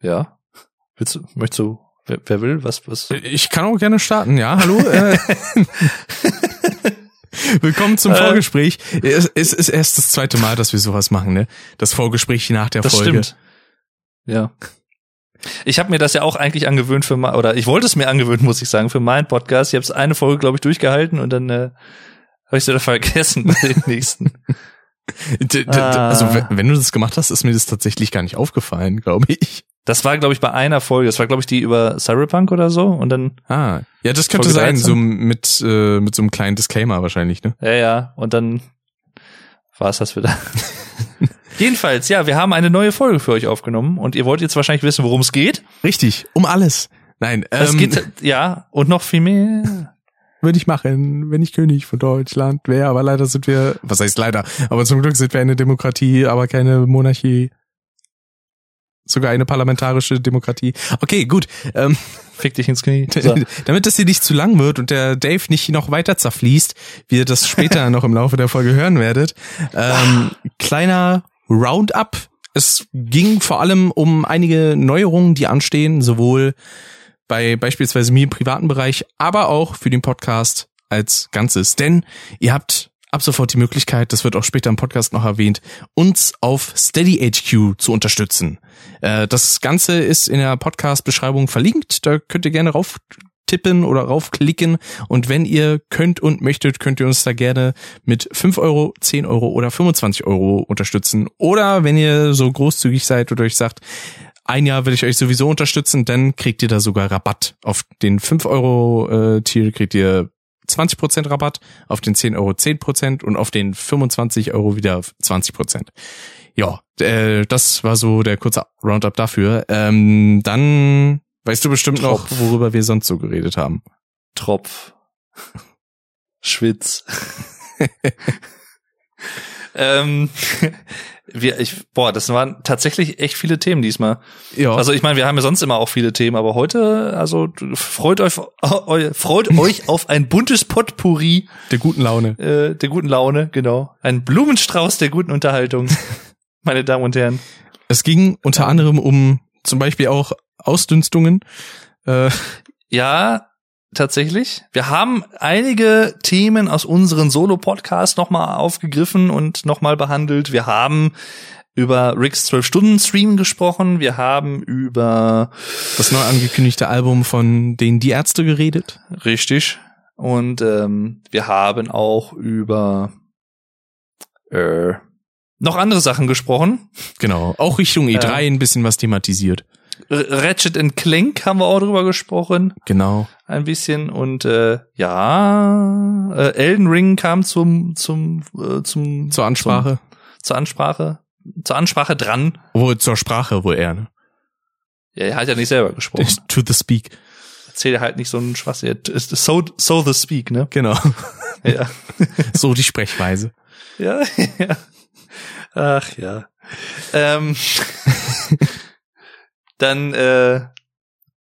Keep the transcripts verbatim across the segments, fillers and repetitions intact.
Ja. Willst du, möchtest du, wer, wer will, was, was? Ich kann auch gerne starten, ja, hallo. Willkommen zum Vorgespräch. Es ist erst das zweite Mal, dass wir sowas machen, ne? Das Vorgespräch nach der das Folge. Das stimmt. Ja. Ich habe mir das ja auch eigentlich angewöhnt für mein, oder ich wollte es mir angewöhnen, muss ich sagen, für meinen Podcast. Ich habe es eine Folge, glaube ich, durchgehalten und dann äh, habe ich es wieder vergessen bei den nächsten. d- d- ah. Also wenn du das gemacht hast, ist mir das tatsächlich gar nicht aufgefallen, glaube ich. Das war, glaube ich, bei einer Folge. Das war, glaube ich, die über Cyberpunk oder so. Und dann. Ah, ja, das könnte Folge sein, dreizehn. So mit äh, mit so einem kleinen Disclaimer wahrscheinlich, ne? Ja, ja. Und dann war es das wieder. Jedenfalls, ja, wir haben eine neue Folge für euch aufgenommen und ihr wollt jetzt wahrscheinlich wissen, worum es geht. Richtig, um alles. Nein, ähm, es geht ja und noch viel mehr. Würde ich machen, wenn ich König von Deutschland wäre, aber leider sind wir, was heißt leider, aber zum Glück sind wir eine Demokratie, aber keine Monarchie. Sogar eine parlamentarische Demokratie. Okay, gut. Ähm, Fick dich ins Knie. So. Damit das hier nicht zu lang wird und der Dave nicht noch weiter zerfließt, wie ihr das später noch im Laufe der Folge hören werdet. Ähm, kleiner Roundup. Es ging vor allem um einige Neuerungen, die anstehen, sowohl bei beispielsweise mir im privaten Bereich, aber auch für den Podcast als Ganzes. Denn ihr habt ab sofort die Möglichkeit, das wird auch später im Podcast noch erwähnt, uns auf Steady H Q zu unterstützen. Das Ganze ist in der Podcast-Beschreibung verlinkt, da könnt ihr gerne rauftippen oder raufklicken und wenn ihr könnt und möchtet, könnt ihr uns da gerne mit fünf Euro, zehn Euro oder fünfundzwanzig Euro unterstützen. Oder wenn ihr so großzügig seid und euch sagt, ein Jahr will ich euch sowieso unterstützen, dann kriegt ihr da sogar Rabatt. Auf den fünf Euro Tier kriegt ihr zwanzig Prozent Rabatt, auf den zehn Euro zehn Prozent und auf den fünfundzwanzig Euro wieder zwanzig Prozent. Ja, äh, das war so der kurze Roundup dafür. Ähm, dann weißt du bestimmt Tropf. noch, worüber wir sonst so geredet haben. Tropf. Schwitz. ähm, wir, ich, boah, das waren tatsächlich echt viele Themen diesmal. Ja. Also ich meine, wir haben ja sonst immer auch viele Themen, aber heute, also freut euch, freut euch auf ein buntes Potpourri. Der guten Laune. Äh, der guten Laune, genau. Ein Blumenstrauß der guten Unterhaltung, meine Damen und Herren. Es ging unter anderem um zum Beispiel auch Ausdünstungen. Äh. Ja, tatsächlich. Wir haben einige Themen aus unseren Solo-Podcasts nochmal aufgegriffen und nochmal behandelt. Wir haben über Ricks zwölf Stunden Stream gesprochen. Wir haben über das neu angekündigte Album von den Die Ärzte geredet. Richtig. Und ähm, wir haben auch über äh, noch andere Sachen gesprochen. Genau. Auch Richtung E drei äh, ein bisschen was thematisiert. Ratchet and Clank haben wir auch drüber gesprochen. Genau. Ein bisschen und äh, ja, äh, Elden Ring kam zum zum äh, zum zur Ansprache, zum, zur Ansprache, zur Ansprache dran. Wohl zur Sprache, wohl eher. Ne? Ja, er hat ja nicht selber gesprochen. To the speak. Erzähl halt nicht so einen Schwachs. So so the speak, ne? Genau. Ja. So die Sprechweise. Ja. Ja. Ach ja. Ähm. Dann, äh,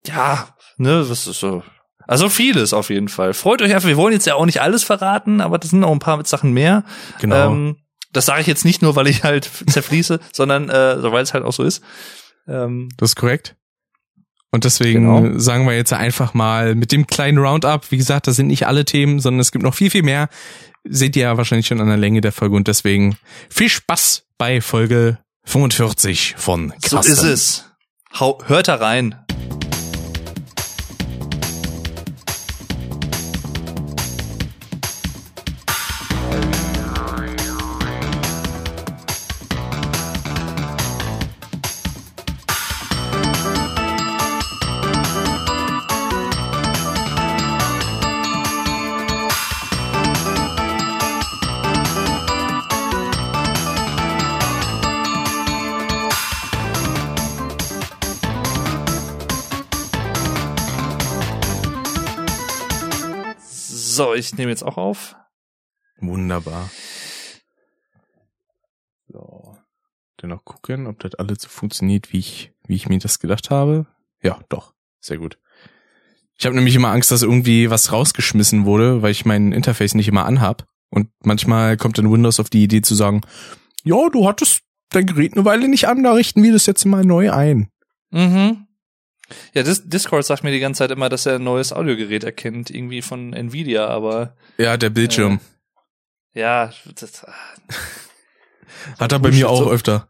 ja, ne, das ist so. Also vieles auf jeden Fall. Freut euch einfach, wir wollen jetzt ja auch nicht alles verraten, aber das sind auch ein paar Sachen mehr. Genau. Ähm, das sage ich jetzt nicht nur, weil ich halt zerfließe, sondern äh, weil es halt auch so ist. Ähm, das ist korrekt. Und deswegen genau. sagen wir jetzt einfach mal mit dem kleinen Roundup, wie gesagt, das sind nicht alle Themen, sondern es gibt noch viel, viel mehr. Seht ihr ja wahrscheinlich schon an der Länge der Folge und deswegen viel Spaß bei Folge fünfundvierzig von Krass. So ist es. Hört da rein. So, ich nehme jetzt auch auf. Wunderbar. So. Dann noch gucken, ob das alles so funktioniert, wie ich, wie ich mir das gedacht habe. Ja, doch. Sehr gut. Ich habe nämlich immer Angst, dass irgendwie was rausgeschmissen wurde, weil ich mein Interface nicht immer anhab. Und manchmal kommt dann Windows auf die Idee zu sagen, ja, du hattest dein Gerät eine Weile nicht an, da richten wir das jetzt mal neu ein. Mhm. Ja, Dis- Discord sagt mir die ganze Zeit immer, dass er ein neues Audiogerät erkennt, irgendwie von Nvidia, aber... Ja, der Bildschirm. Äh, ja, das... Hat er bei mir auch so, öfter.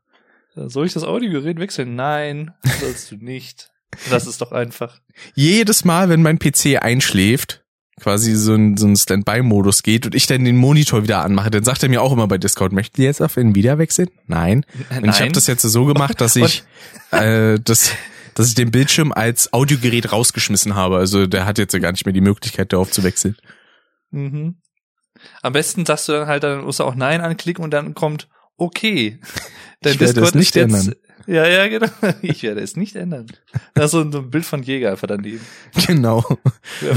Soll ich das Audiogerät wechseln? Nein, sollst du nicht. Das ist doch einfach. Jedes Mal, wenn mein P C einschläft, quasi so ein, so ein Standby-Modus geht und ich dann den Monitor wieder anmache, dann sagt er mir auch immer bei Discord, möchten Sie jetzt auf Nvidia wechseln? Nein. Und Nein. ich habe das jetzt so gemacht, dass ich äh, das... dass ich den Bildschirm als Audiogerät rausgeschmissen habe. Also der hat jetzt ja gar nicht mehr die Möglichkeit, darauf zu wechseln. Mhm. Am besten sagst du dann halt, dann musst du auch Nein anklicken und dann kommt okay. Dein ich werde Discord es nicht jetzt, ändern. Ja, ja, genau. Ich werde es nicht ändern. Das ist so ein Bild von Jäger einfach daneben. Genau.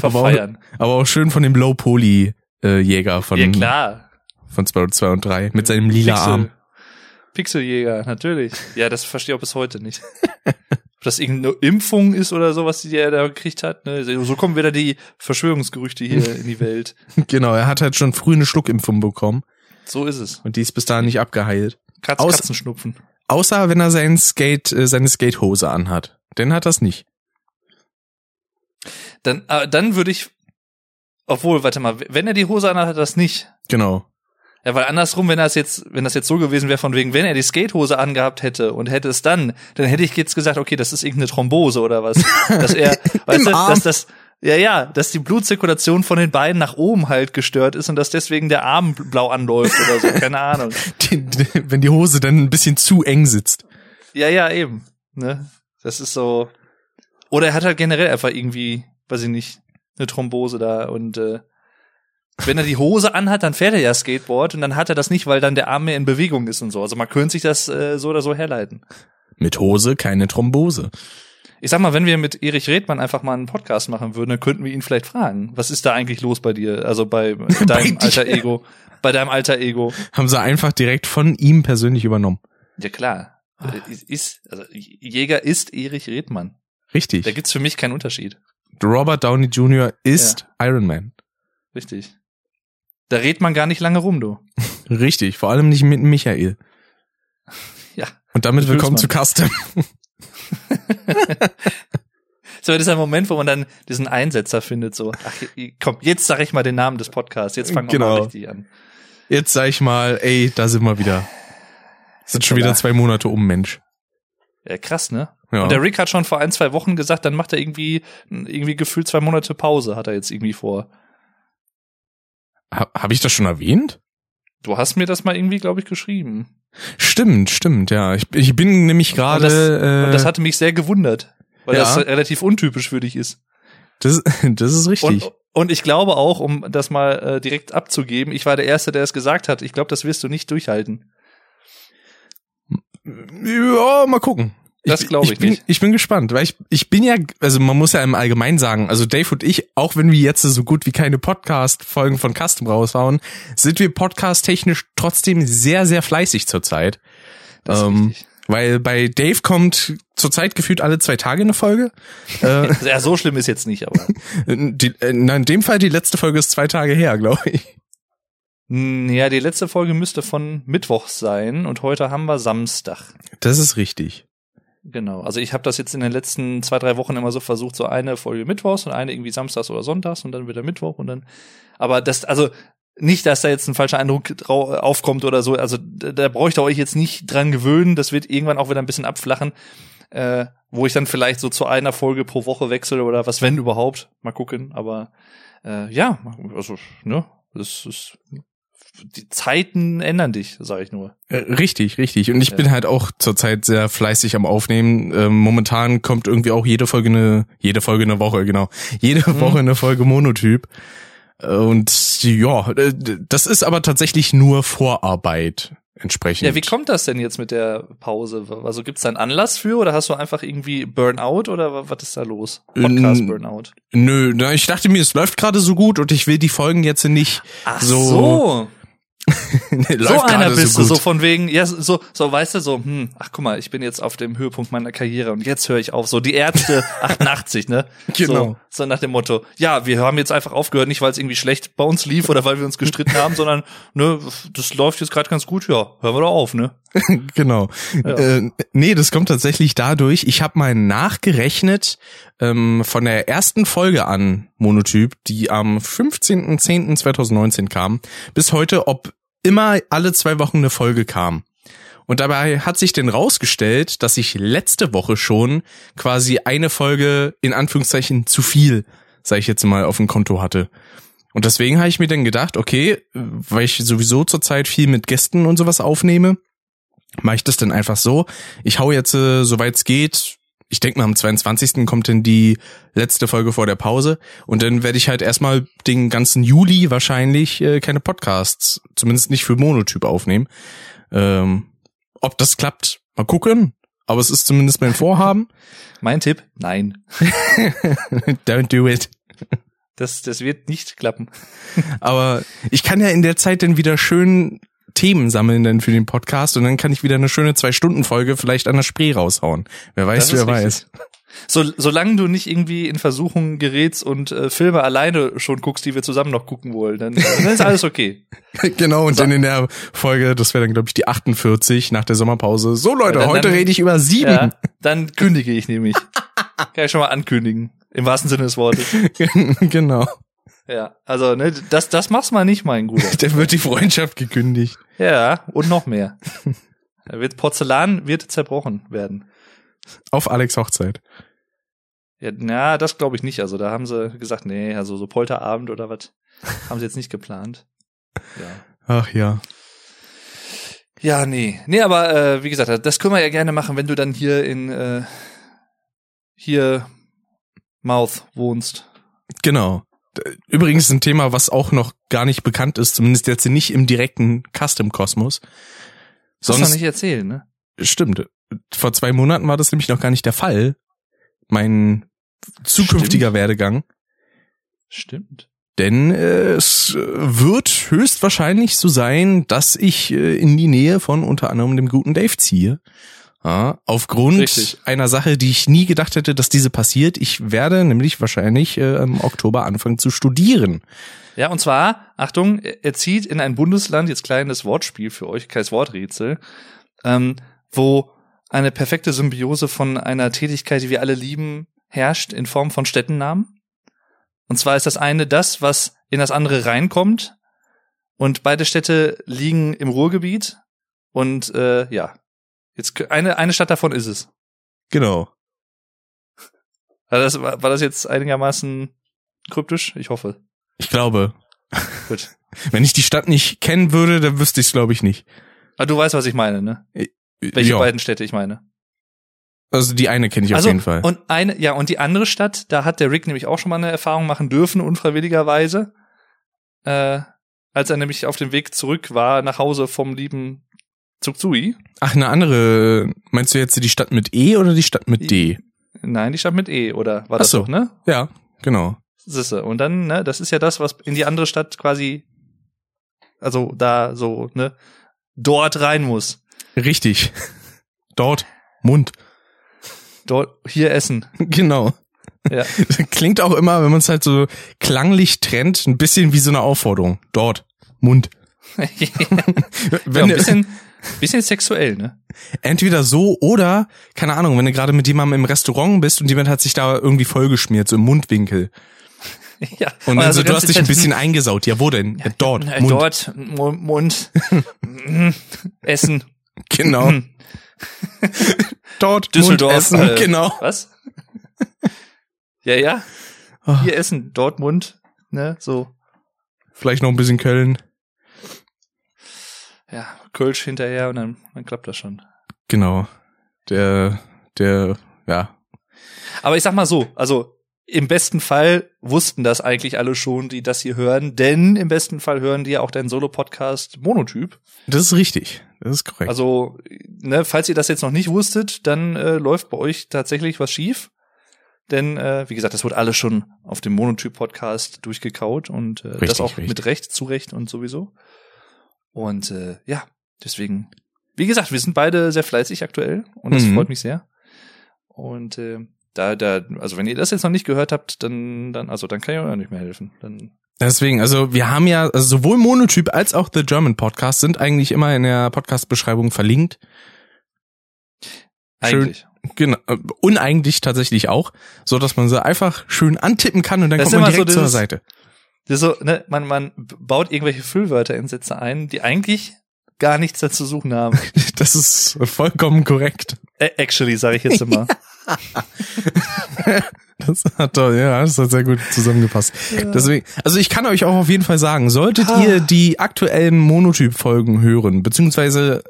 Aber auch, aber auch schön von dem Low-Poly-Jäger von, ja, klar. Von zwei und drei mit seinem lila Pixel. Arm. Pixeljäger, natürlich. Ja, das verstehe ich auch bis heute nicht. Ob das irgendeine Impfung ist oder so, was der da gekriegt hat. Ne? So kommen wieder die Verschwörungsgerüchte hier in die Welt. Genau, er hat halt schon früh eine Schluckimpfung bekommen. So ist es. Und die ist bis dahin nicht abgeheilt. Katz, Aus- Katzenschnupfen. Außer wenn er seinen Skate, äh, seine Skatehose anhat. Dann hat das nicht. Dann, äh, dann würde ich, obwohl, warte mal, wenn er die Hose anhat, hat er das nicht. Genau. Ja, weil andersrum, wenn das jetzt, wenn das jetzt so gewesen wäre, von wegen, wenn er die Skatehose angehabt hätte und hätte es dann, dann hätte ich jetzt gesagt, okay, das ist irgendeine Thrombose oder was, dass er, weißt du, dass das, ja, ja, dass die Blutzirkulation von den Beinen nach oben halt gestört ist und dass deswegen der Arm blau anläuft oder so, keine Ahnung. Die, die, wenn die Hose dann ein bisschen zu eng sitzt. Ja, ja, eben, ne, das ist so, oder er hat halt generell einfach irgendwie, weiß ich nicht, eine Thrombose da und, äh, wenn er die Hose anhat, dann fährt er ja Skateboard und dann hat er das nicht, weil dann der Arm mehr in Bewegung ist und so. Also man könnte sich das äh, so oder so herleiten. Mit Hose keine Thrombose. Ich sag mal, wenn wir mit Erich Redmann einfach mal einen Podcast machen würden, dann könnten wir ihn vielleicht fragen, was ist da eigentlich los bei dir? Also bei deinem alter Ego. Bei deinem alter Ego. Haben sie einfach direkt von ihm persönlich übernommen. Ja klar. Ah. Ist, also Jäger ist Erich Redmann. Richtig. Da gibt's für mich keinen Unterschied. Robert Downey Junior ist ja. Iron Man. Richtig. Da redet man gar nicht lange rum, du. Richtig, vor allem nicht mit Michael. Ja. Und damit willkommen zu Custom. So, das ist ein Moment, wo man dann diesen Einsetzer findet, so, ach, komm, jetzt sag ich mal den Namen des Podcasts, jetzt fangen wir genau. mal richtig an. Jetzt sag ich mal, ey, da sind wir wieder. Sind schon wieder zwei Monate um, Mensch. Ja, krass, ne? Ja. Und der Rick hat schon vor ein, zwei Wochen gesagt, dann macht er irgendwie, irgendwie gefühlt zwei Monate Pause, hat er jetzt irgendwie vor. Habe ich das schon erwähnt? Du hast mir das mal irgendwie, glaube ich, geschrieben. Stimmt, stimmt, ja. Ich, ich bin nämlich gerade... Und, äh, und das hatte mich sehr gewundert, weil ja. das relativ untypisch für dich ist. Das, das ist richtig. Und, und ich glaube auch, um das mal äh, direkt abzugeben, ich war der Erste, der es gesagt hat. Ich glaube, das wirst du nicht durchhalten. Ja, mal gucken. Das glaube ich, ich bin, nicht. Ich bin gespannt, weil ich ich bin ja, also man muss ja im Allgemeinen sagen, also Dave und ich, auch wenn wir jetzt so gut wie keine Podcast-Folgen von Custom raushauen, sind wir podcast-technisch trotzdem sehr, sehr fleißig zurzeit. Das ist ähm, richtig. Weil bei Dave kommt zurzeit gefühlt alle zwei Tage eine Folge. Äh, ja, so schlimm ist jetzt nicht, aber. Die, na, in dem Fall, die letzte Folge ist zwei Tage her, glaube ich. Ja, die letzte Folge müsste von Mittwoch sein und heute haben wir Samstag. Das ist richtig. Genau, also ich habe das jetzt in den letzten zwei, drei Wochen immer so versucht, so eine Folge mittwochs und eine irgendwie samstags oder sonntags und dann wieder Mittwoch und dann, aber das, also nicht, dass da jetzt ein falscher Eindruck drau- aufkommt oder so, also da, da bräuchte euch jetzt nicht dran gewöhnen, das wird irgendwann auch wieder ein bisschen abflachen, äh, wo ich dann vielleicht so zu einer Folge pro Woche wechsle oder was, wenn überhaupt, mal gucken, aber äh, ja, also, ne, das ist... Die Zeiten ändern dich, sag ich nur. Richtig, richtig. Und ich ja. bin halt auch zurzeit sehr fleißig am Aufnehmen. Ähm, momentan kommt irgendwie auch jede Folge eine, jede Folge eine Woche, genau. Jede mhm. Woche eine Folge Monotyp. Und ja, das ist aber tatsächlich nur Vorarbeit entsprechend. Ja, wie kommt das denn jetzt mit der Pause? Also gibt's da einen Anlass für oder hast du einfach irgendwie Burnout oder was ist da los? Podcast-Burnout? Nö, na, ich dachte mir, es läuft gerade so gut und ich will die Folgen jetzt nicht Ach so... so. nee, so einer bist so du, so von wegen, ja, so, so, weißt du, so, hm, ach guck mal, ich bin jetzt auf dem Höhepunkt meiner Karriere und jetzt höre ich auf, so die Ärzte achtundachtzig, ne? Genau. So, so nach dem Motto, ja, wir haben jetzt einfach aufgehört, nicht weil es irgendwie schlecht bei uns lief oder weil wir uns gestritten haben, sondern, ne, das läuft jetzt gerade ganz gut, ja, hören wir doch auf, ne? Genau. Ja. Äh, nee, das kommt tatsächlich dadurch, ich habe mal nachgerechnet, ähm, von der ersten Folge an Monotyp, die am fünfzehnten zehnten zweitausendneunzehn kam, bis heute, ob immer alle zwei Wochen eine Folge kam. Und dabei hat sich denn rausgestellt, dass ich letzte Woche schon quasi eine Folge in Anführungszeichen zu viel, sag ich jetzt mal, auf dem Konto hatte. Und deswegen habe ich mir dann gedacht, okay, weil ich sowieso zurzeit viel mit Gästen und sowas aufnehme, mache ich das dann einfach so. Ich hau jetzt, äh, soweit es geht, ich denke mal am zweiundzwanzigsten kommt dann die letzte Folge vor der Pause. Und dann werde ich halt erstmal den ganzen Juli wahrscheinlich äh, keine Podcasts, zumindest nicht für Monotyp, aufnehmen. Ähm, ob das klappt, mal gucken. Aber es ist zumindest mein Vorhaben. Mein Tipp, nein. Don't do it. Das, das wird nicht klappen. Aber ich kann ja in der Zeit dann wieder schön Themen sammeln dann für den Podcast und dann kann ich wieder eine schöne zwei-Stunden-Folge vielleicht an der Spree raushauen. Wer weiß, wer weiß. So, solange du nicht irgendwie in Versuchungen gerätst und äh, Filme alleine schon guckst, die wir zusammen noch gucken wollen, dann, dann ist alles okay. Genau, und so. Dann in der Folge, das wäre dann, glaube ich, die achtundvierzig nach der Sommerpause. So Leute, dann, heute dann, rede ich über sieben. Ja, dann kündige ich nämlich. Kann ich schon mal ankündigen. Im wahrsten Sinne des Wortes. Genau. Ja, also ne, das das machst mal nicht, mein Bruder. Dann wird die Freundschaft gekündigt. Ja, und noch mehr. Da wird Porzellan wird zerbrochen werden. Auf Alex' Hochzeit. Ja, na, das glaube ich nicht. Also da haben sie gesagt, nee, also so Polterabend oder was haben sie jetzt nicht geplant. Ja. Ach ja. Ja, nee. Nee, aber äh, wie gesagt, das können wir ja gerne machen, wenn du dann hier in äh, hier Mouth wohnst. Genau. Übrigens ein Thema, was auch noch gar nicht bekannt ist, zumindest jetzt nicht im direkten Custom-Kosmos. Sonst kannst du nicht erzählen, ne? Stimmt. Vor zwei Monaten war das nämlich noch gar nicht der Fall. Mein zukünftiger Stimmt. Werdegang. Stimmt. Denn äh, es wird höchstwahrscheinlich so sein, dass ich äh, in die Nähe von unter anderem dem guten Dave ziehe. Ja, aufgrund Richtig. einer Sache, die ich nie gedacht hätte, dass diese passiert. Ich werde nämlich wahrscheinlich äh, im Oktober anfangen zu studieren. Ja, und zwar, Achtung, er zieht in ein Bundesland, jetzt kleines Wortspiel für euch, kein Worträtsel, ähm, wo eine perfekte Symbiose von einer Tätigkeit, die wir alle lieben, herrscht in Form von Städtennamen. Und zwar ist das eine das, was in das andere reinkommt. Und beide Städte liegen im Ruhrgebiet. Und äh, ja. Jetzt eine eine Stadt davon ist es. Genau. War das, war das jetzt einigermaßen kryptisch? Ich hoffe. Ich glaube. Gut. Wenn ich die Stadt nicht kennen würde, dann wüsste ich es, glaube ich, nicht. Aber du weißt, was ich meine, ne? Äh, Welche ja. beiden Städte ich meine. Also die eine kenne ich also, auf jeden Fall. Und eine, ja, und die andere Stadt, da hat der Rick nämlich auch schon mal eine Erfahrung machen dürfen, unfreiwilligerweise. Äh, als er nämlich auf dem Weg zurück war nach Hause vom lieben Zugzui. Ach, eine andere. Meinst du jetzt die Stadt mit E oder die Stadt mit D? Nein, die Stadt mit E, oder? War das so, doch, ne? Ja, genau. Sisse. Und dann, ne, das ist ja das, was in die andere Stadt quasi, also da so, ne, dort rein muss. Richtig. Dort, Mund. Dort, hier essen. Genau. Ja. Klingt auch immer, wenn man es halt so klanglich trennt, ein bisschen wie so eine Aufforderung. Dort, Mund. Wenn ja, ein bisschen, bisschen sexuell, ne? Entweder so oder, keine Ahnung, wenn du gerade mit jemandem im Restaurant bist und jemand hat sich da irgendwie vollgeschmiert, so im Mundwinkel. Ja. Und also, also du hast dich ein bisschen eingesaut. Ja, wo denn? Ja, dort, Mund. Dort, Mund. Essen. Genau. Dort, Düsseldorf. Mund, Essen, äh, genau. Was? Ja, ja. Hier Essen, dort, Mund, ne, so. Vielleicht noch ein bisschen Köln. Ja, Kölsch hinterher und dann, dann klappt das schon. Genau. Der, der, ja. Aber ich sag mal so, also im besten Fall wussten das eigentlich alle schon, die das hier hören, denn im besten Fall hören die ja auch deinen Solo-Podcast Monotyp. Das ist richtig, das ist korrekt. Also, ne, falls ihr das jetzt noch nicht wusstet, dann äh, läuft bei euch tatsächlich was schief. Denn, äh, wie gesagt, das wurde alles schon auf dem Monotyp-Podcast durchgekaut und äh, richtig, das auch richtig. Mit Recht, zu Recht und sowieso. Und äh, ja, deswegen, wie gesagt, wir sind beide sehr fleißig aktuell und das mhm. freut mich sehr. Und äh, da, da, also wenn ihr das jetzt noch nicht gehört habt, dann, dann, also dann kann ich euch auch nicht mehr helfen. Dann Deswegen, also wir haben ja, also sowohl Monotyp als auch The German Podcast sind eigentlich immer in der Podcast-Beschreibung verlinkt. Eigentlich. Schön. Genau, uneigentlich tatsächlich auch, so dass man sie einfach schön antippen kann und dann das kommt man direkt so, dieses, zur Seite. Das so, ne, man, man baut irgendwelche Füllwörter in Sätze ein, die eigentlich gar nichts dazu suchen haben. Das ist vollkommen korrekt. Actually, sage ich jetzt immer. Das hat doch, ja, das hat sehr gut zusammengepasst. Ja. Deswegen, also ich kann euch auch auf jeden Fall sagen, solltet ah. ihr die aktuellen Monotyp-Folgen hören, beziehungsweise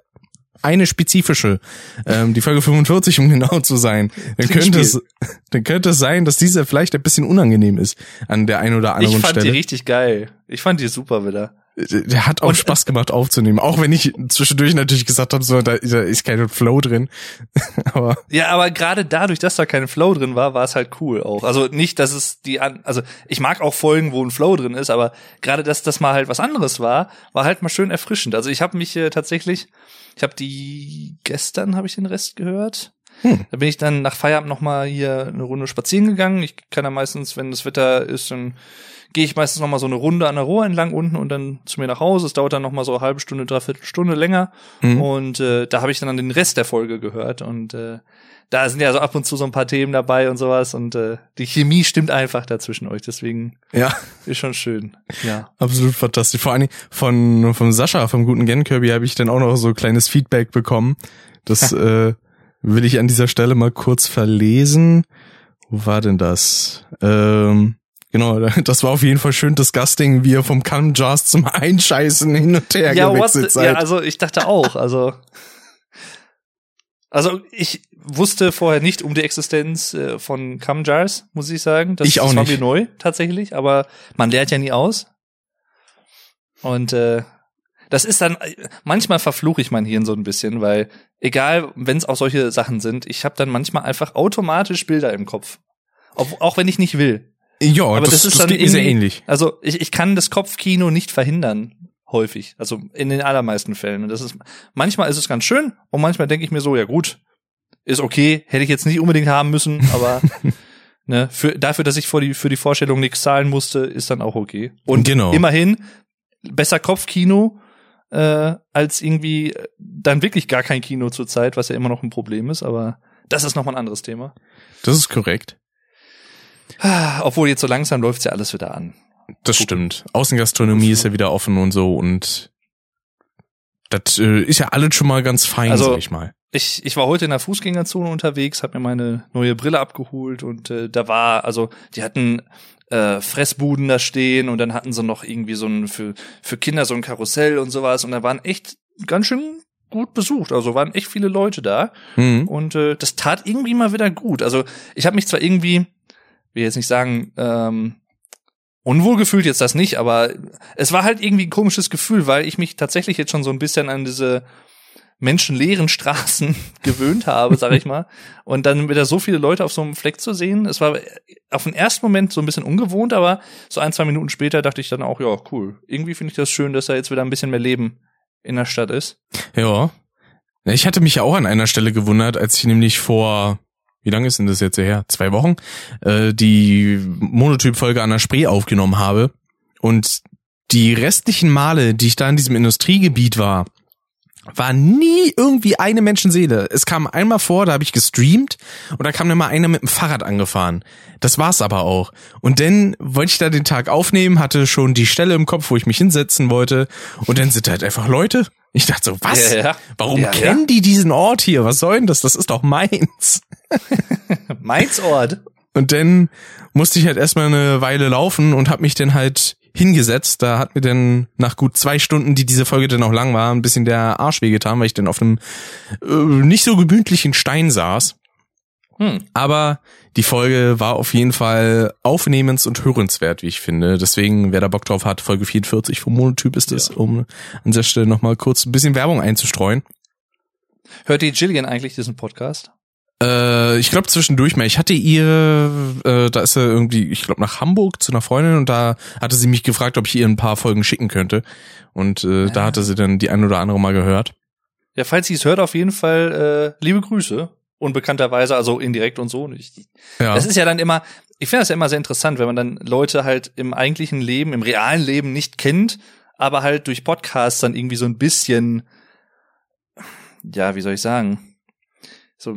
eine spezifische, ähm, die Folge fünfundvierzig, um genau zu sein, dann könnte es, dann könnte es sein, dass diese vielleicht ein bisschen unangenehm ist an der einen oder anderen Stelle. Ich fand Stelle. die richtig geil. Ich fand die super wieder. Der hat auch und, Spaß gemacht aufzunehmen, auch wenn ich zwischendurch natürlich gesagt habe, so, da, da ist kein Flow drin. aber ja, aber gerade dadurch, dass da kein Flow drin war, war es halt cool auch. Also nicht, dass es die, an, also ich mag auch Folgen, wo ein Flow drin ist, aber gerade, dass das mal halt was anderes war, war halt mal schön erfrischend. Also ich habe mich äh, tatsächlich, ich habe die, gestern habe ich den Rest gehört. Hm. Da bin ich dann nach Feierabend nochmal hier eine Runde spazieren gegangen. Ich kann ja meistens, wenn das Wetter ist, dann gehe ich meistens nochmal so eine Runde an der Ruhr entlang unten und dann zu mir nach Hause. Es dauert dann nochmal so eine halbe Stunde, dreiviertel Stunde länger. Hm. Und äh, da habe ich dann den Rest der Folge gehört. Und äh, da sind ja so ab und zu so ein paar Themen dabei und sowas. Und äh, die Chemie stimmt einfach da zwischen euch. Deswegen ja. Ist schon schön. Ja, absolut fantastisch. Vor allem von, von Sascha, vom guten Gen Kirby, habe ich dann auch noch so ein kleines Feedback bekommen. Das äh, will ich an dieser Stelle mal kurz verlesen. Wo war denn das? Ähm, genau, das war auf jeden Fall schön disgusting, wie ihr vom Cum-Jars zum Einscheißen hin und her ja, gewechselt seid. Ja, also ich dachte auch. Also also ich wusste vorher nicht um die Existenz von Cum-Jars, muss ich sagen. Das, ich auch das nicht. Das war mir neu, tatsächlich. Aber man lernt ja nie aus. Und äh, das ist dann, manchmal verfluche ich mein Hirn so ein bisschen, weil egal, wenn es auch solche Sachen sind, ich habe dann manchmal einfach automatisch Bilder im Kopf. Ob, auch wenn ich nicht will. Ja, aber das, das ist das dann sehr ähnlich. Also ich, ich kann das Kopfkino nicht verhindern, häufig. Also in den allermeisten Fällen. Und das ist, manchmal ist es ganz schön und manchmal denke ich mir so, ja gut, ist okay, hätte ich jetzt nicht unbedingt haben müssen, aber ne, für, dafür, dass ich vor die, für die Vorstellung nichts zahlen musste, ist dann auch okay. Und genau. Immerhin, besser Kopfkino Äh, als irgendwie dann wirklich gar kein Kino zur Zeit, was ja immer noch ein Problem ist, aber das ist nochmal ein anderes Thema. Das ist korrekt. Obwohl jetzt so langsam läuft's ja alles wieder an. Das stimmt. Außengastronomie ist ja wieder offen und so und das äh, ist ja alles schon mal ganz fein, also, sag ich mal. Ich, ich war heute in der Fußgängerzone unterwegs, hab mir meine neue Brille abgeholt und äh, da war, also die hatten Äh, Fressbuden da stehen und dann hatten sie noch irgendwie so ein für für Kinder so ein Karussell und sowas und da waren echt ganz schön gut besucht, also waren echt viele Leute da mhm. und äh, das tat irgendwie mal wieder gut. Also ich habe mich zwar irgendwie, will jetzt nicht sagen ähm, unwohl gefühlt, jetzt das nicht, aber es war halt irgendwie ein komisches Gefühl, weil ich mich tatsächlich jetzt schon so ein bisschen an diese menschenleeren Straßen gewöhnt habe, sag ich mal. Und dann wieder so viele Leute auf so einem Fleck zu sehen, es war auf den ersten Moment so ein bisschen ungewohnt, aber so ein, zwei Minuten später dachte ich dann auch, ja, cool. Irgendwie finde ich das schön, dass da jetzt wieder ein bisschen mehr Leben in der Stadt ist. Ja. Ich hatte mich auch an einer Stelle gewundert, als ich nämlich vor, wie lange ist denn das jetzt her? Zwei Wochen? Äh, die Monotyp-Folge an der Spree aufgenommen habe. Und die restlichen Male, die ich da in diesem Industriegebiet war, war nie irgendwie eine Menschenseele. Es kam einmal vor, da habe ich gestreamt und da kam dann mal einer mit dem Fahrrad angefahren. Das war's aber auch. Und dann wollte ich da den Tag aufnehmen, hatte schon die Stelle im Kopf, wo ich mich hinsetzen wollte und dann sind halt einfach Leute. Ich dachte so, was? Ja, ja. Warum ja, kennen ja. die diesen Ort hier? Was soll denn das? Das ist doch meins. Meins Ort. Und dann musste ich halt erstmal eine Weile laufen und habe mich dann halt hingesetzt, da hat mir dann nach gut zwei Stunden, die diese Folge dann auch lang war, ein bisschen der Arsch wehgetan, weil ich dann auf einem äh, nicht so gemütlichen Stein saß. Hm. Aber die Folge war auf jeden Fall aufnehmens- und hörenswert, wie ich finde. Deswegen, wer da Bock drauf hat, Folge vierundvierzig vom Monotyp ist es, ja. um an dieser Stelle nochmal kurz ein bisschen Werbung einzustreuen. Hört die Jillian eigentlich diesen Podcast? Äh, ich glaube zwischendurch mal. Ich hatte ihr, äh, da ist sie irgendwie, ich glaube nach Hamburg zu einer Freundin und da hatte sie mich gefragt, ob ich ihr ein paar Folgen schicken könnte und äh, ja. da hatte sie dann die ein oder andere mal gehört. Ja, falls sie es hört, auf jeden Fall äh, liebe Grüße. unbekannterweise, also indirekt und so nicht. Ja. Das ist ja dann immer, ich finde das ja immer sehr interessant, wenn man dann Leute halt im eigentlichen Leben, im realen Leben nicht kennt, aber halt durch Podcasts dann irgendwie so ein bisschen, ja, wie soll ich sagen, so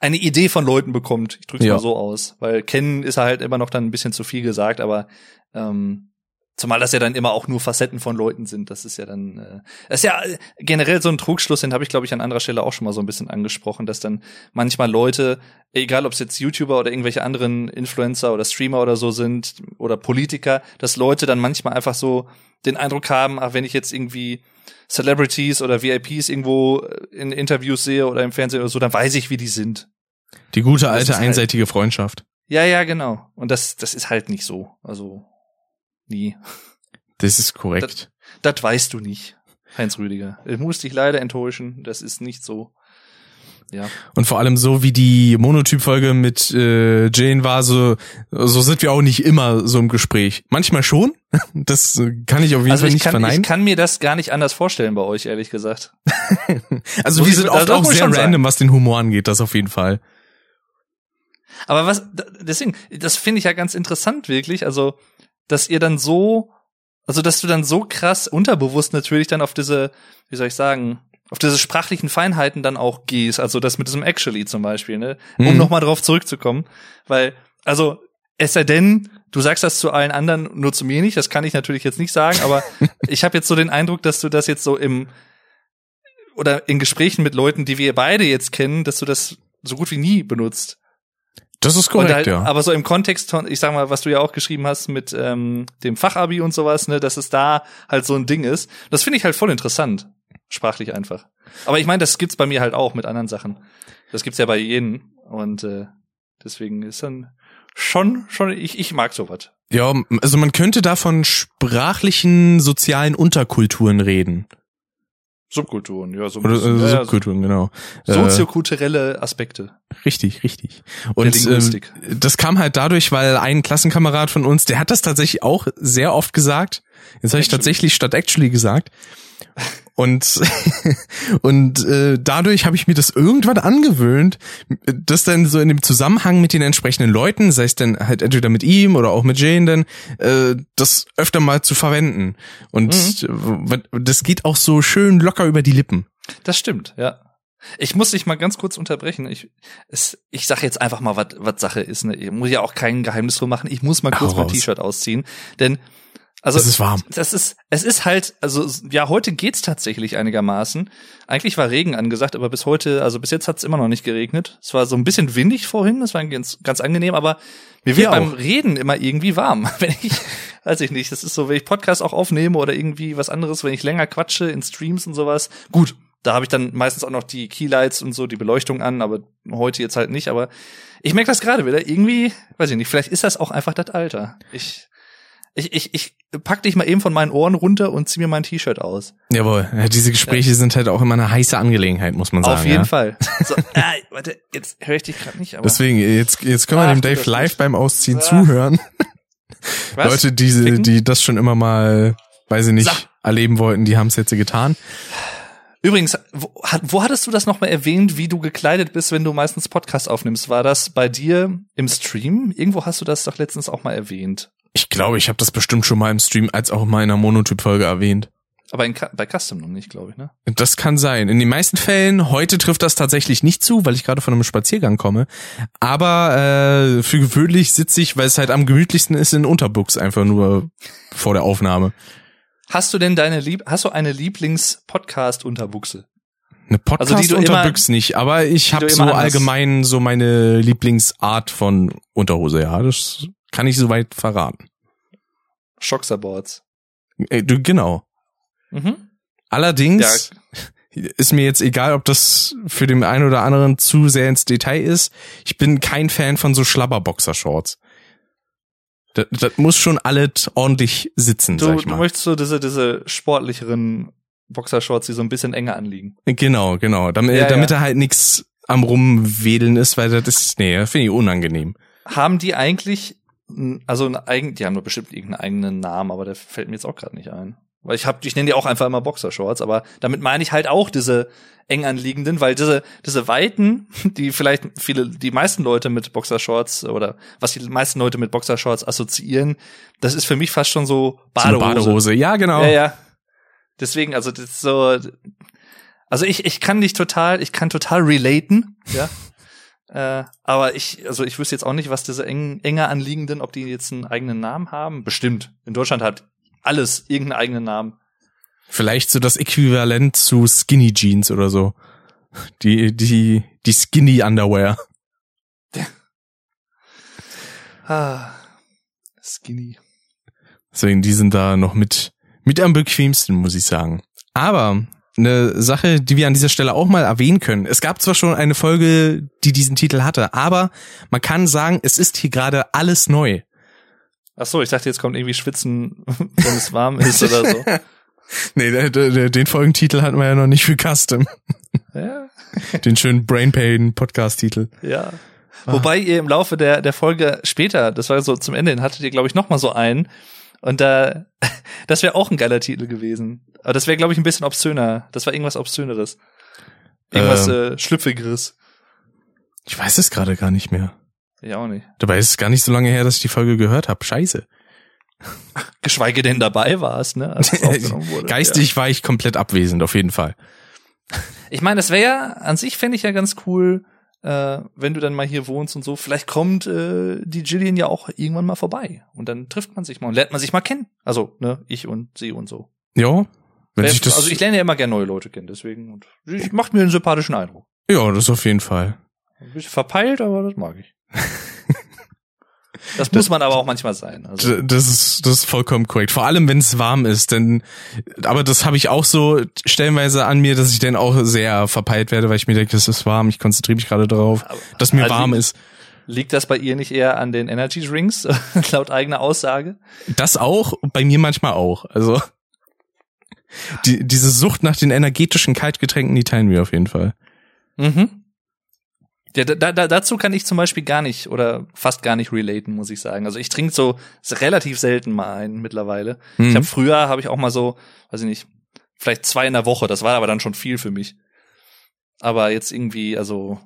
eine Idee von Leuten bekommt. Ich drück's ja. mal so aus, weil kennen ist halt immer noch dann ein bisschen zu viel gesagt, aber ähm, zumal das ja dann immer auch nur Facetten von Leuten sind, das ist ja dann, äh, das ist ja generell so ein Trugschluss, den habe ich, glaube ich, an anderer Stelle auch schon mal so ein bisschen angesprochen, dass dann manchmal Leute, egal ob es jetzt YouTuber oder irgendwelche anderen Influencer oder Streamer oder so sind oder Politiker, dass Leute dann manchmal einfach so den Eindruck haben, ach, wenn ich jetzt irgendwie Celebrities oder V I Ps irgendwo in Interviews sehe oder im Fernsehen oder so, dann weiß ich, wie die sind. Die gute alte einseitige halt Freundschaft. Ja, ja, genau. Und das, das ist halt nicht so. Also nie. Das ist korrekt. Das, das weißt du nicht, Heinz Rüdiger. Ich muss dich leider enttäuschen. Das ist nicht so. Ja. Und vor allem so wie die Monotyp-Folge mit äh, Jane war, so, so sind wir auch nicht immer so im Gespräch. Manchmal schon. Das kann ich auf jeden also Fall ich nicht kann, verneinen. Ich kann mir das gar nicht anders vorstellen bei euch, ehrlich gesagt. Also wir sind oft auch sehr random, was den Humor angeht, das auf jeden Fall. Aber was, deswegen, das finde ich ja ganz interessant wirklich, also dass ihr dann so, also dass du dann so krass unterbewusst natürlich dann auf diese, wie soll ich sagen, auf diese sprachlichen Feinheiten dann auch gehst, also das mit diesem Actually zum Beispiel, ne, um mhm. nochmal drauf zurückzukommen, weil, also, es sei denn, du sagst das zu allen anderen, nur zu mir nicht, das kann ich natürlich jetzt nicht sagen, aber ich habe jetzt so den Eindruck, dass du das jetzt so im, oder in Gesprächen mit Leuten, die wir beide jetzt kennen, dass du das so gut wie nie benutzt. Das ist korrekt, halt, ja. Aber so im Kontext von, ich sag mal, was du ja auch geschrieben hast mit ähm, dem Fachabi und sowas, ne, dass es da halt so ein Ding ist. Das finde ich halt voll interessant, sprachlich einfach. Aber ich meine, das gibt's bei mir halt auch mit anderen Sachen. Das gibt's ja bei jedem und äh, deswegen ist dann schon, schon, ich, ich mag sowas. Ja, also man könnte da von sprachlichen, sozialen Unterkulturen reden. Subkulturen, ja, so Oder, äh, ja, Subkulturen, ja, genau. Soziokulturelle Aspekte. Richtig, richtig. Und ähm, das kam halt dadurch, weil ein Klassenkamerad von uns, der hat das tatsächlich auch sehr oft gesagt. Jetzt habe ich tatsächlich statt actually gesagt. Und und äh, dadurch habe ich mir das irgendwann angewöhnt, das dann so in dem Zusammenhang mit den entsprechenden Leuten, sei es dann halt entweder mit ihm oder auch mit Jane dann, äh, das öfter mal zu verwenden. Und mhm. das geht auch so schön locker über die Lippen. Das stimmt, ja. Ich muss dich mal ganz kurz unterbrechen. Ich es, ich sag jetzt einfach mal, was was Sache ist. Ne? Ich muss ja auch kein Geheimnis drum machen. Ich muss mal kurz Hau mein raus. T-Shirt ausziehen, denn also, es ist warm. Das ist, es ist halt, also, ja, heute geht's tatsächlich einigermaßen. Eigentlich war Regen angesagt, aber bis heute, also bis jetzt hat's immer noch nicht geregnet. Es war so ein bisschen windig vorhin, das war ganz, ganz angenehm, aber mir wird beim Reden immer irgendwie warm. Wenn ich, weiß ich nicht, das ist so, wenn ich Podcasts auch aufnehme oder irgendwie was anderes, wenn ich länger quatsche in Streams und sowas. Gut, da habe ich dann meistens auch noch die Keylights und so, die Beleuchtung an, aber heute jetzt halt nicht, aber ich merke das gerade wieder. Irgendwie, weiß ich nicht, vielleicht ist das auch einfach das Alter. Ich, Ich, ich, ich pack dich mal eben von meinen Ohren runter und zieh mir mein T-Shirt aus. Jawohl, ja, diese Gespräche ja. sind halt auch immer eine heiße Angelegenheit, muss man sagen. Auf jeden ja. Fall. So, äh, warte, jetzt höre ich dich gerade nicht. Aber deswegen, jetzt jetzt können wir Ach, dem Dave live nicht. beim Ausziehen ah. zuhören. Was? Leute, die, die das schon immer mal, weiß ich nicht, Sach. erleben wollten, die haben es jetzt getan. Übrigens, wo, wo hattest du das nochmal erwähnt, wie du gekleidet bist, wenn du meistens Podcasts aufnimmst? War das bei dir im Stream? Irgendwo hast du das doch letztens auch mal erwähnt. Ich glaube, ich habe das bestimmt schon mal im Stream als auch mal in einer Monotyp-Folge erwähnt. Aber in, bei Custom noch nicht, glaube ich, ne? Das kann sein. In den meisten Fällen, heute trifft das tatsächlich nicht zu, weil ich gerade von einem Spaziergang komme. Aber äh, für gewöhnlich sitze ich, weil es halt am gemütlichsten ist, in Unterbuchs einfach nur vor der Aufnahme. Hast du denn deine Lieb- hast du eine Lieblings-Podcast-Unterbuchse? Eine Podcast-Unterbüchs also nicht, aber ich habe so allgemein so meine Lieblingsart von Unterhose, ja, das kann ich soweit verraten. Schocksaboards. Äh, du, genau. Mhm. Allerdings ja. ist mir jetzt egal, ob das für den einen oder anderen zu sehr ins Detail ist. Ich bin kein Fan von so Schlabberboxershorts. Das, das muss schon alles ordentlich sitzen, du, sag ich mal. Du möchtest so diese, diese sportlicheren Boxershorts, die so ein bisschen enger anliegen. Genau, genau. Damit, ja, ja. damit da halt nichts am Rumwedeln ist, weil das ist, nee, das finde ich unangenehm. Haben die eigentlich Also, ein eigen, die haben doch bestimmt irgendeinen eigenen Namen, aber der fällt mir jetzt auch gerade nicht ein. Weil ich hab, ich nenne die auch einfach immer Boxershorts, aber damit meine ich halt auch diese eng anliegenden, weil diese diese weiten, die vielleicht viele, die meisten Leute mit Boxershorts oder was die meisten Leute mit Boxershorts assoziieren, das ist für mich fast schon so Badehose. So eine Badehose, ja genau. Ja, ja. Deswegen, also das ist so, also ich ich kann dich total, ich kann total relaten, ja. Äh, aber ich, also ich wüsste jetzt auch nicht, was diese eng, enger anliegenden, ob die jetzt einen eigenen Namen haben. Bestimmt. In Deutschland hat alles irgendeinen eigenen Namen. Vielleicht so das Äquivalent zu Skinny Jeans oder so. Die, die, die Skinny Underwear. ah, Skinny. Deswegen, die sind da noch mit, mit am bequemsten, muss ich sagen. Aber eine Sache, die wir an dieser Stelle auch mal erwähnen können. Es gab zwar schon eine Folge, die diesen Titel hatte, aber man kann sagen, es ist hier gerade alles neu. Ach so, ich dachte, jetzt kommt irgendwie Schwitzen, wenn es warm ist oder so. Nee, den, den Folgentitel hatten wir ja noch nicht für Custom. Ja. Den schönen Brain Pain Podcast-Titel. Ja. Ah. Wobei ihr im Laufe der, der Folge später, das war so zum Ende hin, hattet ihr, glaube ich, noch mal so einen. Und da, das wäre auch ein geiler Titel gewesen. Aber das wäre, glaube ich, ein bisschen obszöner. Das war irgendwas Obszöneres. Irgendwas äh, äh, Schlüpfigeres. Ich weiß es gerade gar nicht mehr. Ich auch nicht. Dabei ist es gar nicht so lange her, dass ich die Folge gehört habe. Scheiße. Geschweige denn dabei warst, ne? Als es aufgenommen wurde. Geistig ja. War ich komplett abwesend, auf jeden Fall. Ich meine, das wäre ja, an sich fände ich ja ganz cool, äh, wenn du dann mal hier wohnst und so, vielleicht kommt äh, die Jillian ja auch irgendwann mal vorbei. Und dann trifft man sich mal und lernt man sich mal kennen. Also, ne, ich und sie und so. Ja. Wenn Wer, ich das also ich lerne ja immer gerne neue Leute kennen, deswegen. Und ich macht mir einen sympathischen Eindruck. Ja, das auf jeden Fall. Ein bisschen verpeilt, aber das mag ich. Das muss das, man aber auch manchmal sein. Also. Das ist das ist vollkommen korrekt. Vor allem, wenn es warm ist. Denn, aber das habe ich auch so stellenweise an mir, dass ich dann auch sehr verpeilt werde, weil ich mir denke, es ist warm, ich konzentriere mich gerade darauf, aber, dass mir also warm liegt, ist. Liegt das bei ihr nicht eher an den Energy Drinks, laut eigener Aussage? Das auch, bei mir manchmal auch. Also die, diese Sucht nach den energetischen Kaltgetränken, die teilen wir auf jeden Fall. Mhm. Ja, da, da, dazu kann ich zum Beispiel gar nicht oder fast gar nicht relaten, muss ich sagen. Also ich trinke so relativ selten mal einen mittlerweile. Mhm. Ich habe früher habe ich auch mal so, weiß ich nicht, vielleicht zwei in der Woche. Das war aber dann schon viel für mich. Aber jetzt irgendwie, also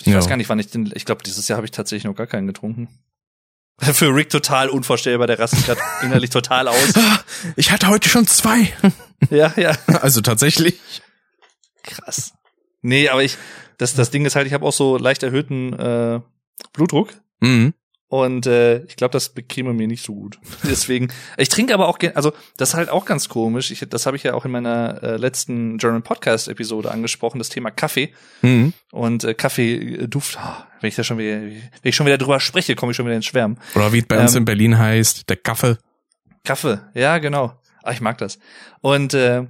ich ja. weiß gar nicht, wann ich den. Ich glaube, dieses Jahr habe ich tatsächlich noch gar keinen getrunken. Für Rick total unvorstellbar. Der rastet gerade innerlich total aus. Ich hatte heute schon zwei. Ja, ja. Also tatsächlich. Krass. Nee, aber ich. Das, das Ding ist halt, ich habe auch so leicht erhöhten äh, Blutdruck. Mhm. Und äh, ich glaube, das bekäme mir nicht so gut. Deswegen, ich trinke aber auch gerne, also das ist halt auch ganz komisch. Ich, das habe ich ja auch in meiner äh, letzten German Podcast-Episode angesprochen, das Thema Kaffee. Mhm. Und äh, Kaffeeduft, oh, wenn ich da schon wieder, wenn ich schon wieder drüber spreche, komme ich schon wieder ins Schwärmen. Oder wie es bei ähm, uns in Berlin heißt, der Kaffee. Kaffee, ja, genau. Ah, ich mag das. Und äh,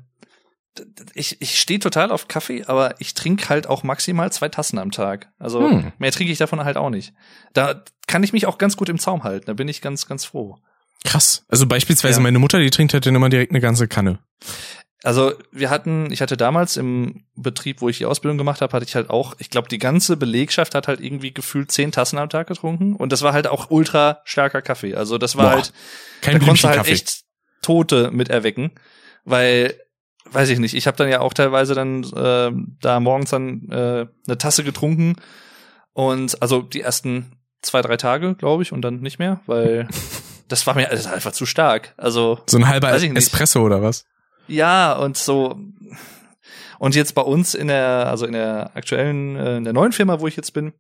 Ich, ich stehe total auf Kaffee, aber ich trinke halt auch maximal zwei Tassen am Tag. Also hm. mehr trinke ich davon halt auch nicht. Da kann ich mich auch ganz gut im Zaum halten. Da bin ich ganz, ganz froh. Krass. Also beispielsweise ja. meine Mutter, die trinkt halt dann immer direkt eine ganze Kanne. Also wir hatten, ich hatte damals im Betrieb, wo ich die Ausbildung gemacht habe, hatte ich halt auch, ich glaube, die ganze Belegschaft hat halt irgendwie gefühlt zehn Tassen am Tag getrunken. Und das war halt auch ultra starker Kaffee. Also das war Boah, halt, kein da konntest du halt Kaffee. Echt Tote mit erwecken, weil weiß ich nicht, ich habe dann ja auch teilweise dann äh, da morgens dann äh, eine Tasse getrunken und also die ersten zwei, drei Tage, glaube ich, und dann nicht mehr, weil das war mir das war einfach zu stark. Also so ein halber Espresso oder was? Ja, und so und jetzt bei uns in der also in der aktuellen in der neuen Firma, wo ich jetzt bin,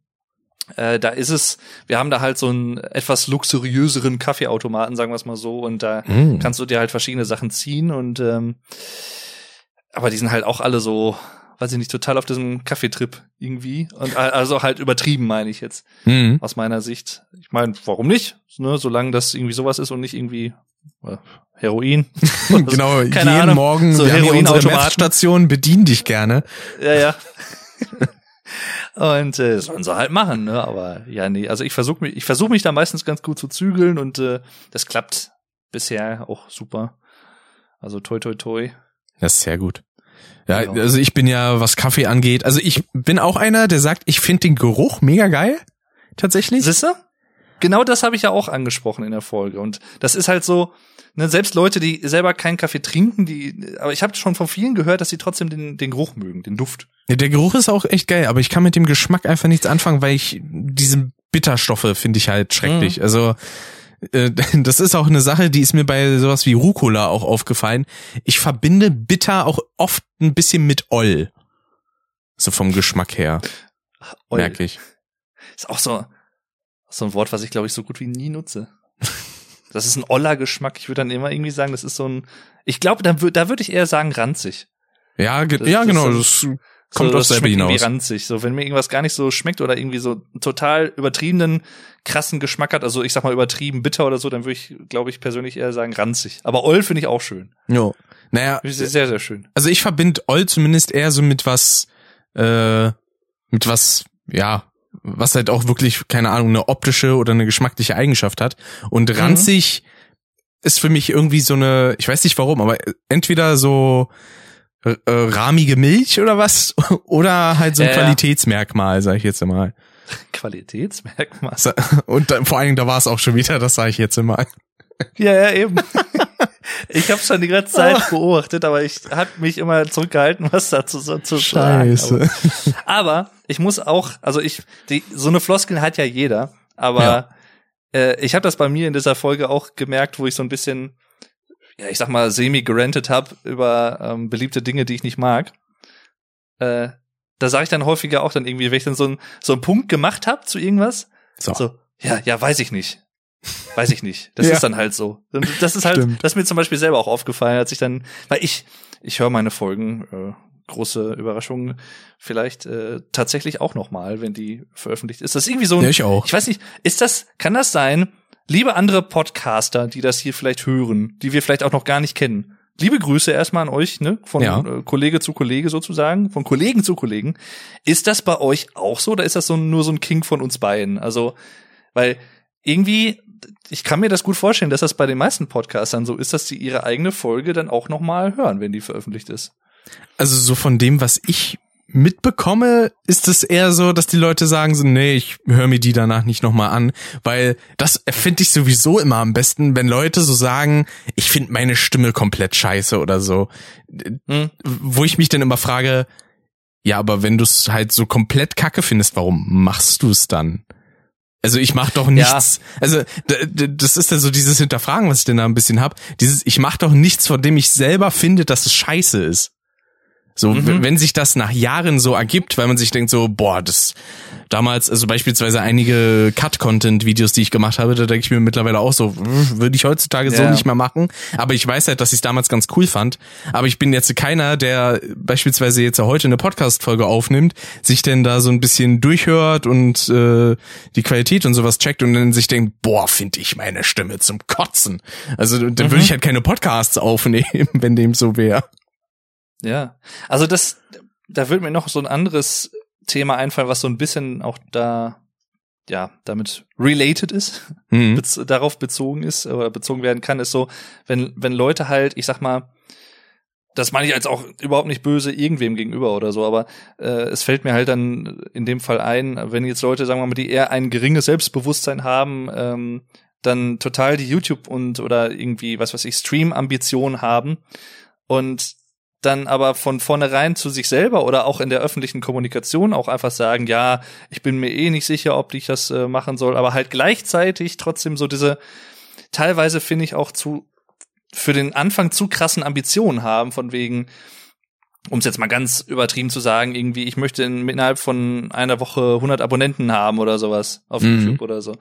äh, da ist es, wir haben da halt so einen etwas luxuriöseren Kaffeeautomaten, sagen wir es mal so, und da mm. kannst du dir halt verschiedene Sachen ziehen und ähm, aber die sind halt auch alle so, weiß ich nicht, total auf diesem Kaffeetrip irgendwie. Und also halt übertrieben, meine ich jetzt. Mhm. Aus meiner Sicht. Ich meine, warum nicht? Ne, solange das irgendwie sowas ist und nicht irgendwie äh, Heroin. Genau, also, keine jeden Ahnung. Morgen so Heroinautomaten. Messstation bedienen dich gerne. Ja, ja. Und äh, das sollen sie halt machen, ne? Aber ja, nee. Also ich versuche mich, ich versuche mich da meistens ganz gut zu zügeln und äh, das klappt bisher auch super. Also toi toi toi. Das ist sehr gut. Ja, genau. Also ich bin ja, was Kaffee angeht, also ich bin auch einer, der sagt, ich finde den Geruch mega geil, tatsächlich. Siehst du? genau das habe ich ja auch angesprochen in der Folge. Und das ist halt so, ne, selbst Leute, die selber keinen Kaffee trinken, die, aber ich habe schon von vielen gehört, dass sie trotzdem den, den Geruch mögen, den Duft. Ja, der Geruch ist auch echt geil, aber ich kann mit dem Geschmack einfach nichts anfangen, weil ich diese Bitterstoffe finde ich halt schrecklich. Mhm. Also äh, das ist auch eine Sache, die ist mir bei sowas wie Rucola auch aufgefallen. Ich verbinde bitter auch oft ein bisschen mit Oll. So vom Geschmack her. Oll. Merke ich. Ist auch so, so ein Wort, was ich glaube ich so gut wie nie nutze. Das ist ein oller Geschmack. Ich würde dann immer irgendwie sagen, das ist so ein, ich glaube, da, da würde ich eher sagen ranzig. Ja, ge- das, ja das genau, das kommt so, aus selber hinaus. Irgendwie ranzig. So, wenn mir irgendwas gar nicht so schmeckt oder irgendwie so einen total übertriebenen, krassen Geschmack hat, also ich sag mal übertrieben bitter oder so, dann würde ich, glaube ich, persönlich eher sagen ranzig. Aber Oll finde ich auch schön. Jo. Naja. Sehr, sehr, sehr schön. Also ich verbinde Oll zumindest eher so mit was, äh, mit was, ja, was halt auch wirklich, keine Ahnung, eine optische oder eine geschmackliche Eigenschaft hat. Und ranzig mhm. ist für mich irgendwie so eine, ich weiß nicht warum, aber entweder so äh, rahmige Milch oder was, oder halt so ein äh, Qualitätsmerkmal, sag ich jetzt mal. Qualitätsmerkmal? Und da, vor allen Dingen, da war es auch schon wieder, das sage ich jetzt mal. Ja, ja, eben. Ich habe schon die ganze Zeit beobachtet, aber ich habe mich immer zurückgehalten, was dazu so zu sagen. Scheiße. Aber, aber ich muss auch, also ich, die, so eine Floskel hat ja jeder, aber ja. Äh, ich habe das bei mir in dieser Folge auch gemerkt, wo ich so ein bisschen, ja, ich sag mal, semi-gerantet habe über ähm, beliebte Dinge, die ich nicht mag. Äh, da sage ich dann häufiger auch dann irgendwie, wenn ich dann so, ein, so einen Punkt gemacht habe zu irgendwas, so. so, ja, ja, weiß ich nicht. Weiß ich nicht. Das ja. ist dann halt so. Das ist halt, Stimmt. das ist mir zum Beispiel selber auch aufgefallen, als ich dann, weil ich, ich höre meine Folgen, äh, große Überraschungen, vielleicht äh, tatsächlich auch nochmal, wenn die veröffentlicht ist. Das ist irgendwie so ein, ja, ich auch. Ich weiß nicht, ist das, kann das sein, liebe andere Podcaster, die das hier vielleicht hören, die wir vielleicht auch noch gar nicht kennen, liebe Grüße erstmal an euch, ne, von ja. äh, Kollege zu Kollege sozusagen, von Kollegen zu Kollegen, ist das bei euch auch so oder ist das so nur so ein King von uns beiden? Also, weil irgendwie, ich kann mir das gut vorstellen, dass das bei den meisten Podcastern so ist, dass sie ihre eigene Folge dann auch nochmal hören, wenn die veröffentlicht ist. Also so von dem, was ich mitbekomme, ist es eher so, dass die Leute sagen so, nee, ich höre mir die danach nicht nochmal an, weil das finde ich sowieso immer am besten, wenn Leute so sagen, ich finde meine Stimme komplett scheiße oder so. Hm. Wo ich mich dann immer frage, ja, aber wenn du es halt so komplett kacke findest, warum machst du es dann? Also ich mach doch nichts, ja. also d- d- das ist ja so dieses Hinterfragen, was ich denn da ein bisschen hab, dieses ich mach doch nichts, von dem ich selber finde, dass es scheiße ist. So, mhm. w- wenn sich das nach Jahren so ergibt, weil man sich denkt so, boah, das damals, also beispielsweise einige Cut-Content-Videos, die ich gemacht habe, da denke ich mir mittlerweile auch so, würde ich heutzutage ja. so nicht mehr machen, aber ich weiß halt, dass ich es damals ganz cool fand, aber ich bin jetzt keiner, der beispielsweise jetzt heute eine Podcast-Folge aufnimmt, sich denn da so ein bisschen durchhört und äh, die Qualität und sowas checkt und dann sich denkt, boah, finde ich meine Stimme zum Kotzen. Also dann mhm. würde ich halt keine Podcasts aufnehmen, wenn dem so wäre. Ja, also das, da würde mir noch so ein anderes Thema einfallen, was so ein bisschen auch da, ja, damit related ist, mhm. bez- darauf bezogen ist oder bezogen werden kann, ist so, wenn wenn Leute halt, ich sag mal, das meine ich als auch überhaupt nicht böse irgendwem gegenüber oder so, aber äh, es fällt mir halt dann in dem Fall ein, wenn jetzt Leute, sagen wir mal, die eher ein geringes Selbstbewusstsein haben, ähm, dann total die YouTube- und oder irgendwie, was weiß ich, Stream-Ambitionen haben und dann aber von vornherein zu sich selber oder auch in der öffentlichen Kommunikation auch einfach sagen, ja, ich bin mir eh nicht sicher, ob ich das äh, machen soll, aber halt gleichzeitig trotzdem so diese, teilweise finde ich auch zu, für den Anfang zu krassen Ambitionen haben, von wegen, um es jetzt mal ganz übertrieben zu sagen, irgendwie, ich möchte in, innerhalb von einer Woche hundert Abonnenten haben oder sowas auf mhm. YouTube oder so.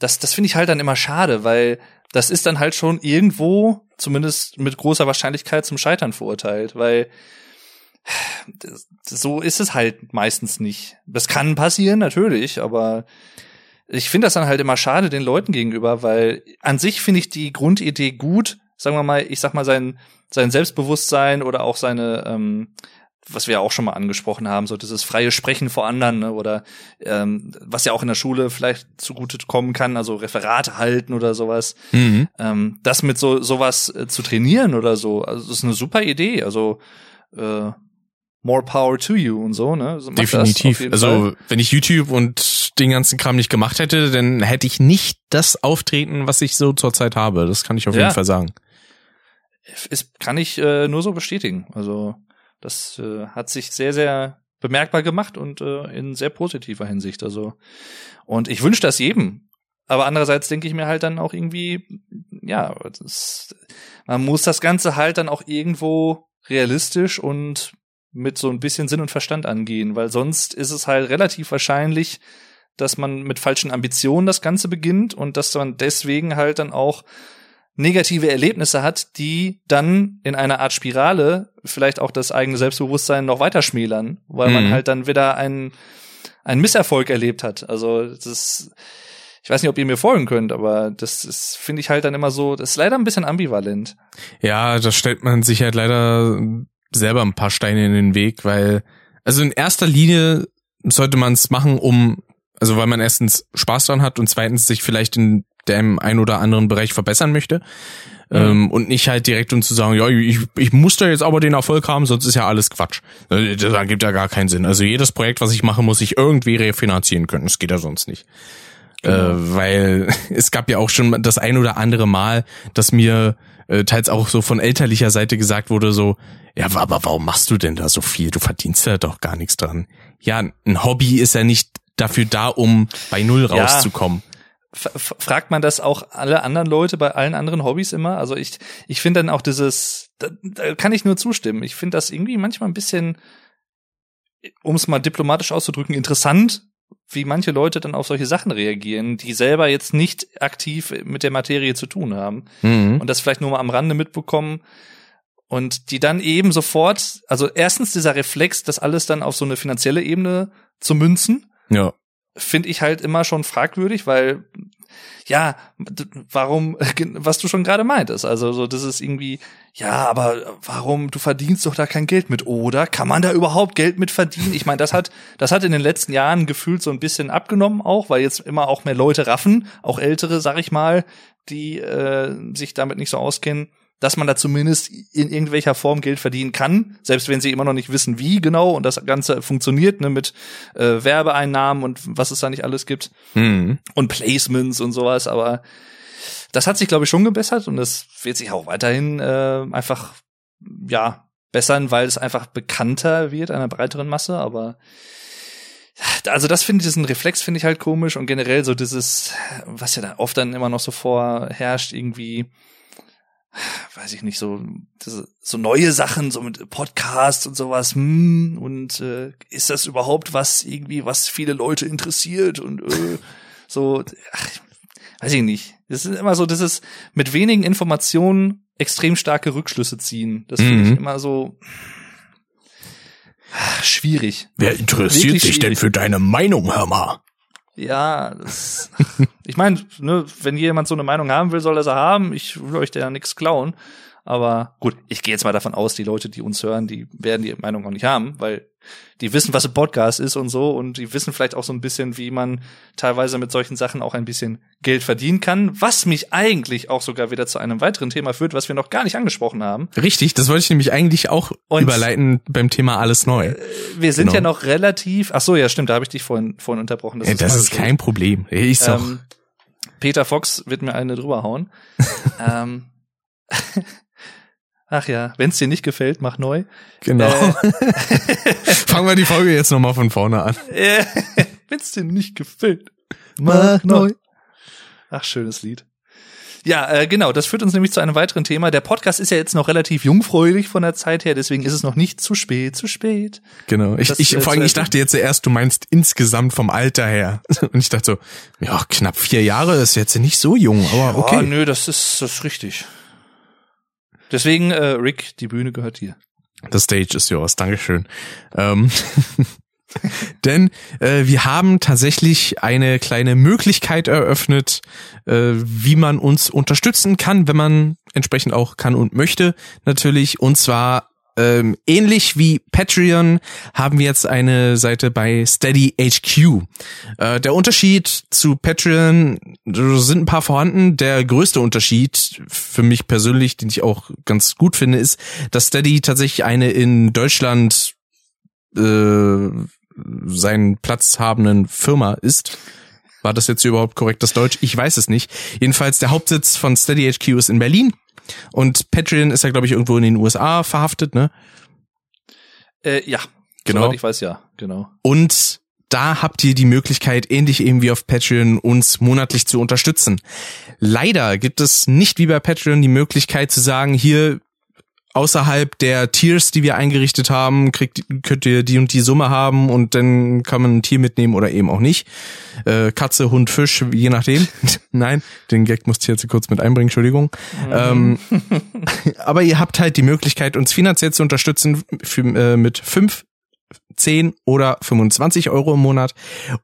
Das, das finde ich halt dann immer schade, weil das ist dann halt schon irgendwo, zumindest mit großer Wahrscheinlichkeit, zum Scheitern verurteilt, weil so ist es halt meistens nicht. Das kann passieren, natürlich, aber ich finde das dann halt immer schade den Leuten gegenüber, weil an sich finde ich die Grundidee gut, sagen wir mal, ich sag mal, sein, sein Selbstbewusstsein oder auch seine, ähm, was wir ja auch schon mal angesprochen haben, so dieses freie Sprechen vor anderen, ne, oder ähm, was ja auch in der Schule vielleicht zugute kommen kann, also Referate halten oder sowas. Mhm. Ähm, das mit so sowas äh, zu trainieren oder so, also das ist eine super Idee. Also äh, more power to you und so, ne? Also, definitiv. Also Fall. Wenn ich YouTube und den ganzen Kram nicht gemacht hätte, dann hätte ich nicht das Auftreten, was ich so zurzeit habe. Das kann ich auf ja. jeden Fall sagen. Es kann ich äh, nur so bestätigen. Also das äh, hat sich sehr, sehr bemerkbar gemacht und äh, in sehr positiver Hinsicht. Also und ich wünsche das jedem. Aber andererseits denke ich mir halt dann auch irgendwie, ja, das, man muss das Ganze halt dann auch irgendwo realistisch und mit so ein bisschen Sinn und Verstand angehen, weil sonst ist es halt relativ wahrscheinlich, dass man mit falschen Ambitionen das Ganze beginnt und dass man deswegen halt dann auch negative Erlebnisse hat, die dann in einer Art Spirale vielleicht auch das eigene Selbstbewusstsein noch weiter schmälern, weil mhm. man halt dann wieder einen, einen Misserfolg erlebt hat. Also das, ich weiß nicht, ob ihr mir folgen könnt, aber das ist, finde ich halt dann immer so, das ist leider ein bisschen ambivalent. Ja, da stellt man sich halt leider selber ein paar Steine in den Weg, weil, also in erster Linie sollte man es machen, um, also weil man erstens Spaß dran hat und zweitens sich vielleicht in dem einen oder anderen Bereich verbessern möchte mhm. ähm, und nicht halt direkt um zu sagen, ja, ich, ich muss da jetzt aber den Erfolg haben, sonst ist ja alles Quatsch. Das ergibt ja gar keinen Sinn. Also jedes Projekt, was ich mache, muss ich irgendwie refinanzieren können. Das geht ja sonst nicht. Genau. Äh, weil es gab ja auch schon das ein oder andere Mal, dass mir äh, teils auch so von elterlicher Seite gesagt wurde so, ja, aber warum machst du denn da so viel? Du verdienst ja doch gar nichts dran. Ja, ein Hobby ist ja nicht dafür da, um bei Null rauszukommen. Ja. Fragt man das auch alle anderen Leute bei allen anderen Hobbys immer? Also ich ich finde dann auch dieses, da, da kann ich nur zustimmen. Ich finde das irgendwie manchmal ein bisschen, um es mal diplomatisch auszudrücken, interessant, wie manche Leute dann auf solche Sachen reagieren, die selber jetzt nicht aktiv mit der Materie zu tun haben mhm. und das vielleicht nur mal am Rande mitbekommen und die dann eben sofort, also erstens dieser Reflex, das alles dann auf so eine finanzielle Ebene zu münzen, ja. finde ich halt immer schon fragwürdig, weil ja, warum, was du schon gerade meintest, also so das ist irgendwie, ja, aber warum, du verdienst doch da kein Geld mit, oder? Kann man da überhaupt Geld mit verdienen? Ich meine, das hat das hat in den letzten Jahren gefühlt so ein bisschen abgenommen auch, weil jetzt immer auch mehr Leute raffen, auch Ältere, sag ich mal, die äh, sich damit nicht so auskennen, dass man da zumindest in irgendwelcher Form Geld verdienen kann, selbst wenn sie immer noch nicht wissen, wie genau und das Ganze funktioniert, ne, mit äh, Werbeeinnahmen und was es da nicht alles gibt mhm. und Placements und sowas, aber das hat sich, glaube ich, schon gebessert und das wird sich auch weiterhin äh, einfach, ja, bessern, weil es einfach bekannter wird einer breiteren Masse, aber also das finde ich, diesen Reflex finde ich halt komisch und generell so dieses, was ja da oft dann immer noch so vorherrscht, irgendwie weiß ich nicht, so so neue Sachen, so mit Podcasts und sowas, hm, und äh, ist das überhaupt was irgendwie, was viele Leute interessiert und äh, so, ach, weiß ich nicht. Das ist immer so, das ist mit wenigen Informationen extrem starke Rückschlüsse ziehen. Das finde mhm. ich immer so ach, schwierig. Wer interessiert sich schwierig. denn für deine Meinung, hör mal? Ja, das, ich meine, ne, wenn jemand so eine Meinung haben will, soll er sie haben. Ich will euch da ja nichts klauen. Aber gut, ich gehe jetzt mal davon aus, die Leute, die uns hören, die werden die Meinung auch nicht haben, weil die wissen, was ein Podcast ist und so. Und die wissen vielleicht auch so ein bisschen, wie man teilweise mit solchen Sachen auch ein bisschen Geld verdienen kann. Was mich eigentlich auch sogar wieder zu einem weiteren Thema führt, was wir noch gar nicht angesprochen haben. Richtig, das wollte ich nämlich eigentlich auch und überleiten beim Thema Alles Neu. Wir sind genau. ja noch relativ, ach so, ja stimmt, da habe ich dich vorhin, vorhin unterbrochen. Das, ja, ist, das ist kein Problem. Ich ähm, doch. Peter Fox wird mir eine drüber hauen. ähm, Ach ja, wenn es dir nicht gefällt, mach neu. Genau. Äh, Fangen wir die Folge jetzt nochmal von vorne an. Wenn es dir nicht gefällt, mach neu. Ach, schönes Lied. Ja, äh, genau, das führt uns nämlich zu einem weiteren Thema. Der Podcast ist ja jetzt noch relativ jungfräulich von der Zeit her, deswegen ist es noch nicht zu spät, zu spät. Genau, ich, das, ich, äh, vor allem, ich dachte jetzt erst, du meinst insgesamt vom Alter her. Und ich dachte so, ja, knapp vier Jahre ist jetzt nicht so jung, aber okay. Ja, nö, das ist, das ist richtig. Deswegen, äh, Rick, die Bühne gehört dir. The stage is yours, Dankeschön. Ähm, denn äh, wir haben tatsächlich eine kleine Möglichkeit eröffnet, äh, wie man uns unterstützen kann, wenn man entsprechend auch kann und möchte natürlich. Und zwar ähm, ähnlich wie Patreon haben wir jetzt eine Seite bei Steady H Q. Äh, der Unterschied zu Patreon sind ein paar vorhanden. Der größte Unterschied für mich persönlich, den ich auch ganz gut finde, ist, dass Steady tatsächlich eine in Deutschland äh, seinen Platz habenden Firma ist. War das jetzt überhaupt korrektes Deutsch? Ich weiß es nicht. Jedenfalls der Hauptsitz von Steady H Q ist in Berlin und Patreon ist ja, glaube ich, irgendwo in den U S A verhaftet, ne? Äh, ja, genau. Soweit ich weiß, ja, genau. Und da habt ihr die Möglichkeit, ähnlich eben wie auf Patreon, uns monatlich zu unterstützen. Leider gibt es nicht wie bei Patreon die Möglichkeit zu sagen, hier außerhalb der Tiers, die wir eingerichtet haben, kriegt, könnt ihr die und die Summe haben und dann kann man ein Tier mitnehmen oder eben auch nicht. Äh, Katze, Hund, Fisch, je nachdem. Nein, den Gag musste ich jetzt kurz mit einbringen, Entschuldigung. Mhm. Ähm, aber ihr habt halt die Möglichkeit, uns finanziell zu unterstützen für, äh, mit fünf zehn oder fünfundzwanzig Euro im Monat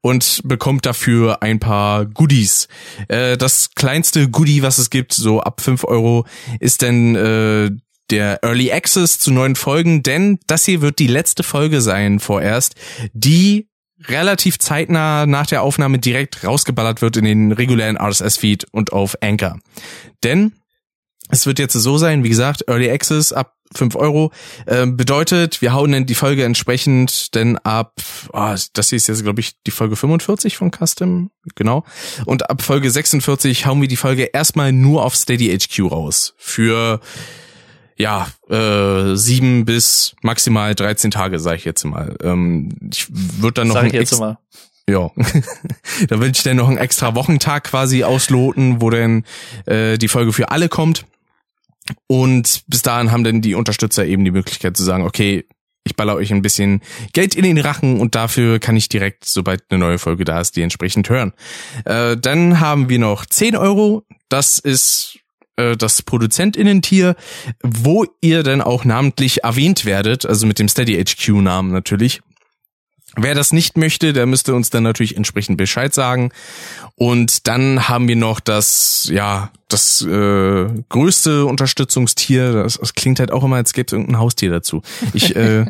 und bekommt dafür ein paar Goodies. Äh, das kleinste Goodie, was es gibt, so ab fünf Euro, ist dann äh, der Early Access zu neuen Folgen, denn das hier wird die letzte Folge sein vorerst, die relativ zeitnah nach der Aufnahme direkt rausgeballert wird in den regulären R S S-Feed und auf Anchor. Denn es wird jetzt so sein, wie gesagt, Early Access ab fünf Euro, äh, bedeutet, wir hauen dann die Folge entsprechend denn ab, oh, das hier ist jetzt, glaube ich, die Folge fünfundvierzig von Custom, genau, und ab Folge sechsundvierzig hauen wir die Folge erstmal nur auf Steady H Q raus, für, ja, äh, sieben bis maximal dreizehn Tage, sage ich jetzt mal. Ähm, ich würde dann noch... Sag ich jetzt mal. Ja, da würde ich dann noch einen extra Wochentag quasi ausloten, wo dann äh, die Folge für alle kommt. Und bis dahin haben dann die Unterstützer eben die Möglichkeit zu sagen, okay, ich baller euch ein bisschen Geld in den Rachen und dafür kann ich direkt, sobald eine neue Folge da ist, die entsprechend hören. Äh, dann haben wir noch zehn Euro. Das ist äh, das ProduzentInnen-Tier, wo ihr dann auch namentlich erwähnt werdet, also mit dem Steady H Q-Namen natürlich. Wer das nicht möchte, der müsste uns dann natürlich entsprechend Bescheid sagen. Und dann haben wir noch das, ja, das äh, größte Unterstützungstier. Das, das klingt halt auch immer, als gäbe es irgendein Haustier dazu. Ich äh,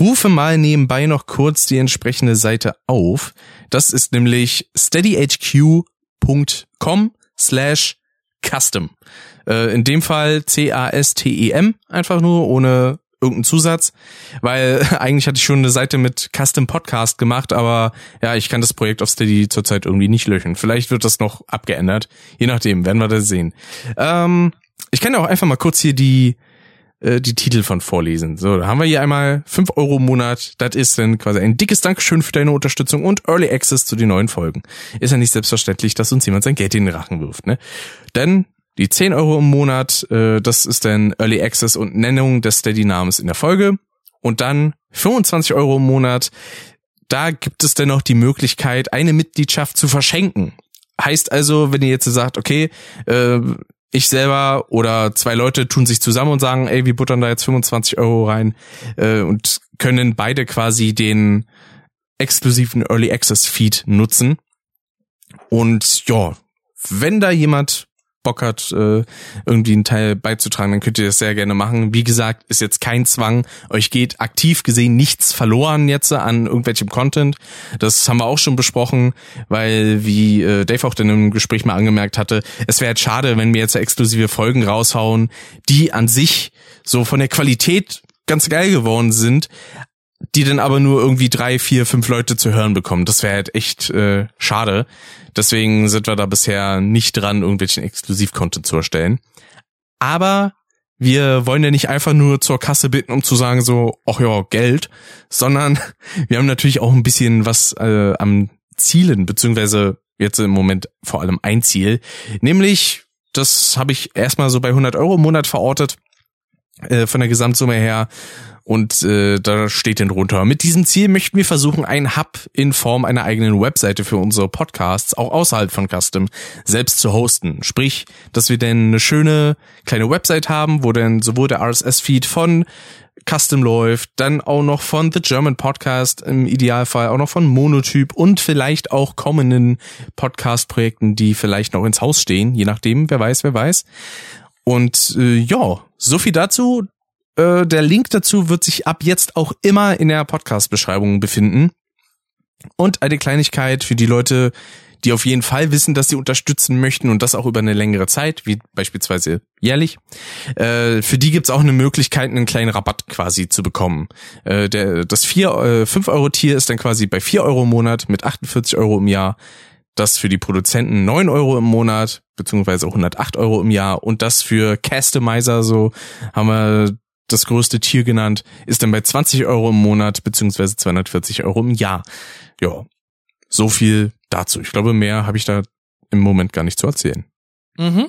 rufe mal nebenbei noch kurz die entsprechende Seite auf. Das ist nämlich steadyhq.com slash custom. Äh, in dem Fall C A S T E M, einfach nur ohne irgendein Zusatz, weil eigentlich hatte ich schon eine Seite mit Custom Podcast gemacht, aber ja, ich kann das Projekt auf Steady zurzeit irgendwie nicht löschen. Vielleicht wird das noch abgeändert, je nachdem, werden wir das sehen. Ähm, ich kann ja auch einfach mal kurz hier die äh, die Titel von vorlesen. So, da haben wir hier einmal fünf Euro im Monat, das ist dann quasi ein dickes Dankeschön für deine Unterstützung und Early Access zu den neuen Folgen. Ist ja nicht selbstverständlich, dass uns jemand sein Geld in den Rachen wirft, ne? Denn die zehn Euro im Monat, äh, das ist dann Early Access und Nennung des Steady-Namens in der Folge. Und dann fünfundzwanzig Euro im Monat, da gibt es dann noch die Möglichkeit, eine Mitgliedschaft zu verschenken. Heißt also, wenn ihr jetzt sagt, okay, äh, ich selber oder zwei Leute tun sich zusammen und sagen, ey, wir buttern da jetzt fünfundzwanzig Euro rein äh, und können beide quasi den exklusiven Early Access Feed nutzen. Und ja, wenn da jemand Bock hat, irgendwie einen Teil beizutragen, dann könnt ihr das sehr gerne machen. Wie gesagt, ist jetzt kein Zwang. Euch geht aktiv gesehen nichts verloren jetzt an irgendwelchem Content. Das haben wir auch schon besprochen, weil, wie Dave auch in einem Gespräch mal angemerkt hatte, es wäre jetzt schade, wenn wir jetzt exklusive Folgen raushauen, die an sich so von der Qualität ganz geil geworden sind, die dann aber nur irgendwie drei, vier, fünf Leute zu hören bekommen. Das wäre halt echt äh, schade. Deswegen sind wir da bisher nicht dran, irgendwelchen Exklusiv-Content zu erstellen. Aber wir wollen ja nicht einfach nur zur Kasse bitten, um zu sagen so, ach ja, Geld, sondern wir haben natürlich auch ein bisschen was äh, am Zielen, beziehungsweise jetzt im Moment vor allem ein Ziel. Nämlich, das habe ich erstmal so bei hundert Euro im Monat verortet, äh, von der Gesamtsumme her. Und äh, da steht denn drunter: Mit diesem Ziel möchten wir versuchen, einen Hub in Form einer eigenen Webseite für unsere Podcasts auch außerhalb von Custom selbst zu hosten. Sprich, dass wir denn eine schöne kleine Website haben, wo dann sowohl der R S S-Feed von Custom läuft, dann auch noch von The German Podcast, im Idealfall auch noch von Monotyp und vielleicht auch kommenden Podcast-Projekten, die vielleicht noch ins Haus stehen, je nachdem, wer weiß, wer weiß. Und äh, ja, so viel dazu. Der Link dazu wird sich ab jetzt auch immer in der Podcast-Beschreibung befinden. Und eine Kleinigkeit für die Leute, die auf jeden Fall wissen, dass sie unterstützen möchten und das auch über eine längere Zeit, wie beispielsweise jährlich. Äh, für die gibt's auch eine Möglichkeit, einen kleinen Rabatt quasi zu bekommen. Äh, der, das fünf-Euro-Tier ist dann quasi bei vier Euro im Monat mit achtundvierzig Euro im Jahr. Das für die Produzenten neun Euro im Monat, beziehungsweise hundertacht Euro im Jahr. Und das für Customizer, so haben wir das größte Tier genannt, ist dann bei zwanzig Euro im Monat, beziehungsweise zweihundertvierzig Euro im Jahr. Ja, so viel dazu. Ich glaube, mehr habe ich da im Moment gar nicht zu erzählen. Mhm.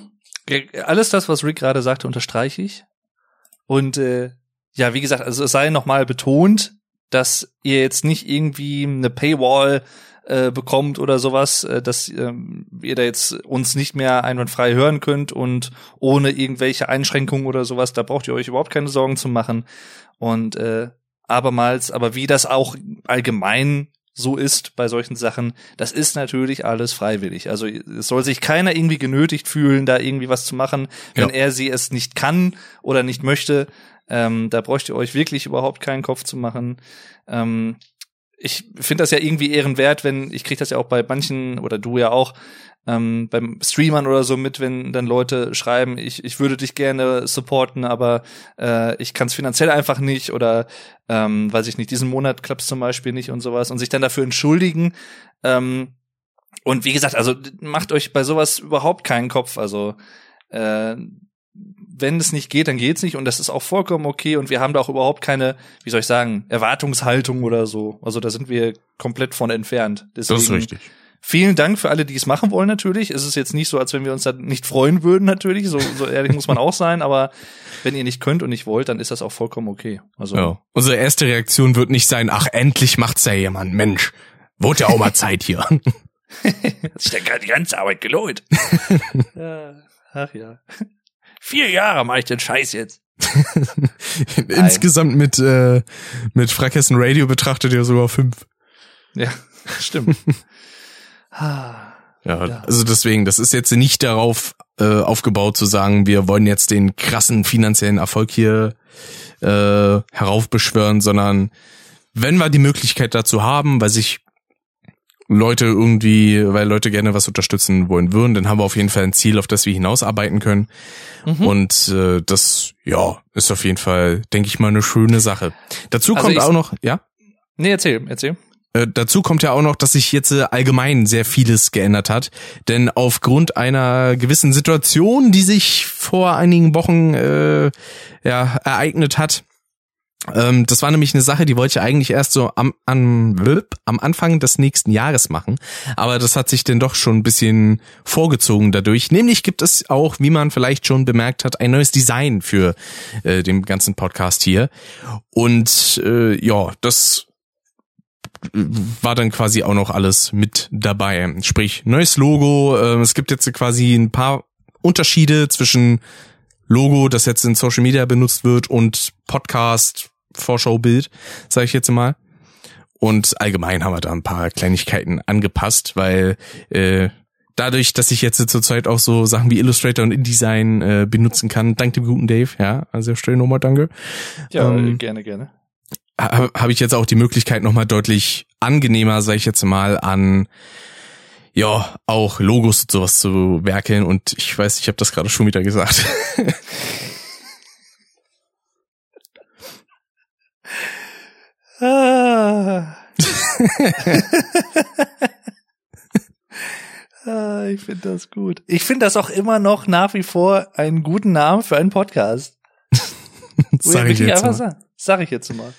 Alles das, was Rick gerade sagte, unterstreiche ich. Und äh, ja, wie gesagt, also es sei nochmal betont, dass ihr jetzt nicht irgendwie eine Paywall äh, bekommt oder sowas, äh, dass ähm, ihr da jetzt uns nicht mehr einwandfrei hören könnt und ohne irgendwelche Einschränkungen oder sowas, da braucht ihr euch überhaupt keine Sorgen zu machen. Und äh, abermals, aber wie das auch allgemein so ist bei solchen Sachen, das ist natürlich alles freiwillig. Also es soll sich keiner irgendwie genötigt fühlen, da irgendwie was zu machen, wenn ja. er sie es nicht kann oder nicht möchte. Ähm, da bräucht ihr euch wirklich überhaupt keinen Kopf zu machen. Ähm, ich finde das ja irgendwie ehrenwert, wenn, ich kriege das ja auch bei manchen, oder du ja auch, ähm, beim Streamern oder so mit, wenn dann Leute schreiben, ich ich würde dich gerne supporten, aber äh, ich kann es finanziell einfach nicht oder ähm, weiß ich nicht, diesen Monat klappt's zum Beispiel nicht und sowas und sich dann dafür entschuldigen. Ähm, und wie gesagt, also macht euch bei sowas überhaupt keinen Kopf. Also äh, wenn es nicht geht, dann geht's nicht und das ist auch vollkommen okay und wir haben da auch überhaupt keine, wie soll ich sagen, Erwartungshaltung oder so. Also da sind wir komplett von entfernt. Deswegen, das ist richtig. Vielen Dank für alle, die es machen wollen natürlich. Es ist jetzt nicht so, als wenn wir uns da nicht freuen würden natürlich. So, so ehrlich muss man auch sein. Aber wenn ihr nicht könnt und nicht wollt, dann ist das auch vollkommen okay. Also ja. Unsere erste Reaktion wird nicht sein, ach endlich macht's ja jemand. Mensch, wurde ja auch mal Zeit hier. Das ist ja gerade die ganze Arbeit gelohnt. Ja, ach ja. Vier Jahre mache ich den Scheiß jetzt. Insgesamt mit äh, mit Frackhessen Radio betrachtet ihr sogar fünf. Ja, stimmt. ja, also deswegen, das ist jetzt nicht darauf äh, aufgebaut zu sagen, wir wollen jetzt den krassen finanziellen Erfolg hier äh, heraufbeschwören, sondern wenn wir die Möglichkeit dazu haben, weil sich Leute irgendwie, weil Leute gerne was unterstützen wollen würden, dann haben wir auf jeden Fall ein Ziel, auf das wir hinausarbeiten können. Mhm. Und äh, das, ja, ist auf jeden Fall, denke ich mal, eine schöne Sache. Dazu also kommt auch noch, ja? Nee, erzähl, erzähl. Äh, dazu kommt ja auch noch, dass sich jetzt äh, allgemein sehr vieles geändert hat, denn aufgrund einer gewissen Situation, die sich vor einigen Wochen äh, ja ereignet hat, Ähm, das war nämlich eine Sache, die wollte ich eigentlich erst so am, am, am Anfang des nächsten Jahres machen, aber das hat sich denn doch schon ein bisschen vorgezogen dadurch. Nämlich gibt es auch, wie man vielleicht schon bemerkt hat, ein neues Design für äh, den ganzen Podcast hier und äh, ja, das war dann quasi auch noch alles mit dabei. Sprich, neues Logo, äh, es gibt jetzt quasi ein paar Unterschiede zwischen Logo, das jetzt in Social Media benutzt wird und Podcast, Vorschaubild, sage ich jetzt mal. Und allgemein haben wir da ein paar Kleinigkeiten angepasst, weil äh, dadurch, dass ich jetzt zurzeit auch so Sachen wie Illustrator und InDesign äh, benutzen kann, dank dem guten Dave, ja, also schön nochmal danke. Ja, ähm, gerne, gerne. Habe hab ich jetzt auch die Möglichkeit nochmal deutlich angenehmer, sage ich jetzt mal, an ja, auch Logos und sowas zu werkeln und ich weiß, ich habe das gerade schon wieder gesagt. ah. ah, ich finde das gut. Ich finde das auch immer noch nach wie vor einen guten Namen für einen Podcast. Sag ich jetzt mal. Sagen? Sag ich jetzt mal.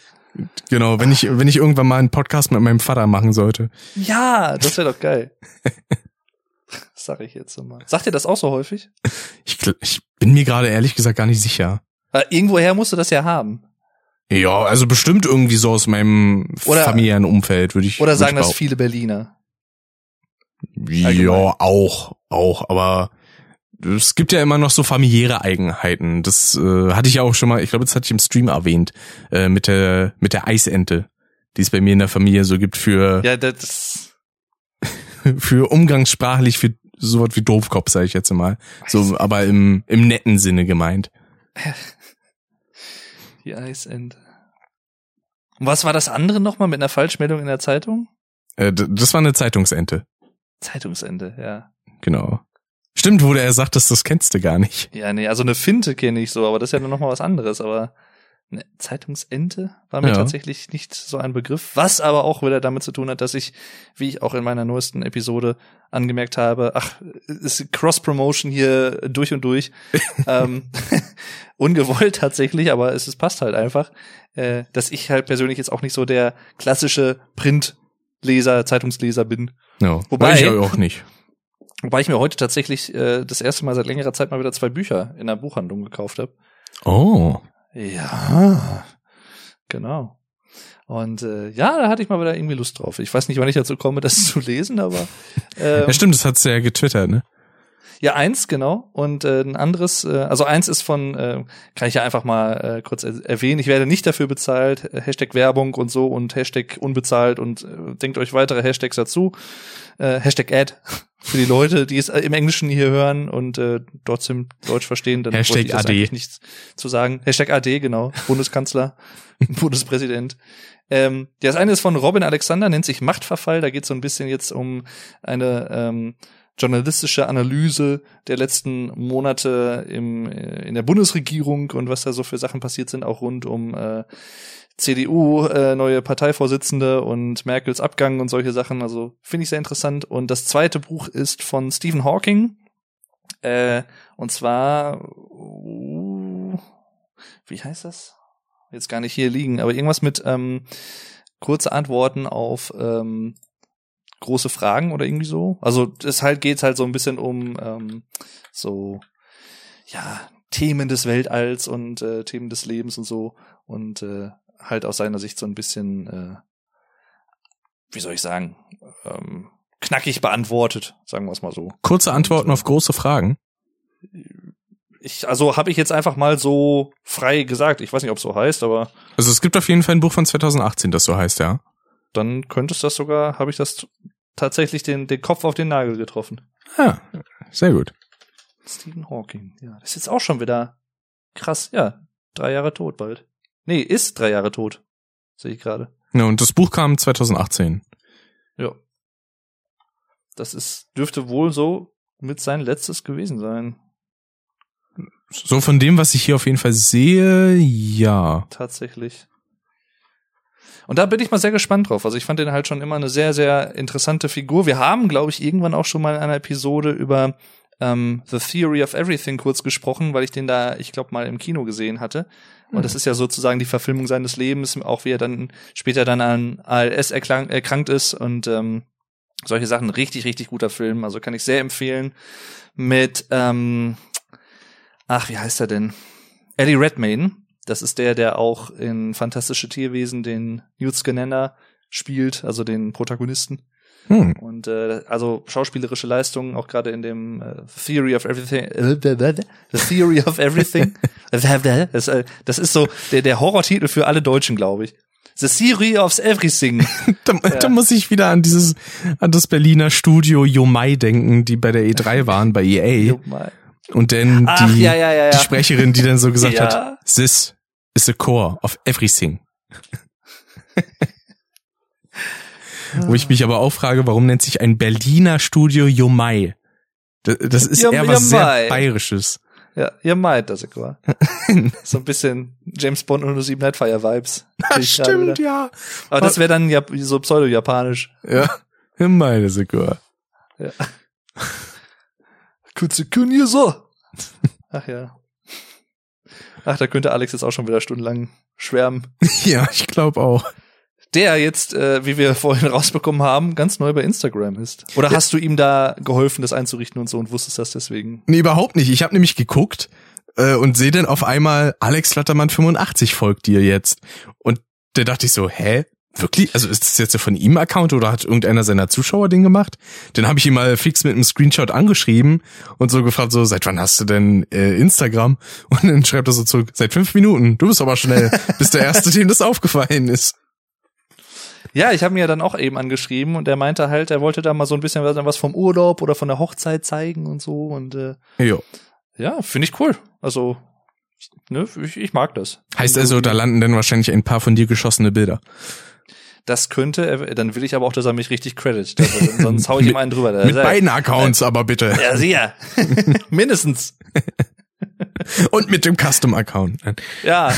Genau, wenn ich wenn ich irgendwann mal einen Podcast mit meinem Vater machen sollte. Ja, das wäre doch geil. Das sag ich jetzt immer. Sagt ihr das auch so häufig? Ich, ich bin mir gerade ehrlich gesagt gar nicht sicher. Aber irgendwoher musst du das ja haben. Ja, also bestimmt irgendwie so aus meinem oder, familiären Umfeld, würde ich Oder sagen das viele Berliner? Allgemein. Ja, auch, auch, aber es gibt ja immer noch so familiäre Eigenheiten. Das äh, hatte ich ja auch schon mal, ich glaube, das hatte ich im Stream erwähnt, äh, mit der mit der Eisente, die es bei mir in der Familie so gibt für ja, das für umgangssprachlich für sowas wie Doofkopf, sage ich jetzt mal. So, aber im im netten Sinne gemeint. Die Eisente. Und was war das andere nochmal mit einer Falschmeldung in der Zeitung? Äh, das war eine Zeitungsente. Zeitungsende, ja. Genau. Stimmt, wo er sagt, dass das kennst du gar nicht. Ja, nee, also eine Finte kenne ich so, aber das ist ja noch mal was anderes, aber eine Zeitungsente war mir ja tatsächlich nicht so ein Begriff, was aber auch wieder damit zu tun hat, dass ich, wie ich auch in meiner neuesten Episode angemerkt habe, ach, ist Cross-Promotion hier durch und durch, ähm, ungewollt tatsächlich, aber es, es passt halt einfach, äh, dass ich halt persönlich jetzt auch nicht so der klassische Printleser, Zeitungsleser bin. Ja, wobei ich auch nicht. Wobei ich mir heute tatsächlich äh, das erste Mal seit längerer Zeit mal wieder zwei Bücher in der Buchhandlung gekauft habe. Oh. Ja, genau. Und äh, ja, da hatte ich mal wieder irgendwie Lust drauf. Ich weiß nicht, wann ich dazu komme, das zu lesen, aber ähm, ja, stimmt, das hat's ja getwittert, ne? Ja, eins, genau. Und äh, ein anderes, äh, also eins ist von, äh, kann ich ja einfach mal äh, kurz er- erwähnen, ich werde nicht dafür bezahlt, Hashtag Werbung und so und Hashtag unbezahlt und äh, denkt euch weitere Hashtags dazu, äh, Hashtag Ad für die Leute, die es im Englischen hier hören und äh, trotzdem Deutsch verstehen, dann Hashtag wollte ich das A D. Eigentlich nichts zu sagen. Hashtag A D, genau, Bundeskanzler, Bundespräsident. Ähm, das eine ist von Robin Alexander, nennt sich Machtverfall, da geht es so ein bisschen jetzt um eine ähm, journalistische Analyse der letzten Monate im, in der Bundesregierung und was da so für Sachen passiert sind, auch rund um äh, C D U, äh, neue Parteivorsitzende und Merkels Abgang und solche Sachen. Also finde ich sehr interessant. Und das zweite Buch ist von Stephen Hawking. Äh, und zwar, uh, wie heißt das? Jetzt gar nicht hier liegen, aber irgendwas mit ähm, kurze Antworten auf ähm, große Fragen oder irgendwie so. Also es halt geht's halt so ein bisschen um ähm, so ja Themen des Weltalls und äh, Themen des Lebens und so und äh, halt aus seiner Sicht so ein bisschen äh, wie soll ich sagen ähm, knackig beantwortet, sagen wir es mal so. Kurze Antworten so auf große Fragen. Ich, also habe ich jetzt einfach mal so frei gesagt. Ich weiß nicht, ob es so heißt, aber also es gibt auf jeden Fall ein Buch von zwanzig achtzehn, das so heißt, ja. Dann könnte es das sogar, habe ich das t- tatsächlich den, den Kopf auf den Nagel getroffen. Ah, sehr gut. Stephen Hawking, ja. Das ist jetzt auch schon wieder krass, ja. Drei Jahre tot bald. Nee, ist drei Jahre tot. Sehe ich gerade. Ja, und das Buch kam zwanzig achtzehn. Ja. Das ist, dürfte wohl so mit sein letztes gewesen sein. So von dem, was ich hier auf jeden Fall sehe, ja. Tatsächlich. Und da bin ich mal sehr gespannt drauf. Also ich fand den halt schon immer eine sehr, sehr interessante Figur. Wir haben, glaube ich, irgendwann auch schon mal in einer Episode über ähm, The Theory of Everything kurz gesprochen, weil ich den da, ich glaube, mal im Kino gesehen hatte. Und mhm. das ist ja sozusagen die Verfilmung seines Lebens, auch wie er dann später dann an A L S erkrank, erkrankt ist und ähm, solche Sachen. Richtig, richtig guter Film. Also kann ich sehr empfehlen. Mit, ähm, ach, wie heißt er denn? Eddie Redmayne. Das ist der, der auch in Fantastische Tierwesen den Newt Scamander spielt, also den Protagonisten. Hm. Und äh, also schauspielerische Leistungen, auch gerade in dem äh, Theory of Everything. Äh, The Theory of Everything. das, äh, das ist so der, der Horrortitel für alle Deutschen, glaube ich. The Theory of Everything. da, ja. da muss ich wieder an dieses an das Berliner Studio Jomai denken, die bei der E drei waren, bei E A. Jomai. Und dann Ach, die, ja, ja, ja, ja. die Sprecherin, die dann so gesagt ja. hat, this is the core of everything. Wo ich mich aber auch frage, warum nennt sich ein Berliner Studio Jomai? Das, das ist Jom, eher was Jomai. Sehr Bayerisches. Ja, Jomai, das ist wahr. So ein bisschen James Bond null null sieben Nightfire Vibes. Das stimmt, ja. Aber was? Das wäre dann ja so pseudo-japanisch. Ja, Jomai, das ist wahr. Ja. Ach ja. Ach, da könnte Alex jetzt auch schon wieder stundenlang schwärmen. Ja, ich glaube auch. Der jetzt, äh, wie wir vorhin rausbekommen haben, ganz neu bei Instagram ist. Oder ja. Hast du ihm da geholfen, das einzurichten und so und wusstest das deswegen? Nee, überhaupt nicht. Ich habe nämlich geguckt äh, und sehe dann auf einmal, Alex Lattermann fünfundachtzig folgt dir jetzt. Und da dachte ich so, hä? Wirklich? Also ist das jetzt von ihm Account oder hat irgendeiner seiner Zuschauer den gemacht? Den habe ich ihm mal fix mit einem Screenshot angeschrieben und so gefragt, so, seit wann hast du denn äh, Instagram? Und dann schreibt er so zurück, seit fünf Minuten, du bist aber schnell, bist der Erste, dem das aufgefallen ist. Ja, ich habe mir ja dann auch eben angeschrieben und er meinte halt, er wollte da mal so ein bisschen was vom Urlaub oder von der Hochzeit zeigen und so. Und äh, jo. Ja, finde ich cool. Also ne, ich, ich mag das. Heißt also, da landen dann wahrscheinlich ein paar von dir geschossene Bilder. das könnte, dann will ich aber auch, dass er mich richtig creditet. Also, sonst hau ich ihm einen drüber. Mit sei. beiden Accounts äh, aber bitte. Ja, sicher. Mindestens. Und mit dem Custom-Account. Ja.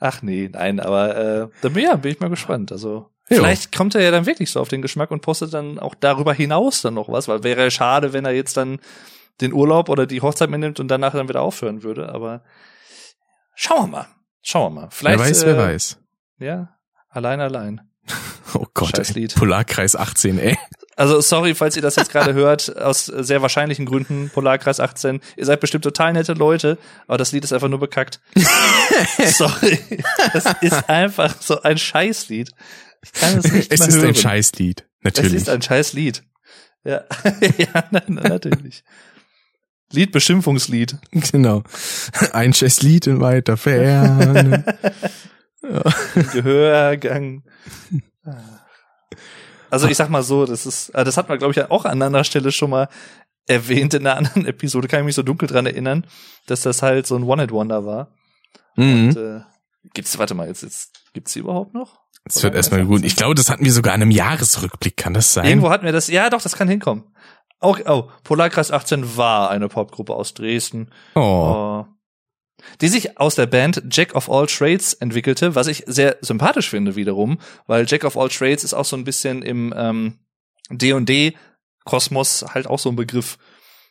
Ach nee, nein, aber äh, dann ja, bin ich mal gespannt. Also jo. Vielleicht kommt er ja dann wirklich so auf den Geschmack und postet dann auch darüber hinaus dann noch was, weil wäre ja schade, wenn er jetzt dann den Urlaub oder die Hochzeit mitnimmt und danach dann wieder aufhören würde, aber schauen wir mal. Schauen wir mal. Vielleicht, wer weiß, äh, wer weiß. Ja, allein, allein. Oh Gott, ey, Polarkreis achtzehn, ey. Also sorry, falls ihr das jetzt gerade hört, aus sehr wahrscheinlichen Gründen, Polarkreis achtzehn. Ihr seid bestimmt total nette Leute, aber das Lied ist einfach nur bekackt. Sorry, das ist einfach so ein Scheißlied. Ich kann es nicht es mehr hören. Es ist ein Scheißlied, natürlich. Es ist ein Scheißlied. Ja, ja na, na, natürlich. Liedbeschimpfungslied. Genau. Ein Scheißlied in weiter Ferne. Ja. Gehörgang. Also ich sag mal so, das ist, das hat man glaube ich auch an anderer Stelle schon mal erwähnt in einer anderen Episode, kann ich mich so dunkel dran erinnern, dass das halt so ein One-Hit-Wonder war. Mhm. Und, äh, gibt's, warte mal, jetzt, jetzt gibt's die überhaupt noch? Das wird erstmal gut. Ich glaube, das hatten wir sogar in einem Jahresrückblick, kann das sein? Irgendwo hatten wir das, ja doch, das kann hinkommen. Auch, oh, Polarkreis achtzehn war eine Popgruppe aus Dresden. Oh. oh. Die sich aus der Band Jack of All Trades entwickelte, was ich sehr sympathisch finde wiederum, weil Jack of All Trades ist auch so ein bisschen im ähm, D und D-Kosmos halt auch so ein Begriff.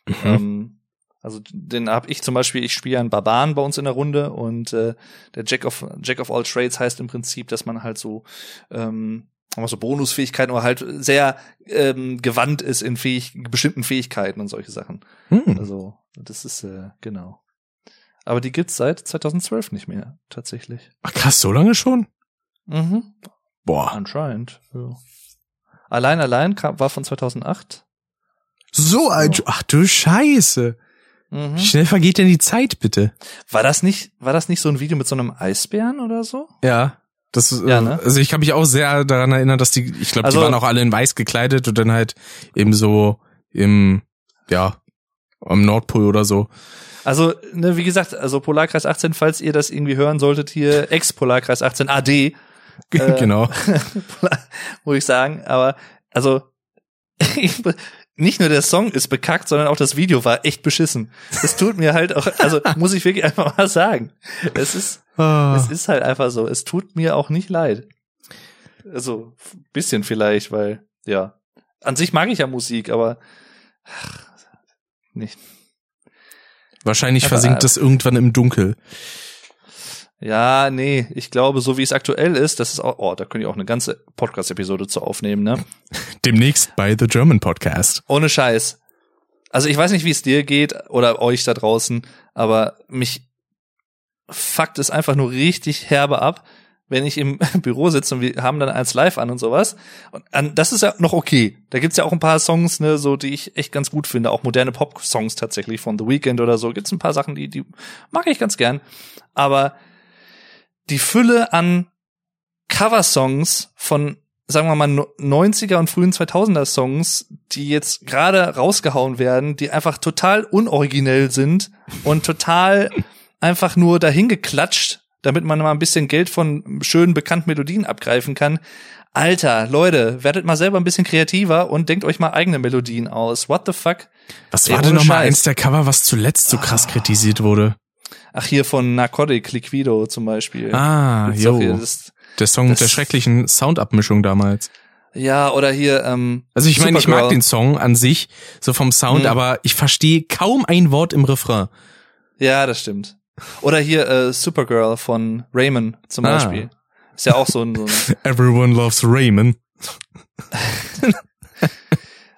Mhm. Ähm, also den hab ich zum Beispiel, ich spiele einen Barbaren bei uns in der Runde und äh, der Jack of Jack of All Trades heißt im Prinzip, dass man halt so ähm, so Bonusfähigkeiten oder halt sehr ähm, gewandt ist in fähig, bestimmten Fähigkeiten und solche Sachen. Mhm. Also das ist, äh, genau. Aber die gibt's seit zweitausendzwölf nicht mehr, tatsächlich. Ach krass, so lange schon? Mhm. Boah. Anscheinend. Ja. Allein, allein kam, war von zweitausendacht. So alt, so. Ach du Scheiße. Mhm. Wie schnell vergeht denn die Zeit, bitte? War das nicht, war das nicht so ein Video mit so einem Eisbären oder so? Ja. Das, ja, ne? Also ich kann mich auch sehr daran erinnern, dass die, ich glaube, also, die waren auch alle in weiß gekleidet und dann halt eben so im, ja, am Nordpol oder so. Also, ne, wie gesagt, also Polarkreis achtzehn, falls ihr das irgendwie hören solltet, hier Ex-Polarkreis achtzehn A D. Äh, genau. Muss ich sagen, aber also nicht nur der Song ist bekackt, sondern auch das Video war echt beschissen. Das tut mir halt auch, also muss ich wirklich einfach mal sagen. Es ist oh. es ist halt einfach so, es tut mir auch nicht leid. Also ein bisschen vielleicht, weil ja, an sich mag ich ja Musik, aber ach, nicht Wahrscheinlich aber, versinkt das irgendwann im Dunkel. Ja, nee, ich glaube, so wie es aktuell ist, das ist auch, oh, da könnt ihr auch eine ganze Podcast-Episode zu aufnehmen, ne? Demnächst bei The German Podcast. Ohne Scheiß. Also ich weiß nicht, wie es dir geht oder euch da draußen, aber mich fuckt es einfach nur richtig herbe ab, wenn ich im Büro sitze und wir haben dann eins live an und sowas. Und an, das ist ja noch okay. Da gibt's ja auch ein paar Songs, ne, so, die ich echt ganz gut finde. Auch moderne Pop-Songs tatsächlich von The Weeknd oder so. Gibt's ein paar Sachen, die, die mag ich ganz gern. Aber die Fülle an Cover-Songs von, sagen wir mal, neunziger und frühen zweitausender Songs, die jetzt gerade rausgehauen werden, die einfach total unoriginell sind und total einfach nur dahin geklatscht, damit man mal ein bisschen Geld von schönen, bekannten Melodien abgreifen kann. Alter, Leute, werdet mal selber ein bisschen kreativer und denkt euch mal eigene Melodien aus. What the fuck? Was war denn nochmal eins der Cover, was zuletzt so krass ah. kritisiert wurde? Ach, hier von Narcotic Liquido zum Beispiel. Ah, jo. Der Song mit der schrecklichen Soundabmischung damals. Ja, oder hier, ähm. Also ich meine, ich mag den Song an sich, so vom Sound, hm. aber ich verstehe kaum ein Wort im Refrain. Ja, das stimmt. Oder hier äh, Supergirl von Raymond zum ah. Beispiel. Ist ja auch so ein... So ein Everyone loves Raymond.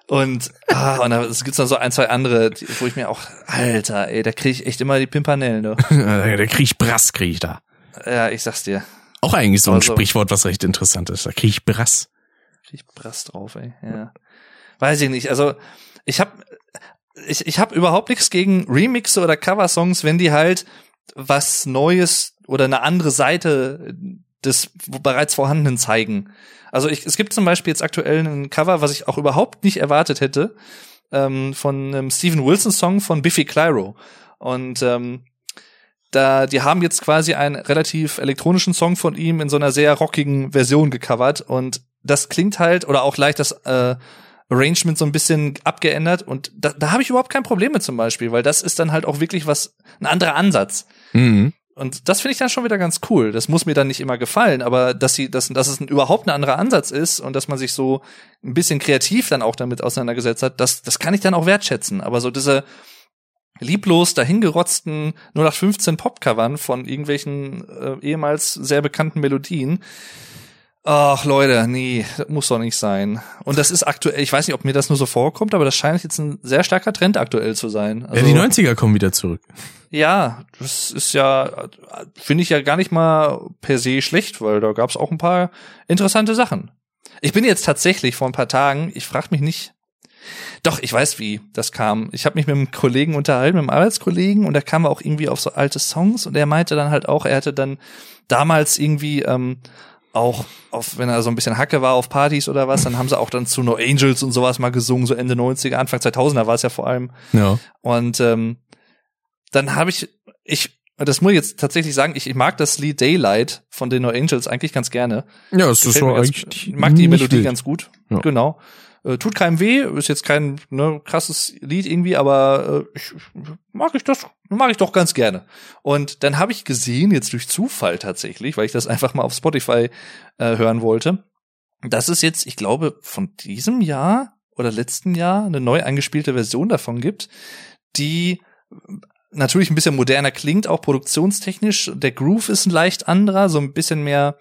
und ah, und da gibt's noch so ein, zwei andere, die, wo ich mir auch... Alter, ey, da krieg ich echt immer die Pimpernellen, du. da krieg ich Brass, krieg ich da. Ja, ich sag's dir. Auch eigentlich so ein also, Sprichwort, was recht interessant ist. Da krieg ich Brass. Krieg ich Brass drauf, ey. Ja. Weiß ich nicht, also ich hab... Ich, ich hab überhaupt nichts gegen Remixe oder Coversongs, wenn die halt... was Neues oder eine andere Seite des bereits Vorhandenen zeigen. Also ich, es gibt zum Beispiel jetzt aktuell ein Cover, was ich auch überhaupt nicht erwartet hätte, ähm, von einem Steven Wilson Song von Biffy Clyro. Und ähm, Da, die haben jetzt quasi einen relativ elektronischen Song von ihm in so einer sehr rockigen Version gecovert und das klingt halt, oder auch leicht das äh, Arrangement so ein bisschen abgeändert und da, da habe ich überhaupt kein Problem mit zum Beispiel, weil das ist dann halt auch wirklich was, ein anderer Ansatz. Mhm. Und das finde ich dann schon wieder ganz cool. Das muss mir dann nicht immer gefallen, aber dass sie, dass, dass es ein, überhaupt ein anderer Ansatz ist und dass man sich so ein bisschen kreativ dann auch damit auseinandergesetzt hat, das, das kann ich dann auch wertschätzen. Aber so diese lieblos dahingerotzten null acht fünfzehn Popcovern von irgendwelchen äh, ehemals sehr bekannten Melodien. Ach Leute, nee, das muss doch nicht sein. Und das ist aktuell, ich weiß nicht, ob mir das nur so vorkommt, aber das scheint jetzt ein sehr starker Trend aktuell zu sein. Also, ja, die neunziger kommen wieder zurück. Ja, das ist ja, finde ich ja gar nicht mal per se schlecht, weil da gab's auch ein paar interessante Sachen. Ich bin jetzt tatsächlich vor ein paar Tagen, ich frag mich nicht, doch, ich weiß, wie das kam. Ich habe mich mit einem Kollegen unterhalten, mit einem Arbeitskollegen, und da kamen wir auch irgendwie auf so alte Songs und er meinte dann halt auch, er hatte dann damals irgendwie ähm, auch, auf, wenn er so ein bisschen Hacke war auf Partys oder was, dann haben sie auch dann zu No Angels und sowas mal gesungen, so Ende neunziger, Anfang zweitausender war es ja vor allem. Ja. Und ähm, dann habe ich, ich das muss ich jetzt tatsächlich sagen, ich, ich mag das Lied Daylight von den No Angels eigentlich ganz gerne. Ja, es ist so eigentlich ganz, ich mag die Melodie wild. Ganz gut, ja. Genau. Tut keinem weh, ist jetzt kein ne, krasses Lied irgendwie, aber äh, ich, mag ich das, mag ich doch ganz gerne. Und dann habe ich gesehen, jetzt durch Zufall tatsächlich, weil ich das einfach mal auf Spotify äh, hören wollte, dass es jetzt, ich glaube, von diesem Jahr oder letzten Jahr eine neu angespielte Version davon gibt, die natürlich ein bisschen moderner klingt, auch produktionstechnisch. Der Groove ist ein leicht anderer, so ein bisschen mehr,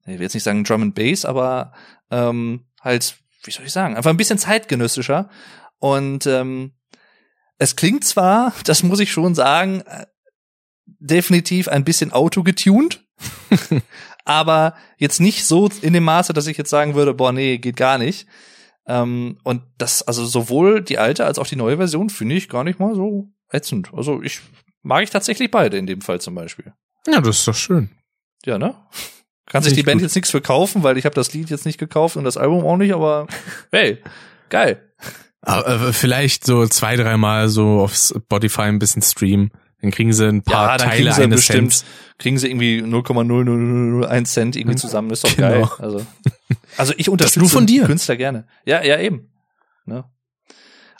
ich will jetzt nicht sagen Drum and Bass, aber ähm, halt wie soll ich sagen, einfach ein bisschen zeitgenössischer. Und ähm, es klingt zwar, das muss ich schon sagen, äh, definitiv ein bisschen autogetuned, aber jetzt nicht so in dem Maße, dass ich jetzt sagen würde, boah, nee, geht gar nicht. Ähm, und das, also sowohl die alte als auch die neue Version finde ich gar nicht mal so ätzend. Also ich mag ich tatsächlich beide in dem Fall zum Beispiel. Ja, das ist doch schön. Ja, ne? Kann sich die Band jetzt nichts verkaufen, weil ich habe das Lied jetzt nicht gekauft und das Album auch nicht, aber hey, geil. Aber vielleicht so zwei, dreimal so auf Spotify ein bisschen streamen, dann kriegen sie ein paar ja, dann Teile kriegen eines bestimmt, Cent. Kriegen sie irgendwie null Komma null null null eins Cent irgendwie zusammen, ist doch genau. Geil. Also, also ich unterstütze das nur von dir. Künstler gerne. Ja, ja eben. Ja.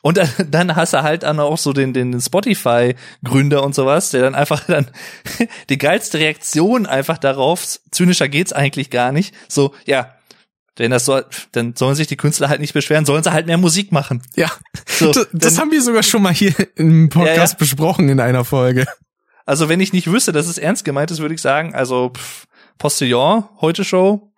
Und dann, dann hast du halt dann auch so den, den Spotify-Gründer und sowas, der dann einfach dann die geilste Reaktion einfach darauf, zynischer geht's eigentlich gar nicht, so, ja, denn das soll, dann sollen sich die Künstler halt nicht beschweren, sollen sie halt mehr Musik machen. Ja, so, das, das dann, haben wir sogar schon mal hier im Podcast ja, ja. besprochen in einer Folge. Also wenn ich nicht wüsste, dass es ernst gemeint ist, würde ich sagen, also pff, Postillon, Heute-Show,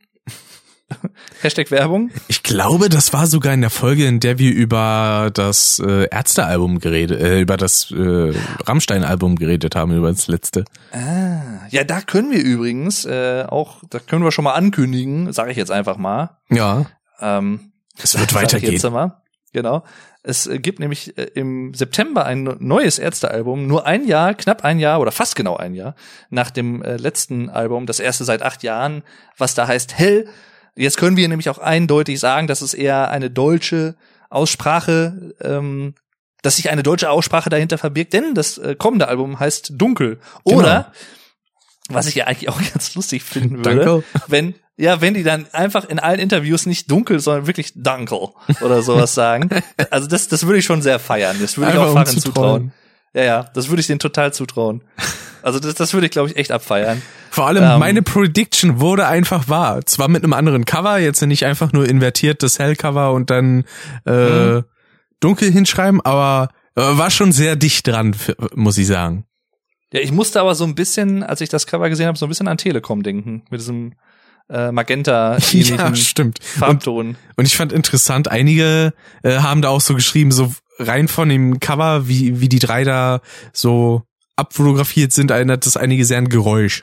Hashtag Werbung. Ich glaube, das war sogar in der Folge, in der wir über das äh, Ärzte-Album geredet, äh, über das äh, Rammstein-Album geredet haben, über das letzte. Ah, ja, da können wir übrigens äh, auch, da können wir schon mal ankündigen, sage ich jetzt einfach mal. Ja. Ähm, es wird weitergehen. Jetzt mal. Genau. Es gibt nämlich im September ein neues Ärzte-Album, nur ein Jahr, knapp ein Jahr oder fast genau ein Jahr nach dem letzten Album, das erste seit acht Jahren, was da heißt Hell. Jetzt können wir nämlich auch eindeutig sagen, dass es eher eine deutsche Aussprache, ähm, dass sich eine deutsche Aussprache dahinter verbirgt, denn das äh, kommende Album heißt Dunkel. Oder, genau. Was ich ja eigentlich auch ganz lustig finden würde, Dunkel. wenn ja, wenn die dann einfach in allen Interviews nicht Dunkel, sondern wirklich Dunkel oder sowas sagen. Also das, das würde ich schon sehr feiern. Das würde ich auch Fahren zutrauen. Ja, ja, das würde ich denen total zutrauen. Also das, das würde ich, glaube ich, echt abfeiern. Vor allem ähm, meine Prediction wurde einfach wahr. Zwar mit einem anderen Cover, jetzt nicht einfach nur invertiert das Hell-Cover und dann äh, mhm. dunkel hinschreiben, aber äh, war schon sehr dicht dran, für, muss ich sagen. Ja, ich musste aber so ein bisschen, als ich das Cover gesehen habe, so ein bisschen an Telekom denken. Mit diesem äh, Magenta ja, stimmt. Farbton. Und, und ich fand interessant, einige äh, haben da auch so geschrieben, so rein von dem Cover, wie wie die drei da so abfotografiert sind, erinnert das einige sehr an Geräusch.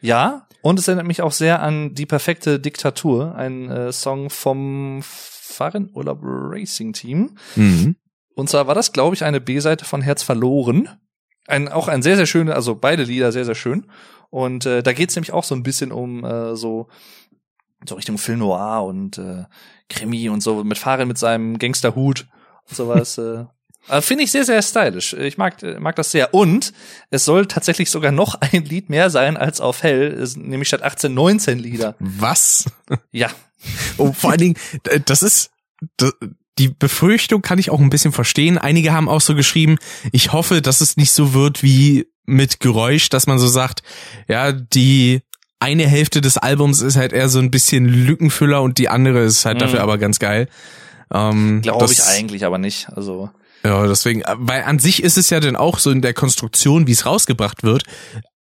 Ja, und es erinnert mich auch sehr an Die perfekte Diktatur, ein äh, Song vom Fahrradurlaub Racing Team. Mhm. Und zwar war das, glaube ich, eine B-Seite von Herz verloren. Ein, auch ein sehr, sehr schönes, also beide Lieder sehr, sehr schön. Und äh, da geht's nämlich auch so ein bisschen um äh, so so Richtung Film Noir und äh, Krimi und so, mit Fahrrad mit seinem Gangsterhut und sowas. äh, Finde ich sehr, sehr stylisch. Ich mag, mag das sehr. Und es soll tatsächlich sogar noch ein Lied mehr sein als auf Hell, nämlich statt achtzehn, neunzehn Lieder. Was? Ja. Und vor allen Dingen, das ist, die Befürchtung kann ich auch ein bisschen verstehen. Einige haben auch so geschrieben, ich hoffe, dass es nicht so wird wie mit Geräusch, dass man so sagt, ja, die eine Hälfte des Albums ist halt eher so ein bisschen Lückenfüller und die andere ist halt mhm. dafür aber ganz geil. Ähm, Glaube ich eigentlich aber nicht, also... Ja, deswegen, weil an sich ist es ja dann auch so in der Konstruktion, wie es rausgebracht wird,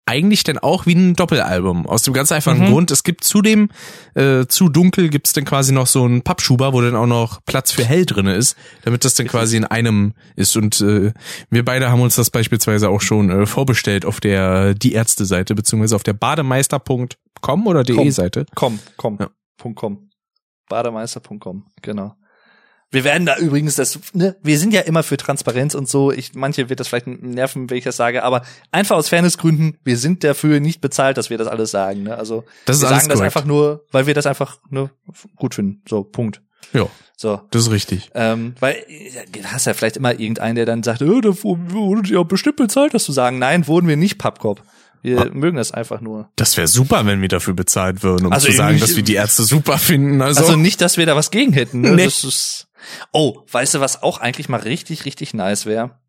eigentlich dann auch wie ein Doppelalbum. Aus dem ganz einfachen mhm. Grund, es gibt zudem äh, zu dunkel gibt's dann quasi noch so einen Pappschuber, wo dann auch noch Platz für hell drinne ist, damit das dann quasi in einem ist. Und äh, wir beide haben uns das beispielsweise auch schon äh, vorbestellt auf der Die Ärzte-Seite, beziehungsweise auf der bademeister punkt com oder de-Seite. Com, com, ja. .com. bademeister punkt com, genau. Wir werden da übrigens das, ne, wir sind ja immer für Transparenz und so. Ich, manche wird das vielleicht nerven, wenn ich das sage, aber einfach aus Fairnessgründen, wir sind dafür nicht bezahlt, dass wir das alles sagen, ne? Also, wir sagen das einfach nur, weil wir das einfach nur gut finden. So, Punkt. Ja. So. Das ist richtig. Ähm, weil, du hast ja vielleicht immer irgendeinen, der dann sagt, äh, da wurde ja bestimmt bezahlt, das zu sagen. Nein, wurden wir nicht, Pappkopf. Wir ah. mögen das einfach nur. Das wäre super, wenn wir dafür bezahlt würden, um also zu sagen, dass wir die Ärzte super finden. Also, also nicht, dass wir da was gegen hätten. Ne? Nee. Das ist, oh, weißt du, was auch eigentlich mal richtig, richtig nice wäre?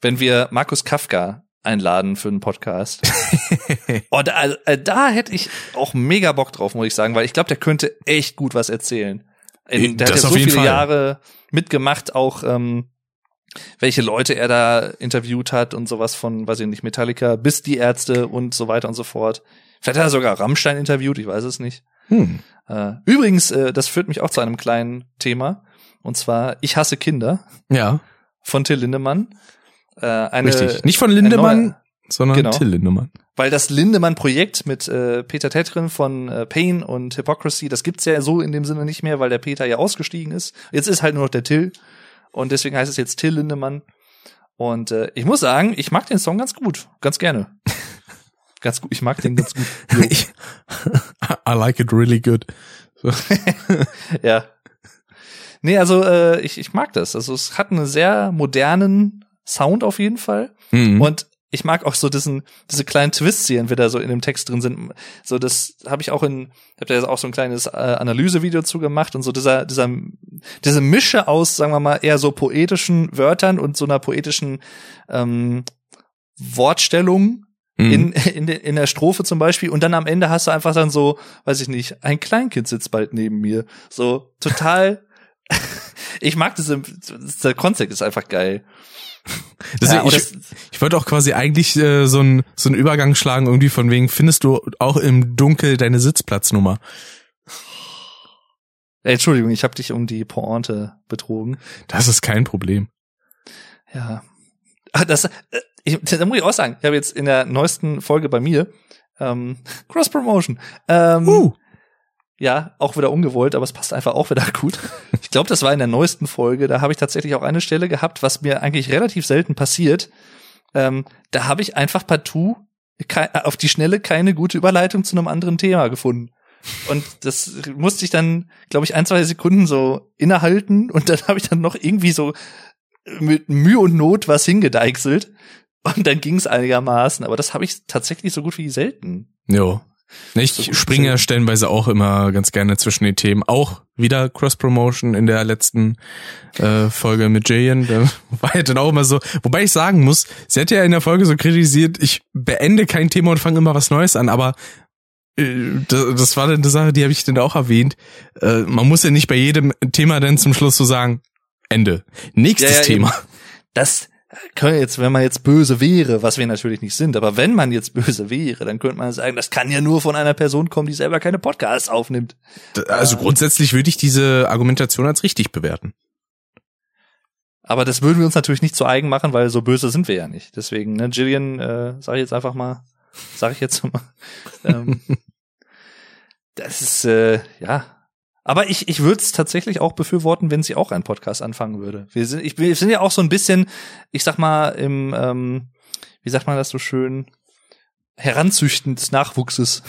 Wenn wir Markus Kafka einladen für einen Podcast. Und da, da hätte ich auch mega Bock drauf, muss ich sagen, weil ich glaube, der könnte echt gut was erzählen. Der das hat ja so viele Fall. Jahre mitgemacht, auch ähm, welche Leute er da interviewt hat und sowas von, weiß ich nicht, Metallica bis die Ärzte und so weiter und so fort. Vielleicht hat er sogar Rammstein interviewt, ich weiß es nicht. Hm. Übrigens, das führt mich auch zu einem kleinen Thema. Und zwar Ich hasse Kinder. Ja. Von Till Lindemann. Eine, Richtig. Nicht von Lindemann, neue, sondern genau, Till Lindemann. Weil das Lindemann-Projekt mit äh, Peter Tetrin von äh, Pain und Hypocrisy, das gibt's ja so in dem Sinne nicht mehr, weil der Peter ja ausgestiegen ist. Jetzt ist halt nur noch der Till. Und deswegen heißt es jetzt Till Lindemann. Und äh, ich muss sagen, ich mag den Song ganz gut. Ganz gerne. Ganz gut. Ich mag den ganz gut. Ich, I like it really good. So. Ja. Nee, also äh, ich, ich mag das. Also es hat einen sehr modernen Sound auf jeden Fall. Mhm. Und ich mag auch so diesen diese kleinen Twists, die entweder so in dem Text drin sind. So, das habe ich auch in, hab da jetzt auch so ein kleines äh, Analysevideo zu gemacht und so dieser dieser diese Mische aus, sagen wir mal, eher so poetischen Wörtern und so einer poetischen ähm, Wortstellung. In, in, in der Strophe zum Beispiel. Und dann am Ende hast du einfach dann so, weiß ich nicht, ein Kleinkind sitzt bald neben mir. So total. Ich mag das. Der Konzept ist einfach geil. Das ja, ist, ich das, ich wollte auch quasi eigentlich äh, so einen so einen Übergang schlagen, irgendwie von wegen, findest du auch im Dunkel deine Sitzplatznummer? Entschuldigung, ich habe dich um die Pointe betrogen. Das ist kein Problem. Ja. Das... Ich, da muss ich auch sagen, ich habe jetzt in der neuesten Folge bei mir ähm, Cross-Promotion. Ähm, uh. Ja, auch wieder ungewollt, aber es passt einfach auch wieder gut. Ich glaube, das war in der neuesten Folge. Da habe ich tatsächlich auch eine Stelle gehabt, was mir eigentlich relativ selten passiert. Ähm, da habe ich einfach partout ke- auf die Schnelle keine gute Überleitung zu einem anderen Thema gefunden. Und das musste ich dann, glaube ich, ein, zwei Sekunden so innehalten. Und dann habe ich dann noch irgendwie so mit Mühe und Not was hingedeichselt. Und dann ging's einigermaßen, aber das habe ich tatsächlich so gut wie selten. Jo. Ich so springe ja stellenweise auch immer ganz gerne zwischen den Themen. Auch wieder Cross-Promotion in der letzten äh, Folge mit Jayen. Da war ja dann auch immer so, wobei ich sagen muss, sie hat ja in der Folge so kritisiert, ich beende kein Thema und fange immer was Neues an, aber das war dann eine Sache, die habe ich dann auch erwähnt. Äh, man muss ja nicht bei jedem Thema dann zum Schluss so sagen, Ende. Nächstes ja, ja, Thema. Eben. Das können jetzt, wenn man jetzt böse wäre, was wir natürlich nicht sind, aber wenn man jetzt böse wäre, dann könnte man sagen, das kann ja nur von einer Person kommen, die selber keine Podcasts aufnimmt. Also ähm, grundsätzlich würde ich diese Argumentation als richtig bewerten. Aber das würden wir uns natürlich nicht zu eigen machen, weil so böse sind wir ja nicht. Deswegen, ne, Jillian, äh, sag ich jetzt einfach mal, sag ich jetzt mal, ähm, das ist, äh, ja. Aber ich ich würde es tatsächlich auch befürworten, wenn sie auch einen Podcast anfangen würde. Wir sind ich wir sind ja auch so ein bisschen, ich sag mal im ähm, wie sagt man das so schön, heranzüchtend des Nachwuchses.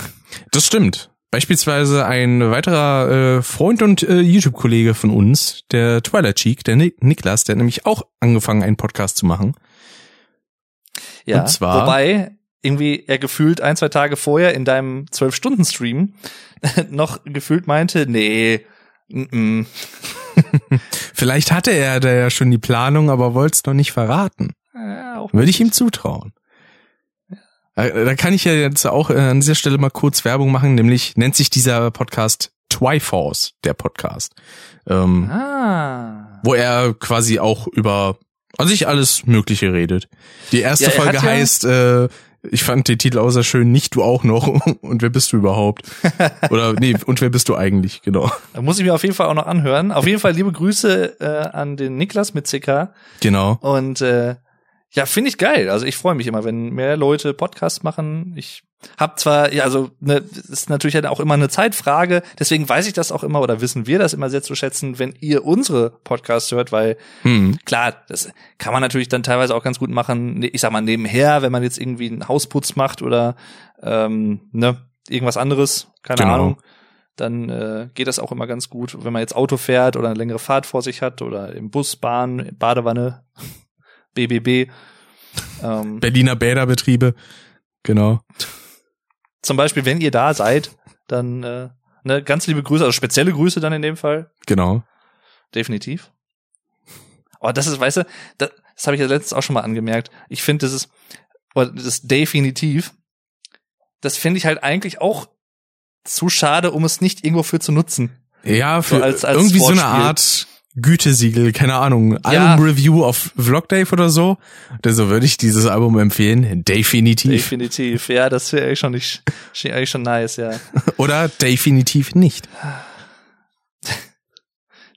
Das stimmt. Beispielsweise ein weiterer äh, Freund und äh, YouTube-Kollege von uns, der Twilight Cheek, der Ni- Niklas, der hat nämlich auch angefangen, einen Podcast zu machen. Ja, und zwar, wobei irgendwie er gefühlt ein, zwei Tage vorher in deinem zwölf-Stunden-Stream noch gefühlt meinte, nee, n-n. Vielleicht hatte er da ja schon die Planung, aber wollte es noch nicht verraten. Ja, würde ich ihm zutrauen. Da kann ich ja jetzt auch an dieser Stelle mal kurz Werbung machen, nämlich nennt sich dieser Podcast Twyforce, der Podcast. Ähm, ah. Wo er quasi auch über an sich alles Mögliche redet. Die erste ja, Folge ja heißt, äh, ich fand den Titel außer schön, nicht du auch noch und wer bist du überhaupt? Oder nee, und wer bist du eigentlich, genau. Da muss ich mir auf jeden Fall auch noch anhören. Auf jeden Fall liebe Grüße äh, an den Niklas mit C K. Genau. Und äh, ja, finde ich geil. Also ich freue mich immer, wenn mehr Leute Podcasts machen. Ich hab zwar, ja, also ne, ist natürlich halt auch immer eine Zeitfrage. Deswegen weiß ich das auch immer oder wissen wir das immer sehr zu schätzen, wenn ihr unsere Podcasts hört, weil hm. klar, das kann man natürlich dann teilweise auch ganz gut machen. Ich sag mal nebenher, wenn man jetzt irgendwie einen Hausputz macht oder ähm, ne irgendwas anderes, keine genau. Ahnung. Dann äh, geht das auch immer ganz gut, wenn man jetzt Auto fährt oder eine längere Fahrt vor sich hat oder im Bus, Bahn, Badewanne. B B B. Ähm, Berliner Bäderbetriebe, genau. Zum Beispiel, wenn ihr da seid, dann äh, ne, ganz liebe Grüße, also spezielle Grüße dann in dem Fall. Genau. Definitiv. Oh, das ist, weißt du, das, das habe ich ja letztens auch schon mal angemerkt. Ich finde, das ist, oh, das ist definitiv, das finde ich halt eigentlich auch zu schade, um es nicht irgendwo für zu nutzen. Ja, für so als, als irgendwie Sportspiel. So eine Art Gütesiegel, keine Ahnung, ja. Album-Review auf Vlogdave oder so. Also würde ich dieses Album empfehlen, definitiv. Definitiv, ja, das wäre eigentlich schon nicht, eigentlich schon nice, ja. Oder definitiv nicht.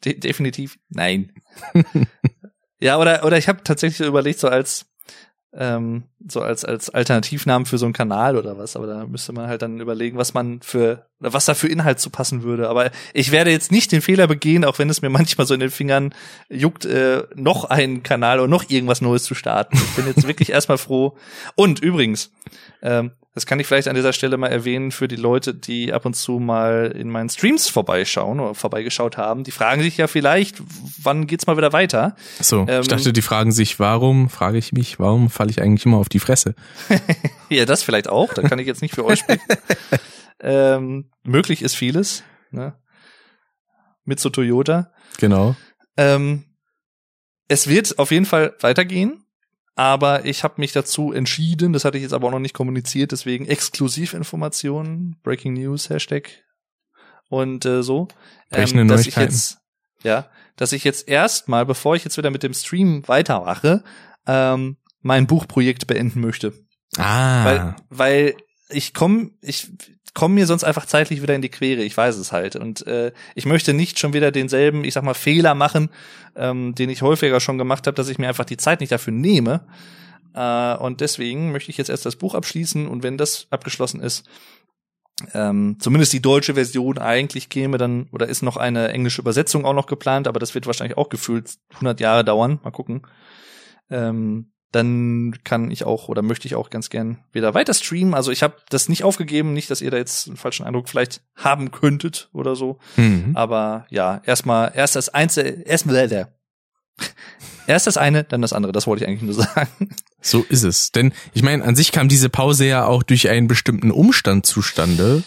De- definitiv nein. Ja, oder oder ich habe tatsächlich überlegt, so als ähm, so als als Alternativnamen für so einen Kanal oder was, aber da müsste man halt dann überlegen, was man für, was da für Inhalt zu passen würde, aber ich werde jetzt nicht den Fehler begehen, auch wenn es mir manchmal so in den Fingern juckt, äh, noch einen Kanal oder noch irgendwas Neues zu starten. Ich bin jetzt wirklich erstmal froh. Und übrigens, ähm, das kann ich vielleicht an dieser Stelle mal erwähnen für die Leute, die ab und zu mal in meinen Streams vorbeischauen oder vorbeigeschaut haben. Die fragen sich ja vielleicht, wann geht's mal wieder weiter? Ach so, ähm, ich dachte, die fragen sich, warum, frage ich mich, warum falle ich eigentlich immer auf die Fresse? Ja, das vielleicht auch. Da kann ich jetzt nicht für euch sprechen. ähm, möglich ist vieles. Ne? Mit so Toyota. Genau. Ähm, es wird auf jeden Fall weitergehen. Aber ich habe mich dazu entschieden, das hatte ich jetzt aber auch noch nicht kommuniziert, deswegen Exklusivinformationen, Breaking News, Hashtag und äh, so. Ähm, dass ich jetzt, ja, dass ich jetzt erstmal, bevor ich jetzt wieder mit dem Stream weitermache, ähm, mein Buchprojekt beenden möchte. Ah. Weil, weil ich komme, ich komme mir sonst einfach zeitlich wieder in die Quere, ich weiß es halt. Und äh, ich möchte nicht schon wieder denselben, ich sag mal, Fehler machen, ähm, den ich häufiger schon gemacht habe, dass ich mir einfach die Zeit nicht dafür nehme. Äh, und deswegen möchte ich jetzt erst das Buch abschließen und wenn das abgeschlossen ist, ähm, zumindest die deutsche Version eigentlich käme dann, oder ist noch eine englische Übersetzung auch noch geplant, aber das wird wahrscheinlich auch gefühlt hundert Jahre dauern, mal gucken. Ähm, dann kann ich auch oder möchte ich auch ganz gern wieder weiter streamen. Also ich habe das nicht aufgegeben, nicht, dass ihr da jetzt einen falschen Eindruck vielleicht haben könntet oder so. Mhm. Aber ja, erstmal erst das eins, erst, erst das eine, dann das andere. Das wollte ich eigentlich nur sagen. So ist es. Denn ich meine, an sich kam diese Pause ja auch durch einen bestimmten Umstand zustande.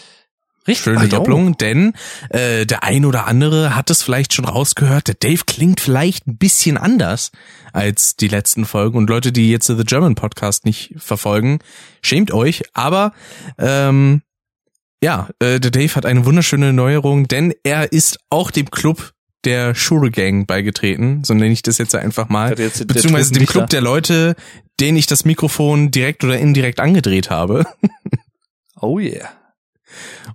Richtig. Schöne Ach, Doppelung, ja. Denn äh, der ein oder andere hat es vielleicht schon rausgehört, der Dave klingt vielleicht ein bisschen anders als die letzten Folgen und Leute, die jetzt The German Podcast nicht verfolgen, schämt euch, aber ähm, ja, äh, der Dave hat eine wunderschöne Neuerung, denn er ist auch dem Club der Shure Gang beigetreten, so nenne ich das jetzt einfach mal, jetzt, beziehungsweise dem Club der Leute, denen ich das Mikrofon direkt oder indirekt angedreht habe. Oh yeah.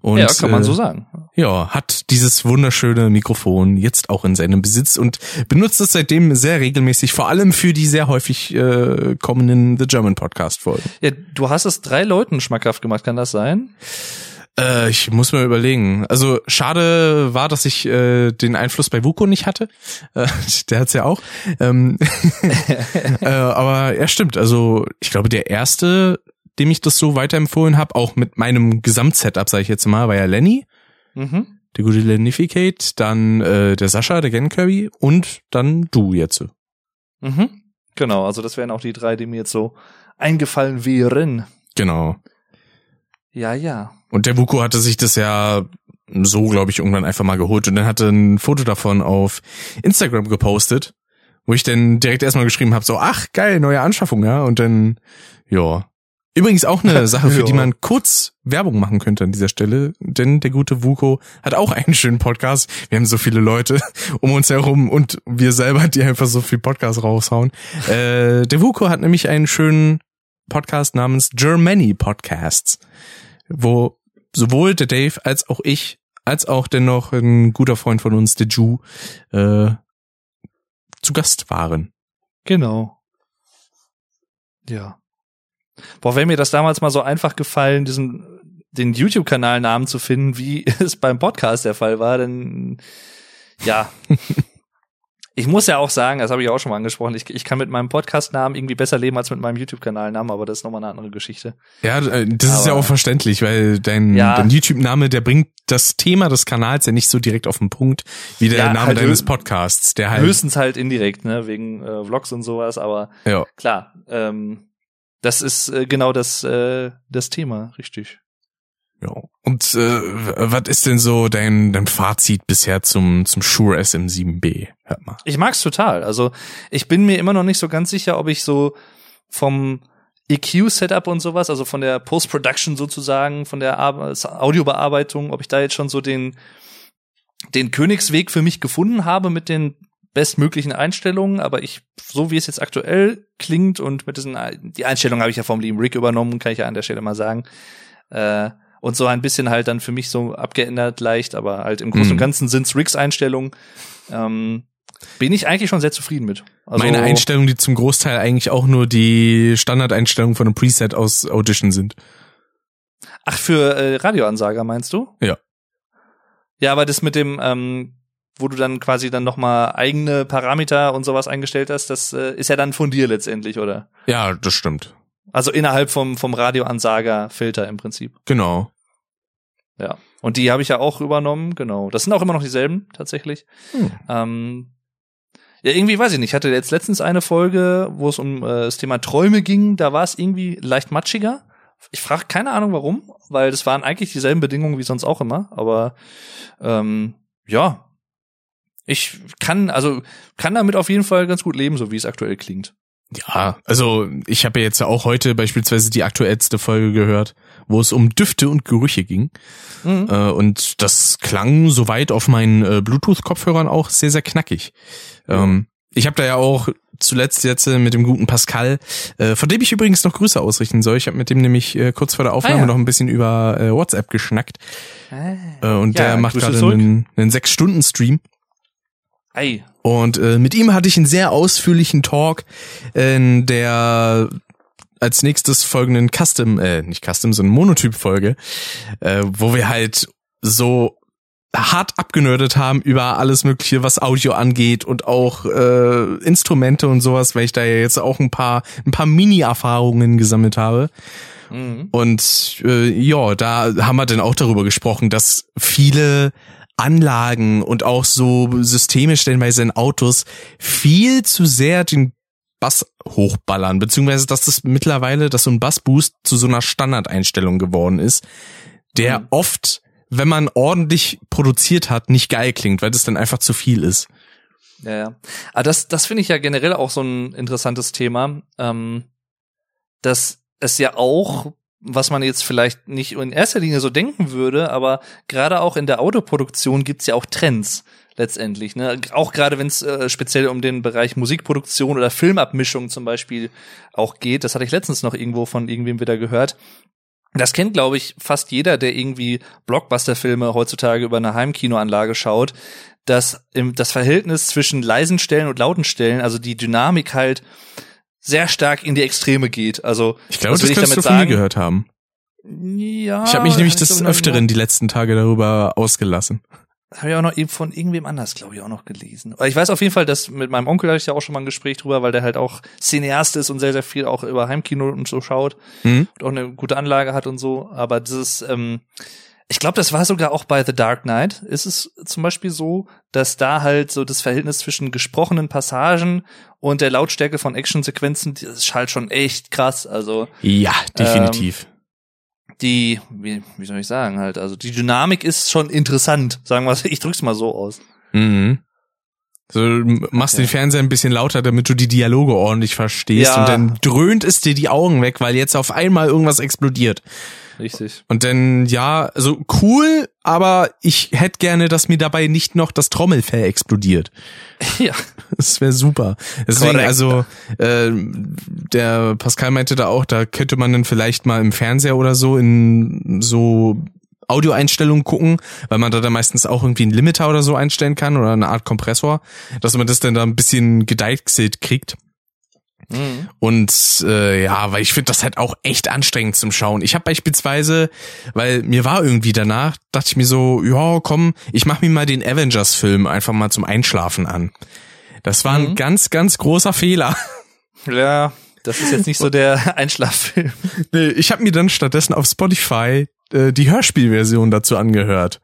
Und, ja, kann man äh, so sagen. Ja, hat dieses wunderschöne Mikrofon jetzt auch in seinem Besitz und benutzt es seitdem sehr regelmäßig, vor allem für die sehr häufig äh, kommenden The German Podcast Folgen. Ja, du hast es drei Leuten schmackhaft gemacht, kann das sein? Äh, ich muss mir überlegen. Also schade war, dass ich äh, den Einfluss bei Vuko nicht hatte. Äh, der hat's ja auch. Ähm, äh, aber ja, stimmt. Also ich glaube, der erste dem ich das so weiterempfohlen habe, auch mit meinem Gesamtsetup, sage ich jetzt mal, war ja Lenny, mhm. der gute Lenificate, dann äh, der Sascha, der Gen Kirby und dann du jetzt. Mhm. Genau, also das wären auch die drei, die mir jetzt so eingefallen wären. Genau. Ja, ja. Und der Vuko hatte sich das ja so, glaube ich, irgendwann einfach mal geholt und dann hatte ein Foto davon auf Instagram gepostet, wo ich dann direkt erstmal geschrieben habe, so, ach, geil, neue Anschaffung, ja, und dann, ja. Übrigens auch eine Sache, für die man kurz Werbung machen könnte an dieser Stelle, denn der gute Vuko hat auch einen schönen Podcast. Wir haben so viele Leute um uns herum und wir selber, die einfach so viel Podcast raushauen. Äh, der Vuko hat nämlich einen schönen Podcast namens Germany Podcasts, wo sowohl der Dave als auch ich, als auch dennoch ein guter Freund von uns, der Ju, äh, zu Gast waren. Genau. Ja. Boah, wäre mir das damals mal so einfach gefallen, diesen, den YouTube-Kanalnamen zu finden, wie es beim Podcast der Fall war, denn, ja. Ich muss ja auch sagen, das habe ich auch schon mal angesprochen, ich, ich kann mit meinem Podcast-Namen irgendwie besser leben als mit meinem YouTube-Kanalnamen, aber das ist nochmal eine andere Geschichte. Ja, das aber, ist ja auch verständlich, weil dein, ja. dein YouTube-Name, der bringt das Thema des Kanals ja nicht so direkt auf den Punkt, wie der ja, Name halt deines Podcasts, der halt. Höchstens halt indirekt, ne, wegen äh, Vlogs und sowas, aber ja. klar, ähm, das ist äh, genau das, äh, das Thema, richtig. Ja. Und äh, was ist denn so dein, dein Fazit bisher zum zum Shure S M sieben B? Hört mal. Ich mag's total. Also ich bin mir immer noch nicht so ganz sicher, ob ich so vom E Q-Setup und sowas, also von der Post-Production sozusagen, von der Audiobearbeitung, ob ich da jetzt schon so den den Königsweg für mich gefunden habe mit den bestmöglichen Einstellungen, aber ich, so wie es jetzt aktuell klingt und mit diesen, die Einstellung habe ich ja vom lieben Rick übernommen, kann ich ja an der Stelle mal sagen, äh, und so ein bisschen halt dann für mich so abgeändert leicht, aber halt im Großen und Ganzen sind's Ricks Einstellungen, ähm, bin ich eigentlich schon sehr zufrieden mit. Also, meine Einstellungen, die zum Großteil eigentlich auch nur die Standardeinstellungen von einem Preset aus Audition sind. Ach, für äh, Radioansager meinst du? Ja. Ja, aber das mit dem, ähm, wo du dann quasi dann nochmal eigene Parameter und sowas eingestellt hast, das äh, ist ja dann von dir letztendlich, oder? Ja, das stimmt. Also innerhalb vom vom Radioansager-Filter im Prinzip. Genau. Ja, und die habe ich ja auch übernommen, genau. Das sind auch immer noch dieselben, tatsächlich. Hm. Ähm, ja, irgendwie weiß ich nicht, ich hatte jetzt letztens eine Folge, wo es um äh, das Thema Träume ging, da war es irgendwie leicht matschiger. Ich frage keine Ahnung warum, weil das waren eigentlich dieselben Bedingungen wie sonst auch immer, aber ähm, ja, ich kann, also kann damit auf jeden Fall ganz gut leben, so wie es aktuell klingt. Ja, also ich habe ja jetzt auch heute beispielsweise die aktuellste Folge gehört, wo es um Düfte und Gerüche ging. Mhm. Äh, und das klang soweit auf meinen äh, Bluetooth-Kopfhörern auch sehr, sehr knackig. Mhm. Ähm, ich habe da ja auch zuletzt jetzt äh, mit dem guten Pascal, äh, von dem ich übrigens noch Grüße ausrichten soll. Ich habe mit dem nämlich äh, kurz vor der Aufnahme ah, ja. noch ein bisschen über äh, WhatsApp geschnackt. Ah. Äh, und ja, der macht gerade einen sechs-Stunden-Stream. Ei. Und äh, mit ihm hatte ich einen sehr ausführlichen Talk, in äh, der als nächstes folgenden Custom, äh, nicht Custom, sondern Monotyp-Folge, äh, wo wir halt so hart abgenördet haben über alles Mögliche, was Audio angeht und auch äh, Instrumente und sowas, weil ich da ja jetzt auch ein paar ein paar Mini-Erfahrungen gesammelt habe. Mhm. Und äh, ja, da haben wir dann auch darüber gesprochen, dass viele Anlagen und auch so Systeme stellenweise in Autos viel zu sehr den Bass hochballern, beziehungsweise dass das mittlerweile, dass so ein Bassboost zu so einer Standardeinstellung geworden ist, der mhm. oft, wenn man ordentlich produziert hat, nicht geil klingt, weil das dann einfach zu viel ist. Ja, ja. Aber das, das finde ich ja generell auch so ein interessantes Thema, ähm, dass es ja auch, was man jetzt vielleicht nicht in erster Linie so denken würde, aber gerade auch in der Autoproduktion gibt's ja auch Trends letztendlich, ne? Auch gerade wenn es äh, speziell um den Bereich Musikproduktion oder Filmabmischung zum Beispiel auch geht. Das hatte ich letztens noch irgendwo von irgendwem wieder gehört. Das kennt, glaube ich, fast jeder, der irgendwie Blockbuster-Filme heutzutage über eine Heimkinoanlage schaut, dass im, das Verhältnis zwischen leisen Stellen und lauten Stellen, also die Dynamik halt sehr stark in die Extreme geht. Also ich glaube, das kannst du von mir gehört haben. Ja. Ich habe mich nämlich des Öfteren die letzten Tage darüber ausgelassen. habe ich auch noch eben von irgendwem anders, glaube ich, auch noch gelesen. Ich weiß auf jeden Fall, dass mit meinem Onkel hatte ich ja auch schon mal ein Gespräch drüber, weil der halt auch Cineast ist und sehr, sehr viel auch über Heimkino und so schaut. Mhm. Und auch eine gute Anlage hat und so. Aber dieses, ähm, ich glaube, das war sogar auch bei The Dark Knight, ist es zum Beispiel so, dass da halt so das Verhältnis zwischen gesprochenen Passagen und der Lautstärke von Actionsequenzen, das ist halt schon echt krass. Also ja, definitiv. Ähm, Die, wie, wie soll ich sagen, halt, also die Dynamik ist schon interessant, sagen wir, ich drück's mal so aus. Mhm. So, machst okay. Den Fernseher ein bisschen lauter, damit du die Dialoge ordentlich verstehst, ja. Und dann dröhnt es dir die Augen weg, weil jetzt auf einmal irgendwas explodiert. Richtig. Und dann, ja, so also cool, aber ich hätte gerne, dass mir dabei nicht noch das Trommelfell explodiert. Ja. Das wäre super. Deswegen, Correct. also, äh, der Pascal meinte da auch, da könnte man dann vielleicht mal im Fernseher oder so in so Audioeinstellungen gucken, weil man da dann meistens auch irgendwie einen Limiter oder so einstellen kann oder eine Art Kompressor, dass man das dann da ein bisschen gedeichselt kriegt. Mhm. Und äh, ja, weil ich finde das halt auch echt anstrengend zum Schauen. Ich habe beispielsweise, weil mir war irgendwie danach, dachte ich mir so, ja komm, ich mache mir mal den Avengers-Film einfach mal zum Einschlafen an. Das war mhm. ein ganz, ganz großer Fehler. Ja, das ist jetzt nicht so der Einschlaffilm. Nee, ich habe mir dann stattdessen auf Spotify äh, die Hörspielversion dazu angehört.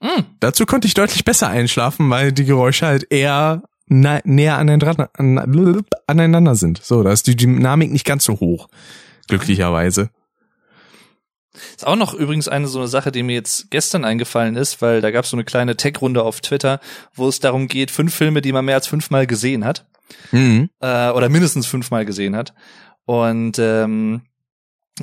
Mhm. Dazu konnte ich deutlich besser einschlafen, weil die Geräusche halt eher Na, näher aneinander, an, aneinander sind. So, da ist die Dynamik nicht ganz so hoch, glücklicherweise. Ist auch noch übrigens eine so eine Sache, die mir jetzt gestern eingefallen ist, weil da gab es so eine kleine Tech-Runde auf Twitter, wo es darum geht, fünf Filme, die man mehr als fünfmal gesehen hat. Mhm. Äh, oder mindestens fünfmal gesehen hat. Und ähm,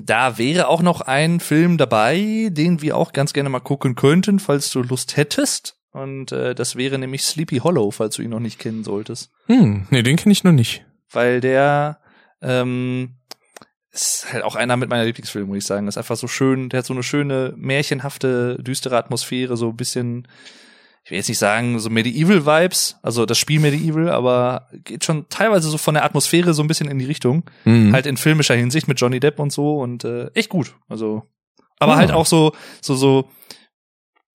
da wäre auch noch ein Film dabei, den wir auch ganz gerne mal gucken könnten, falls du Lust hättest. Und äh, das wäre nämlich Sleepy Hollow, falls du ihn noch nicht kennen solltest. Hm, nee, den kenne ich noch nicht. Weil der ähm, ist halt auch einer mit meiner Lieblingsfilme, muss ich sagen. Ist einfach so schön, der hat so eine schöne, märchenhafte, düstere Atmosphäre, so ein bisschen, ich will jetzt nicht sagen, so Medieval-Vibes, also das Spiel Medieval, aber geht schon teilweise so von der Atmosphäre so ein bisschen in die Richtung. Mhm. Halt in filmischer Hinsicht mit Johnny Depp und so und äh, echt gut. Also, aber mhm. halt auch so, so, so,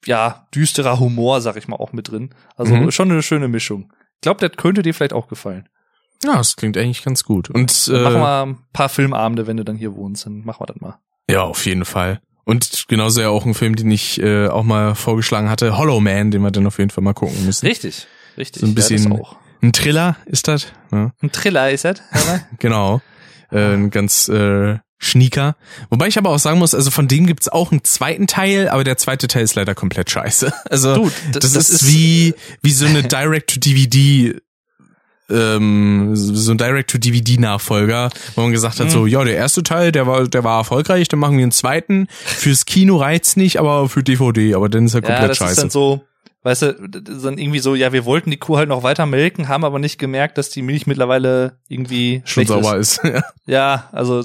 ja, düsterer Humor, sag ich mal, auch mit drin. Also mhm. schon eine schöne Mischung. Ich glaube, das könnte dir vielleicht auch gefallen. Ja, das klingt eigentlich ganz gut. Und äh, machen wir mal ein paar Filmabende, wenn du dann hier wohnst, dann machen wir das mal. Ja, auf jeden Fall. Und genauso ja auch ein Film, den ich äh, auch mal vorgeschlagen hatte, Hollow Man, den wir dann auf jeden Fall mal gucken müssen. Richtig, richtig. So ein bisschen, ja, auch. Ein Thriller ist das. Ja. Ein Thriller ist das, genau. Äh, ein ganz äh, Schnieker. Wobei ich aber auch sagen muss, also von dem gibt's auch einen zweiten Teil, aber der zweite Teil ist leider komplett scheiße. Also Dude, das, das ist, ist wie wie so eine Direct-to-D V D, ähm, so ein Direct-to-D V D-Nachfolger, wo man gesagt hat, mhm. so, ja, der erste Teil, der war der war erfolgreich, dann machen wir einen zweiten. Fürs Kino reizt nicht, aber für D V D, aber dann ist er ja komplett das scheiße. Ist dann so, weißt du, dann irgendwie so, ja, wir wollten die Kuh halt noch weiter melken, haben aber nicht gemerkt, dass die Milch mittlerweile irgendwie schon sauer ist. ist. Ja, also.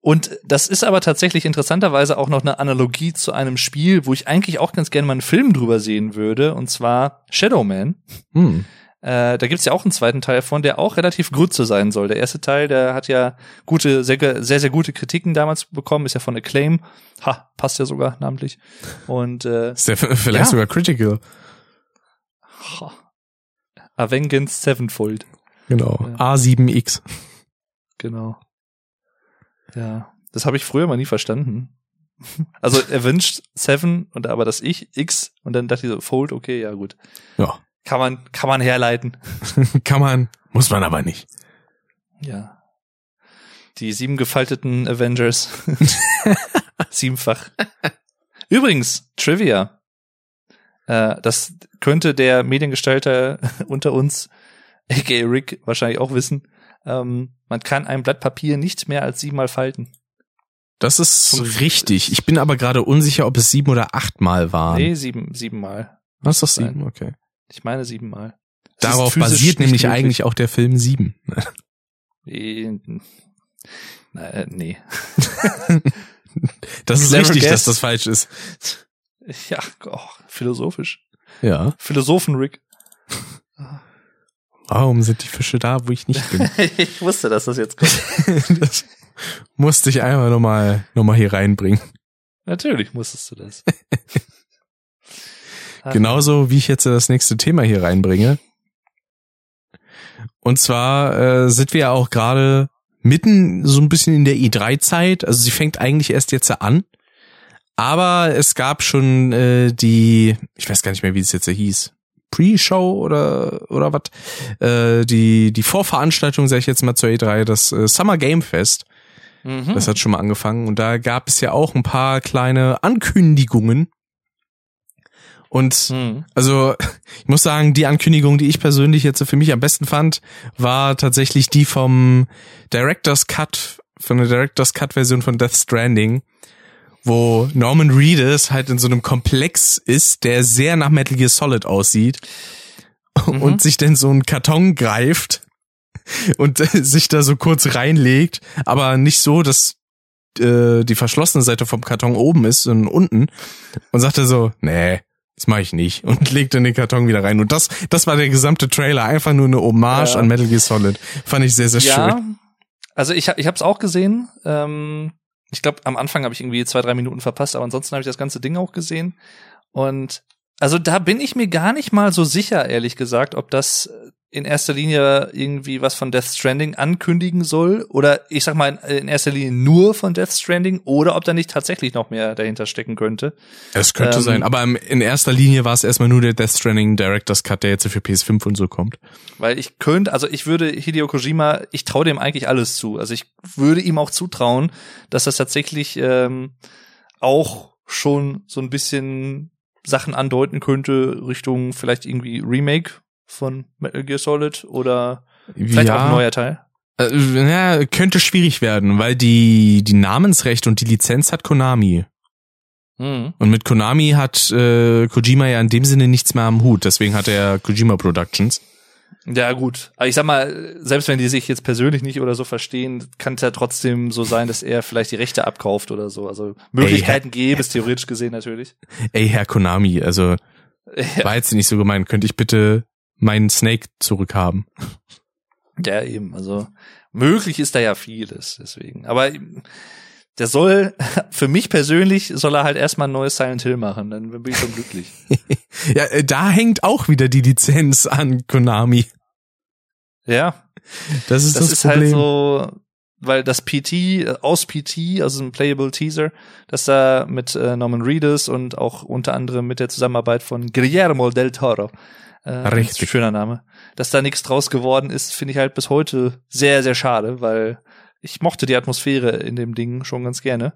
Und das ist aber tatsächlich interessanterweise auch noch eine Analogie zu einem Spiel, wo ich eigentlich auch ganz gerne mal einen Film drüber sehen würde, und zwar Shadow Man. Hm. Äh, da gibt's ja auch einen zweiten Teil von, der auch relativ Grütze sein soll. Der erste Teil, der hat ja gute, sehr, sehr, sehr gute Kritiken damals bekommen, ist ja von Acclaim. Ha, passt ja sogar namentlich. Und äh, ist der vielleicht ja. sogar Critical. Ha. Avengers Sevenfold. Genau, äh, A sieben X. Genau. Ja, das habe ich früher mal nie verstanden. Also Avenged Seven und aber das ich X und dann dachte ich so Fold, okay, ja gut. Ja. Kann man kann man herleiten. Kann man, muss man aber nicht. Ja. Die sieben gefalteten Avengers. Siebenfach. Übrigens, Trivia. Äh, das könnte der Mediengestalter unter uns, aka Rick, wahrscheinlich auch wissen. Ähm, man kann ein Blatt Papier nicht mehr als siebenmal falten. Das ist Zum richtig. Ich bin aber gerade unsicher, ob es sieben oder achtmal waren. Nee, sieben, siebenmal. Was ist das sieben? Okay. Ich meine siebenmal. Darauf basiert nämlich möglich. Eigentlich auch der Film Sieben. Nee. Na, nee. Das ist richtig, guess. Dass das falsch ist. Ja, oh, philosophisch. Ja. Philosophen-Rick. Warum sind die Fische da, wo ich nicht bin? Ich wusste, dass das jetzt kommt. Das musste ich einmal nochmal noch mal hier reinbringen. Natürlich musstest du das. Genauso wie ich jetzt das nächste Thema hier reinbringe. Und zwar äh, sind wir ja auch gerade mitten so ein bisschen in der E drei Zeit. Also sie fängt eigentlich erst jetzt an. Aber es gab schon äh, die, ich weiß gar nicht mehr, wie es jetzt hieß, Pre-Show oder oder was, äh, die die Vorveranstaltung, sage ich jetzt mal, zur E drei, das äh, Summer Game Fest. Mhm. Das hat schon mal angefangen. Und da gab es ja auch ein paar kleine Ankündigungen. Und mhm. also ich muss sagen, die Ankündigung, die ich persönlich jetzt für mich am besten fand, war tatsächlich die vom Director's Cut, von der Director's Cut Version von Death Stranding, wo Norman Reedus halt in so einem Komplex ist, der sehr nach Metal Gear Solid aussieht mhm. und sich dann so einen Karton greift und sich da so kurz reinlegt, aber nicht so, dass äh, die verschlossene Seite vom Karton oben ist, sondern unten, und sagt er so, nee, das mache ich nicht, und legt in den Karton wieder rein. Und das das war der gesamte Trailer, einfach nur eine Hommage ja. an Metal Gear Solid. Fand ich sehr, sehr ja. schön. Also ich, ich hab's auch gesehen, ähm ich glaube, am Anfang habe ich irgendwie zwei, drei Minuten verpasst, aber ansonsten habe ich das ganze Ding auch gesehen. Und also da bin ich mir gar nicht mal so sicher, ehrlich gesagt, ob das in erster Linie irgendwie was von Death Stranding ankündigen soll oder ich sag mal in erster Linie nur von Death Stranding oder ob da nicht tatsächlich noch mehr dahinter stecken könnte. Es könnte ähm, sein, aber in erster Linie war es erstmal nur der Death Stranding Director's Cut, der jetzt für P S fünf und so kommt. Weil ich könnte, also ich würde Hideo Kojima, ich traue dem eigentlich alles zu. Also ich würde ihm auch zutrauen, dass das tatsächlich ähm, auch schon so ein bisschen Sachen andeuten könnte, Richtung vielleicht irgendwie Remake von Metal Gear Solid oder vielleicht ja, auch ein neuer Teil? Äh, ja, könnte schwierig werden, weil die die Namensrechte und die Lizenz hat Konami. Mhm. Und mit Konami hat äh, Kojima ja in dem Sinne nichts mehr am Hut, deswegen hat er Kojima Productions. Ja gut, aber ich sag mal, selbst wenn die sich jetzt persönlich nicht oder so verstehen, kann es ja trotzdem so sein, dass er vielleicht die Rechte abkauft oder so. Also Möglichkeiten gäbe es theoretisch gesehen natürlich. Ey, Herr Konami, also ja. war jetzt nicht so gemeint, könnte ich bitte meinen Snake zurückhaben. Ja, eben, also möglich ist da ja vieles, deswegen. Aber der soll, für mich persönlich, soll er halt erstmal ein neues Silent Hill machen, dann bin ich schon glücklich. Ja, da hängt auch wieder die Lizenz an Konami. Ja. Das ist das, das ist Problem. Halt so, weil das P T, aus P T, also ein Playable Teaser, dass da mit Norman Reedus und auch unter anderem mit der Zusammenarbeit von Guillermo del Toro, Äh, Richtig. Schöner Name. Dass da nichts draus geworden ist, finde ich halt bis heute sehr, sehr schade, weil ich mochte die Atmosphäre in dem Ding schon ganz gerne.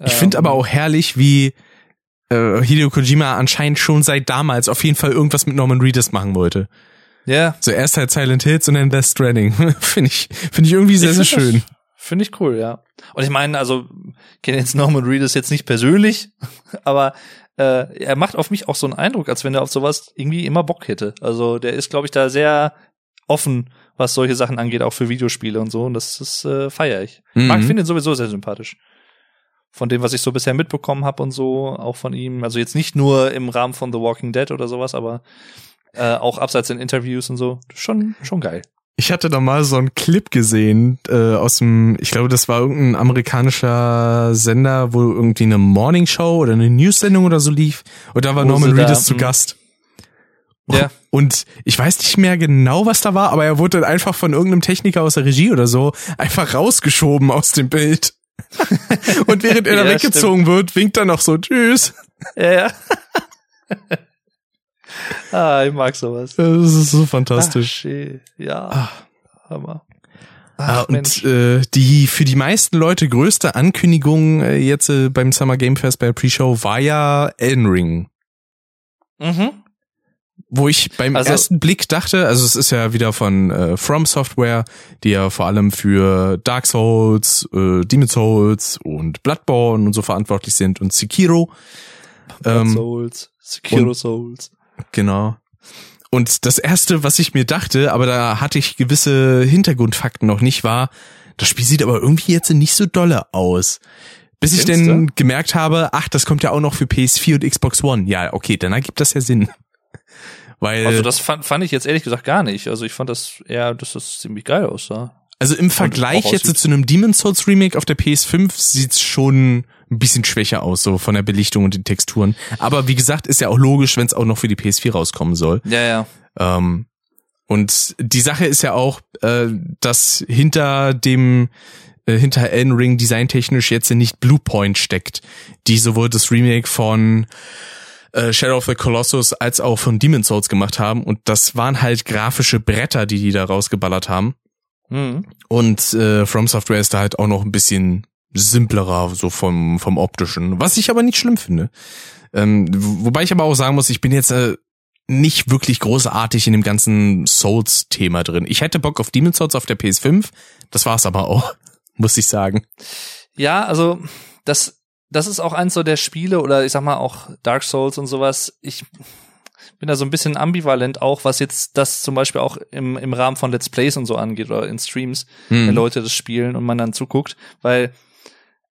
Ich ähm, finde aber auch herrlich, wie äh, Hideo Kojima anscheinend schon seit damals auf jeden Fall irgendwas mit Norman Reedus machen wollte. Ja. Yeah. Zuerst halt Silent Hills und dann Death Stranding. finde ich, finde ich irgendwie sehr, ich sehr schön. Finde ich cool, ja. Und ich meine, also, ich kenne jetzt Norman Reedus jetzt nicht persönlich, aber Äh, er macht auf mich auch so einen Eindruck, als wenn er auf sowas irgendwie immer Bock hätte. Also der ist, glaube ich, da sehr offen, was solche Sachen angeht, auch für Videospiele und so. Und das, das äh, feiere ich. Mhm. Mark findet ihn sowieso sehr sympathisch. Von dem, was ich so bisher mitbekommen habe und so, auch von ihm. Also jetzt nicht nur im Rahmen von The Walking Dead oder sowas, aber äh, auch abseits in Interviews und so. Schon, schon geil. Ich hatte da mal so einen Clip gesehen äh, aus dem, ich glaube, das war irgendein amerikanischer Sender, wo irgendwie eine Morningshow oder eine News-Sendung oder so lief. Und da war wo Norman Reedus da, zu Gast. Ja. Und ich weiß nicht mehr genau, was da war, aber er wurde dann einfach von irgendeinem Techniker aus der Regie oder so einfach rausgeschoben aus dem Bild. Und während er da ja, weggezogen stimmt. wird, winkt er noch so, tschüss. Ja, ja. Ah, ich mag sowas. Das ist so fantastisch. Ach, ja, Ach. Hammer. Ach, ah, und äh, die für die meisten Leute größte Ankündigung äh, jetzt äh, beim Summer Game Fest, bei der Pre-Show, war ja Elden Ring. Mhm. Wo ich beim also, ersten Blick dachte, also es ist ja wieder von äh, From Software, die ja vor allem für Dark Souls, äh, Demon's Souls und Bloodborne und so verantwortlich sind und Sekiro. Blood ähm, Souls, Sekiro und, Souls. Genau. Und das erste, was ich mir dachte, aber da hatte ich gewisse Hintergrundfakten noch nicht, war, das Spiel sieht aber irgendwie jetzt nicht so dolle aus. Bis ich dann gemerkt habe, ach, das kommt ja auch noch für P S vier und Xbox One. Ja, okay, dann ergibt das ja Sinn. Weil also das fand, fand ich jetzt ehrlich gesagt gar nicht. Also ich fand das eher, dass das ziemlich geil aussah. Also im Vergleich jetzt zu einem Demon's Souls Remake auf der P S fünf sieht's schon ein bisschen schwächer aus, so von der Belichtung und den Texturen. Aber wie gesagt, ist ja auch logisch, wenn es auch noch für die P S vier rauskommen soll. Ja, ja. Ähm, und die Sache ist ja auch, äh, dass hinter dem äh, hinter Elden Ring designtechnisch jetzt nicht Bluepoint steckt, die sowohl das Remake von äh, Shadow of the Colossus als auch von Demon's Souls gemacht haben. Und das waren halt grafische Bretter, die die da rausgeballert haben. Mhm. Und äh, From Software ist da halt auch noch ein bisschen simplerer, so vom vom Optischen. Was ich aber nicht schlimm finde. Ähm, wobei ich aber auch sagen muss, ich bin jetzt äh, nicht wirklich großartig in dem ganzen Souls-Thema drin. Ich hätte Bock auf Demon's Souls auf der P S fünf. Das war's aber auch, muss ich sagen. Ja, also das das ist auch eins so der Spiele, oder ich sag mal auch Dark Souls und sowas. Ich bin da so ein bisschen ambivalent auch, was jetzt das zum Beispiel auch im im Rahmen von Let's Plays und so angeht oder in Streams, hm. wenn Leute das spielen und man dann zuguckt, weil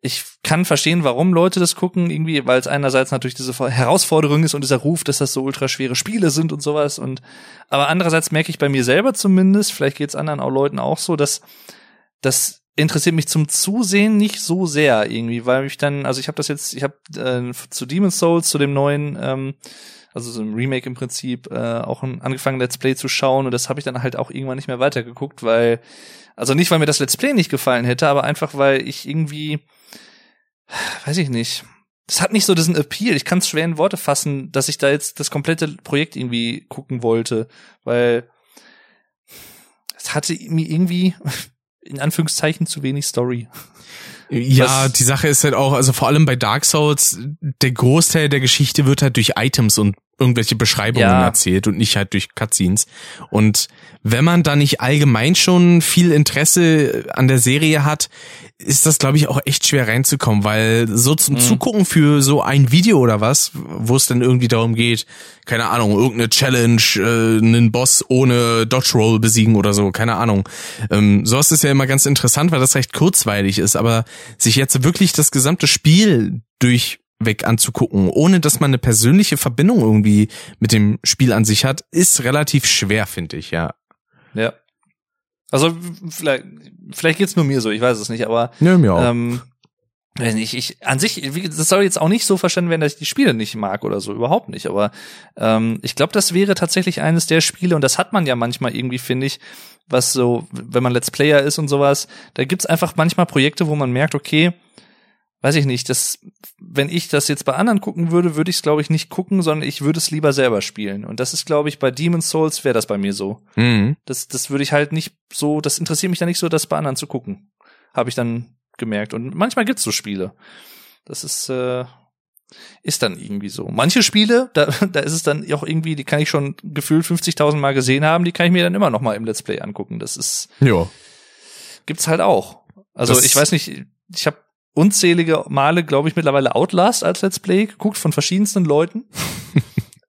ich kann verstehen, warum Leute das gucken, irgendwie, weil es einerseits natürlich diese Herausforderung ist und dieser Ruf, dass das so ultraschwere Spiele sind und sowas. Und aber andererseits merke ich bei mir selber zumindest, vielleicht geht's anderen auch Leuten auch so, dass das interessiert mich zum Zusehen nicht so sehr irgendwie, weil ich dann, also ich habe das jetzt, ich habe äh, zu Demon's Souls, zu dem neuen, ähm, also so im Remake im Prinzip, äh, auch angefangen Let's Play zu schauen, und das habe ich dann halt auch irgendwann nicht mehr weitergeguckt, weil, also nicht, weil mir das Let's Play nicht gefallen hätte, aber einfach, weil ich irgendwie, weiß ich nicht. Das hat nicht so diesen Appeal. Ich kann es schwer in Worte fassen, dass ich da jetzt das komplette Projekt irgendwie gucken wollte, weil es hatte mir irgendwie in Anführungszeichen zu wenig Story. Ja, was? Die Sache ist halt auch, also vor allem bei Dark Souls, der Großteil der Geschichte wird halt durch Items und irgendwelche Beschreibungen ja. erzählt und nicht halt durch Cutscenes. Und wenn man da nicht allgemein schon viel Interesse an der Serie hat, ist das, glaube ich, auch echt schwer reinzukommen, weil so zum mhm. Zugucken für so ein Video oder was, wo es dann irgendwie darum geht, keine Ahnung, irgendeine Challenge, äh, einen Boss ohne Dodge Roll besiegen oder so, keine Ahnung. Ähm, sowas ist ja immer ganz interessant, weil das recht kurzweilig ist, aber sich jetzt wirklich das gesamte Spiel durch weg anzugucken, ohne dass man eine persönliche Verbindung irgendwie mit dem Spiel an sich hat, ist relativ schwer, finde ich, ja. Ja. Also vielleicht, vielleicht geht's nur mir so, ich weiß es nicht, aber ja, mir auch. Ähm, weiß nicht, ich an sich, das soll jetzt auch nicht so verstanden werden, dass ich die Spiele nicht mag oder so, überhaupt nicht, aber ähm, ich glaube, das wäre tatsächlich eines der Spiele, und das hat man ja manchmal irgendwie, finde ich, was so, wenn man Let's Player ist und sowas, da gibt's einfach manchmal Projekte, wo man merkt, okay, weiß ich nicht, das, wenn ich das jetzt bei anderen gucken würde, würde ich es, glaube ich, nicht gucken, sondern ich würde es lieber selber spielen. Und das ist, glaube ich, bei Demon's Souls wäre das bei mir so. Mhm. Das, das würde ich halt nicht so, das interessiert mich dann nicht so, das bei anderen zu gucken. Habe ich dann gemerkt. Und manchmal gibt's so Spiele. Das ist, äh, ist dann irgendwie so. Manche Spiele, da, da ist es dann auch irgendwie, die kann ich schon gefühlt fünfzigtausend Mal gesehen haben, die kann ich mir dann immer noch mal im Let's Play angucken. Das ist, ja. Gibt's halt auch. Also, das ich weiß nicht, ich habe unzählige Male, glaube ich, mittlerweile Outlast als Let's Play geguckt von verschiedensten Leuten.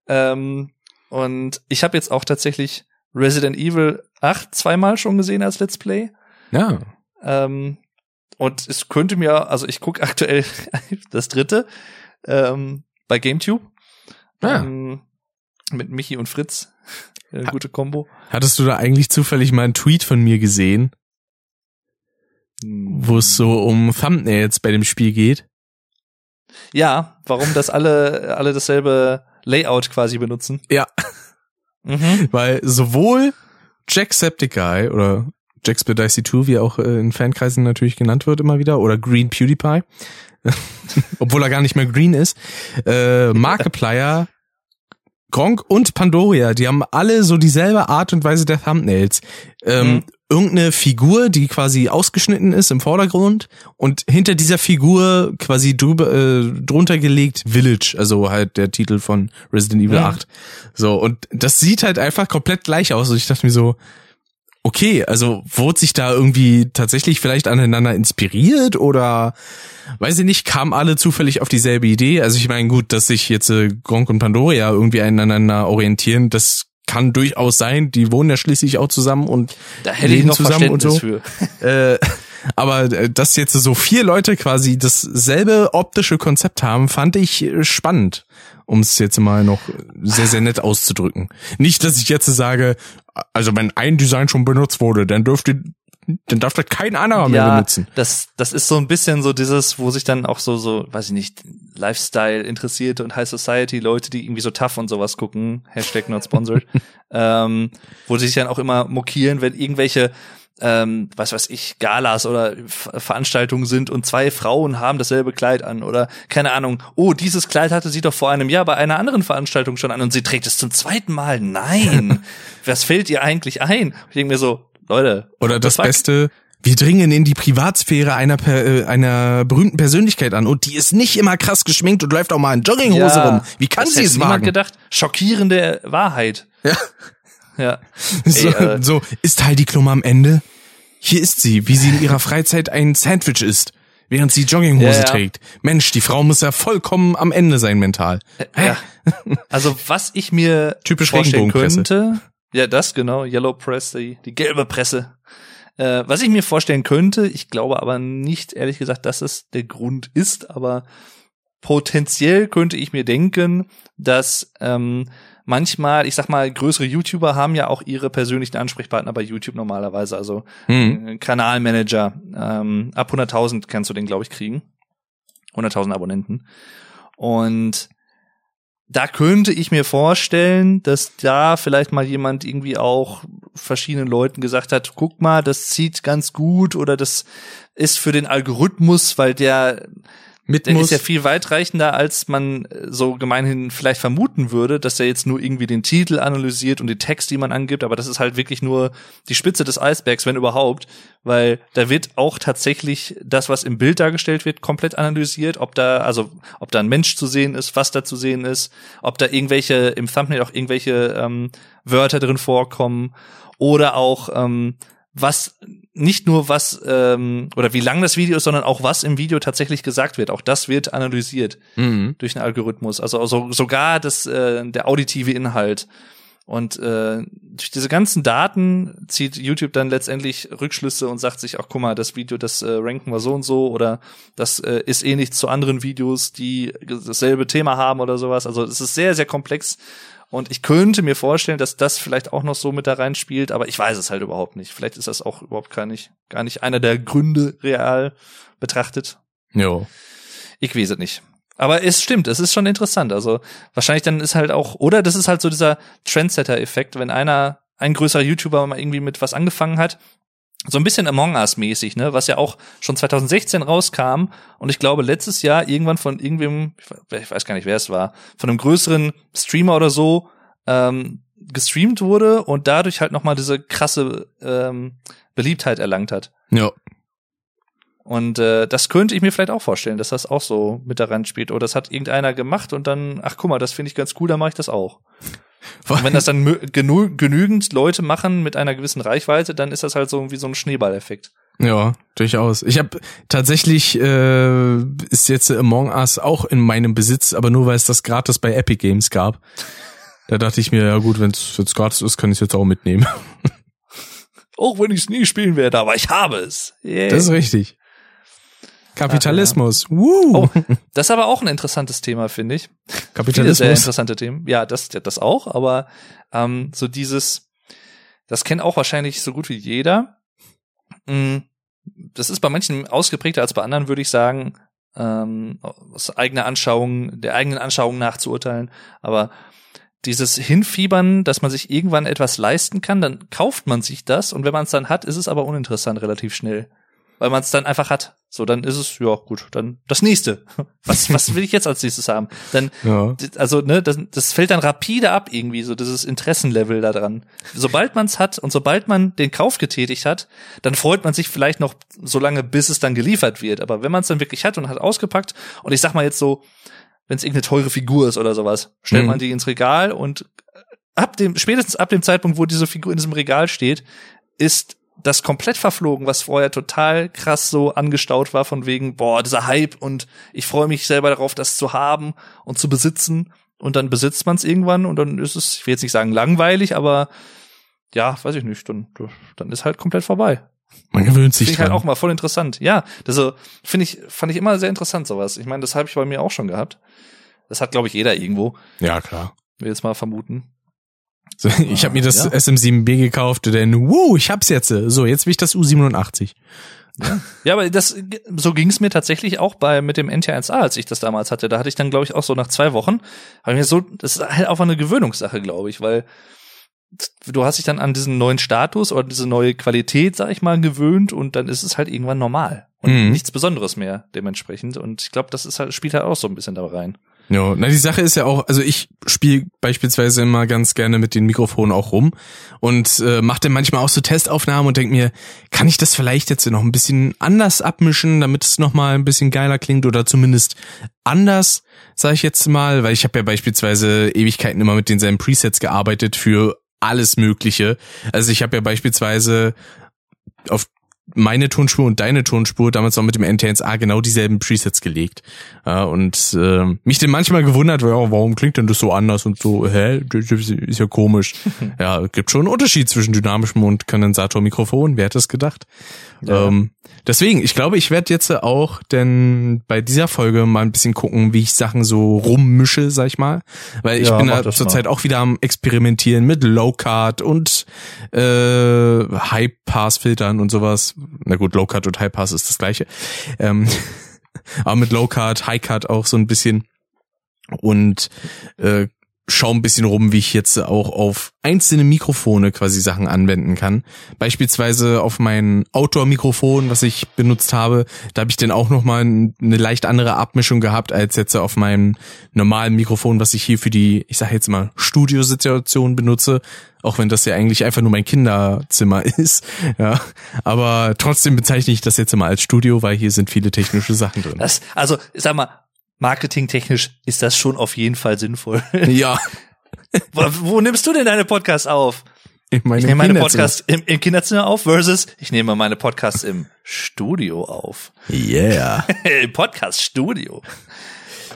ähm, und ich habe jetzt auch tatsächlich Resident Evil acht zweimal schon gesehen als Let's Play. Ja. Ähm, und es könnte mir, also ich gucke aktuell das dritte ähm, bei GameTube. Ja. Ähm, mit Michi und Fritz. Äh, gute Kombo. Hattest du da eigentlich zufällig mal einen Tweet von mir gesehen, wo es so um Thumbnails bei dem Spiel geht? Ja, warum das alle alle dasselbe Layout quasi benutzen. Ja, mhm. Weil sowohl Jacksepticeye oder Jaxpedicy zwei, wie er auch in Fankreisen natürlich genannt wird immer wieder, oder Green PewDiePie, obwohl er gar nicht mehr green ist, äh, Markiplier, Gronk und Pandoria, die haben alle so dieselbe Art und Weise der Thumbnails. Ähm, mhm. Irgendeine Figur, die quasi ausgeschnitten ist im Vordergrund und hinter dieser Figur quasi drüber, äh, drunter gelegt Village, also halt der Titel von Resident Evil ja. acht. So, und das sieht halt einfach komplett gleich aus. Und ich dachte mir so, okay, also wurde sich da irgendwie tatsächlich vielleicht aneinander inspiriert oder weiß ich nicht, kamen alle zufällig auf dieselbe Idee? Also ich meine, gut, dass sich jetzt äh, Gronk und Pandoria irgendwie aneinander orientieren, das kann durchaus sein, die wohnen ja schließlich auch zusammen und da hätte leben ich noch zusammen und so. Für. Äh, aber dass jetzt so vier Leute quasi dasselbe optische Konzept haben, fand ich spannend, um es jetzt mal noch sehr, sehr nett auszudrücken. Nicht, dass ich jetzt sage, also wenn ein Design schon benutzt wurde, dann dürfte dann darf das kein anderer mehr ja, benutzen. Das, das ist so ein bisschen so dieses, wo sich dann auch so, so, weiß ich nicht, Lifestyle-Interessierte und High Society Leute, die irgendwie so tough und sowas gucken, Hashtag not sponsored, ähm, wo sich dann auch immer mokieren, wenn irgendwelche Ähm, was weiß ich, Galas oder Veranstaltungen sind und zwei Frauen haben dasselbe Kleid an oder keine Ahnung, oh, dieses Kleid hatte sie doch vor einem Jahr bei einer anderen Veranstaltung schon an und sie trägt es zum zweiten Mal. Nein! Was fällt ihr eigentlich ein? Ich denke mir so, Leute. Oder das fuck? Beste, wir dringen in die Privatsphäre einer per, äh, einer berühmten Persönlichkeit an und die ist nicht immer krass geschminkt und läuft auch mal in Jogginghose ja, rum. Wie kann sie es wagen? Niemand gedacht. Schockierende Wahrheit. Ja. Ja. So, Ey, äh, so, ist Heidi Klum am Ende? Hier ist sie, wie sie in ihrer Freizeit ein Sandwich isst, während sie Jogginghose ja, trägt. Mensch, die Frau muss ja vollkommen am Ende sein mental. Ja. Also was ich mir typisch vorstellen könnte, ja das genau, Yellow Press, die, die gelbe Presse. Äh, was ich mir vorstellen könnte, ich glaube aber nicht, ehrlich gesagt, dass es der Grund ist, aber potenziell könnte ich mir denken, dass ähm, manchmal, ich sag mal, größere YouTuber haben ja auch ihre persönlichen Ansprechpartner bei YouTube normalerweise, also hm. Kanalmanager. Ähm, ab hunderttausend kannst du den, glaube ich, kriegen. hunderttausend Abonnenten. Und da könnte ich mir vorstellen, dass da vielleicht mal jemand irgendwie auch verschiedenen Leuten gesagt hat, guck mal, das zieht ganz gut oder das ist für den Algorithmus, weil der Mit der muss. Ist ja viel weitreichender, als man so gemeinhin vielleicht vermuten würde, dass der jetzt nur irgendwie den Titel analysiert und den Text, den man angibt, aber das ist halt wirklich nur die Spitze des Eisbergs, wenn überhaupt, weil da wird auch tatsächlich das, was im Bild dargestellt wird, komplett analysiert, ob da, also ob da ein Mensch zu sehen ist, was da zu sehen ist, ob da irgendwelche, im Thumbnail auch irgendwelche ähm, Wörter drin vorkommen oder auch ähm, was nicht nur was ähm, oder wie lang das Video ist, sondern auch was im Video tatsächlich gesagt wird. Auch das wird analysiert mhm. durch einen Algorithmus. Also, also sogar das äh, der auditive Inhalt. Und äh, durch diese ganzen Daten zieht YouTube dann letztendlich Rückschlüsse und sagt sich, ach guck mal, das Video, das äh, ranken wir so und so oder das äh, ist ähnlich zu anderen Videos, die dasselbe Thema haben oder sowas. Also es ist sehr, sehr komplex. Und ich könnte mir vorstellen, dass das vielleicht auch noch so mit da reinspielt, aber ich weiß es halt überhaupt nicht. Vielleicht ist das auch überhaupt gar nicht, gar nicht einer der Gründe real betrachtet. Jo. Ich weiß es nicht. Aber es stimmt, es ist schon interessant. Also wahrscheinlich dann ist halt auch, oder das ist halt so dieser Trendsetter-Effekt, wenn einer, ein größerer YouTuber mal irgendwie mit was angefangen hat, so ein bisschen Among Us-mäßig, ne, was ja auch schon zwanzig sechzehn rauskam und ich glaube letztes Jahr irgendwann von irgendwem, ich weiß gar nicht, wer es war, von einem größeren Streamer oder so ähm, gestreamt wurde und dadurch halt nochmal diese krasse ähm, Beliebtheit erlangt hat. Ja. Und äh, das könnte ich mir vielleicht auch vorstellen, dass das auch so mit da reinspielt. Oder das hat irgendeiner gemacht und dann, ach guck mal, das finde ich ganz cool, dann mache ich das auch. Und wenn das dann genü- genügend Leute machen mit einer gewissen Reichweite, dann ist das halt so wie so ein Schneeballeffekt. Ja, durchaus. Ich habe tatsächlich, äh, ist jetzt Among Us auch in meinem Besitz, aber nur weil es das gratis bei Epic Games gab. Da dachte ich mir, ja gut, wenn es gratis ist, kann ich es jetzt auch mitnehmen. Auch wenn ich es nie spielen werde, aber ich habe es. Yeah. Das ist richtig. Kapitalismus. Ach, ja. Woo. Oh, das ist aber auch ein interessantes Thema, finde ich. Kapitalismus. Viele sehr interessante Themen. Ja, das, das auch, aber ähm, so dieses, das kennt auch wahrscheinlich so gut wie jeder. Das ist bei manchen ausgeprägter als bei anderen, würde ich sagen, ähm, aus eigener Anschauung, der eigenen Anschauung nach zu urteilen. Aber dieses Hinfiebern, dass man sich irgendwann etwas leisten kann, dann kauft man sich das und wenn man es dann hat, ist es aber uninteressant relativ schnell. Weil man es dann einfach hat. So, dann ist es, ja gut, dann das nächste. Was was will ich jetzt als nächstes haben? Dann, ja. Also, ne, das, das fällt dann rapide ab irgendwie, so dieses Interessenlevel da dran. Sobald man es hat und sobald man den Kauf getätigt hat, dann freut man sich vielleicht noch so lange, bis es dann geliefert wird. Aber wenn man es dann wirklich hat und hat ausgepackt und ich sag mal jetzt so, wenn es irgendeine teure Figur ist oder sowas, stellt mhm. man die ins Regal und ab dem spätestens ab dem Zeitpunkt, wo diese Figur in diesem Regal steht, ist das komplett verflogen, was vorher total krass so angestaut war von wegen, boah, dieser Hype und ich freue mich selber darauf, das zu haben und zu besitzen und dann besitzt man es irgendwann und dann ist es, ich will jetzt nicht sagen langweilig, aber ja, weiß ich nicht, dann, dann ist halt komplett vorbei. Man gewöhnt sich dran. Finde ich halt auch mal voll interessant. Ja, das finde ich, fand ich immer sehr interessant sowas. Ich meine, das habe ich bei mir auch schon gehabt. Das hat, glaube ich, jeder irgendwo. Ja, klar. Will jetzt mal vermuten. So, ah, ich habe mir das ja. S M sieben B gekauft, denn wow, ich hab's jetzt. So, jetzt will ich das U siebenundachtzig. Ja. ja, aber das so ging's mir tatsächlich auch bei mit dem N T eins A, als ich das damals hatte. Da hatte ich dann, glaube ich, auch so nach zwei Wochen, habe ich mir so, das ist halt auch eine Gewöhnungssache, glaube ich, weil du hast dich dann an diesen neuen Status oder diese neue Qualität, sag ich mal, gewöhnt und dann ist es halt irgendwann normal und mhm. nichts Besonderes mehr dementsprechend. Und ich glaube, das ist halt, spielt halt auch so ein bisschen da rein. Ja, na die Sache ist ja auch, also ich spiele beispielsweise immer ganz gerne mit den Mikrofonen auch rum und äh, mache dann manchmal auch so Testaufnahmen und denke mir, kann ich das vielleicht jetzt noch ein bisschen anders abmischen, damit es nochmal ein bisschen geiler klingt oder zumindest anders, sage ich jetzt mal, weil ich habe ja beispielsweise Ewigkeiten immer mit denselben Presets gearbeitet für alles Mögliche. Also ich habe ja beispielsweise auf meine Tonspur und deine Tonspur damals auch mit dem N T eins A genau dieselben Presets gelegt. Ja, und äh, mich denn manchmal gewundert, warum klingt denn das so anders und so, hä, ist ja komisch. Ja, gibt schon einen Unterschied zwischen dynamischem und Kondensatormikrofon, wer hätte es gedacht? Ja. Ähm, deswegen, ich glaube, ich werde jetzt auch denn bei dieser Folge mal ein bisschen gucken, wie ich Sachen so rummische, sag ich mal. Weil ich ja, bin da zurzeit auch wieder am Experimentieren mit Low-Cut und äh, High-Pass-Filtern und sowas. Na gut, Low-Cut und High-Pass ist das Gleiche. Ähm, aber mit Low-Cut, High-Cut auch so ein bisschen. Und äh, schau ein bisschen rum, wie ich jetzt auch auf einzelne Mikrofone quasi Sachen anwenden kann. Beispielsweise auf mein Outdoor-Mikrofon, was ich benutzt habe, da habe ich dann auch nochmal eine leicht andere Abmischung gehabt, als jetzt auf meinem normalen Mikrofon, was ich hier für die, ich sage jetzt mal, Studiosituation benutze. Auch wenn das ja eigentlich einfach nur mein Kinderzimmer ist. Ja, aber trotzdem bezeichne ich das jetzt immer als Studio, weil hier sind viele technische Sachen drin. Das, also, sag mal, marketingtechnisch ist das schon auf jeden Fall sinnvoll. Ja. Wo, wo nimmst du denn deine Podcasts auf? Ich, meine ich nehme meine Podcasts im, im Kinderzimmer auf versus ich nehme meine Podcasts im Studio auf. Yeah. Im Podcast-Studio.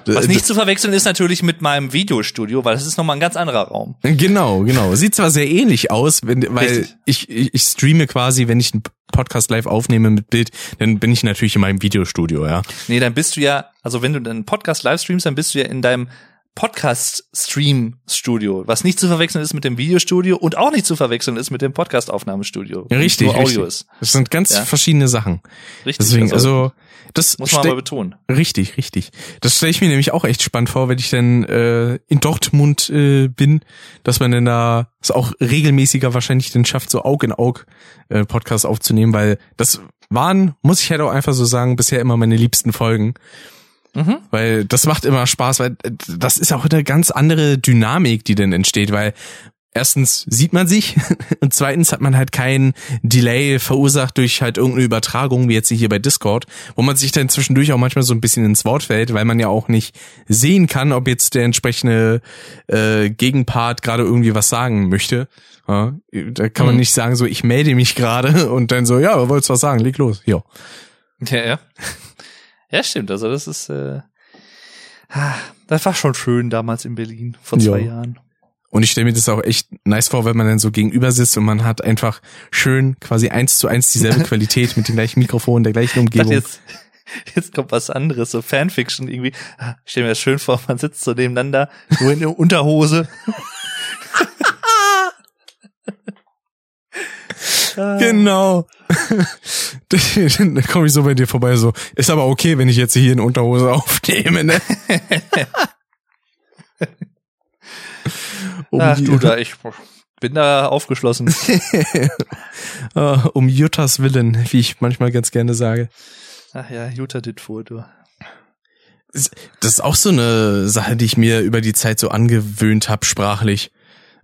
Was nicht zu verwechseln ist natürlich mit meinem Videostudio, weil das ist nochmal ein ganz anderer Raum. Genau, genau. Sieht zwar sehr ähnlich aus, wenn, weil ich, ich, ich streame quasi, wenn ich einen Podcast live aufnehme mit Bild, dann bin ich natürlich in meinem Videostudio, ja. Nee, dann bist du ja, also wenn du einen Podcast live streamst, dann bist du ja in deinem Podcast-Stream-Studio, was nicht zu verwechseln ist mit dem Videostudio und auch nicht zu verwechseln ist mit dem Podcast-Aufnahmestudio. Ja, richtig, nur Audio richtig. Ist. Das sind ganz ja. verschiedene Sachen. Richtig. Deswegen, also, also das muss man ste- aber betonen. Richtig, richtig. Das stelle ich mir nämlich auch echt spannend vor, wenn ich dann äh, in Dortmund äh, bin, dass man denn da es auch regelmäßiger wahrscheinlich dann schafft, so Aug in Aug äh, Podcasts aufzunehmen, weil das waren, muss ich halt auch einfach so sagen, bisher immer meine liebsten Folgen. Mhm. Weil das macht immer Spaß, weil das ist auch eine ganz andere Dynamik, die dann entsteht, weil erstens sieht man sich und zweitens hat man halt keinen Delay verursacht durch halt irgendeine Übertragung, wie jetzt hier bei Discord, wo man sich dann zwischendurch auch manchmal so ein bisschen ins Wort fällt, weil man ja auch nicht sehen kann, ob jetzt der entsprechende äh, Gegenpart gerade irgendwie was sagen möchte. Ja, da kann man mhm. nicht sagen so, ich melde mich gerade und dann so, ja, du wolltest was sagen, leg los. Jo. Ja, ja. Ja, stimmt, also das ist, äh, das war schon schön damals in Berlin, vor zwei jo. Jahren. Und ich stelle mir das auch echt nice vor, wenn man dann so gegenüber sitzt und man hat einfach schön quasi eins zu eins dieselbe Qualität mit dem gleichen Mikrofon, der gleichen Umgebung. Jetzt, jetzt kommt was anderes, so Fanfiction irgendwie. Ich stelle mir das schön vor, man sitzt so nebeneinander, nur in der Unterhose. Genau. Dann komme ich so bei dir vorbei, so, ist aber okay, wenn ich jetzt hier in Unterhose aufnehme, ne? um Ach du da, ich bin da aufgeschlossen. um Juttas Willen, wie ich manchmal ganz gerne sage. Ach ja, Jutta dit vor, du. Das ist auch so eine Sache, die ich mir über die Zeit so angewöhnt habe, sprachlich.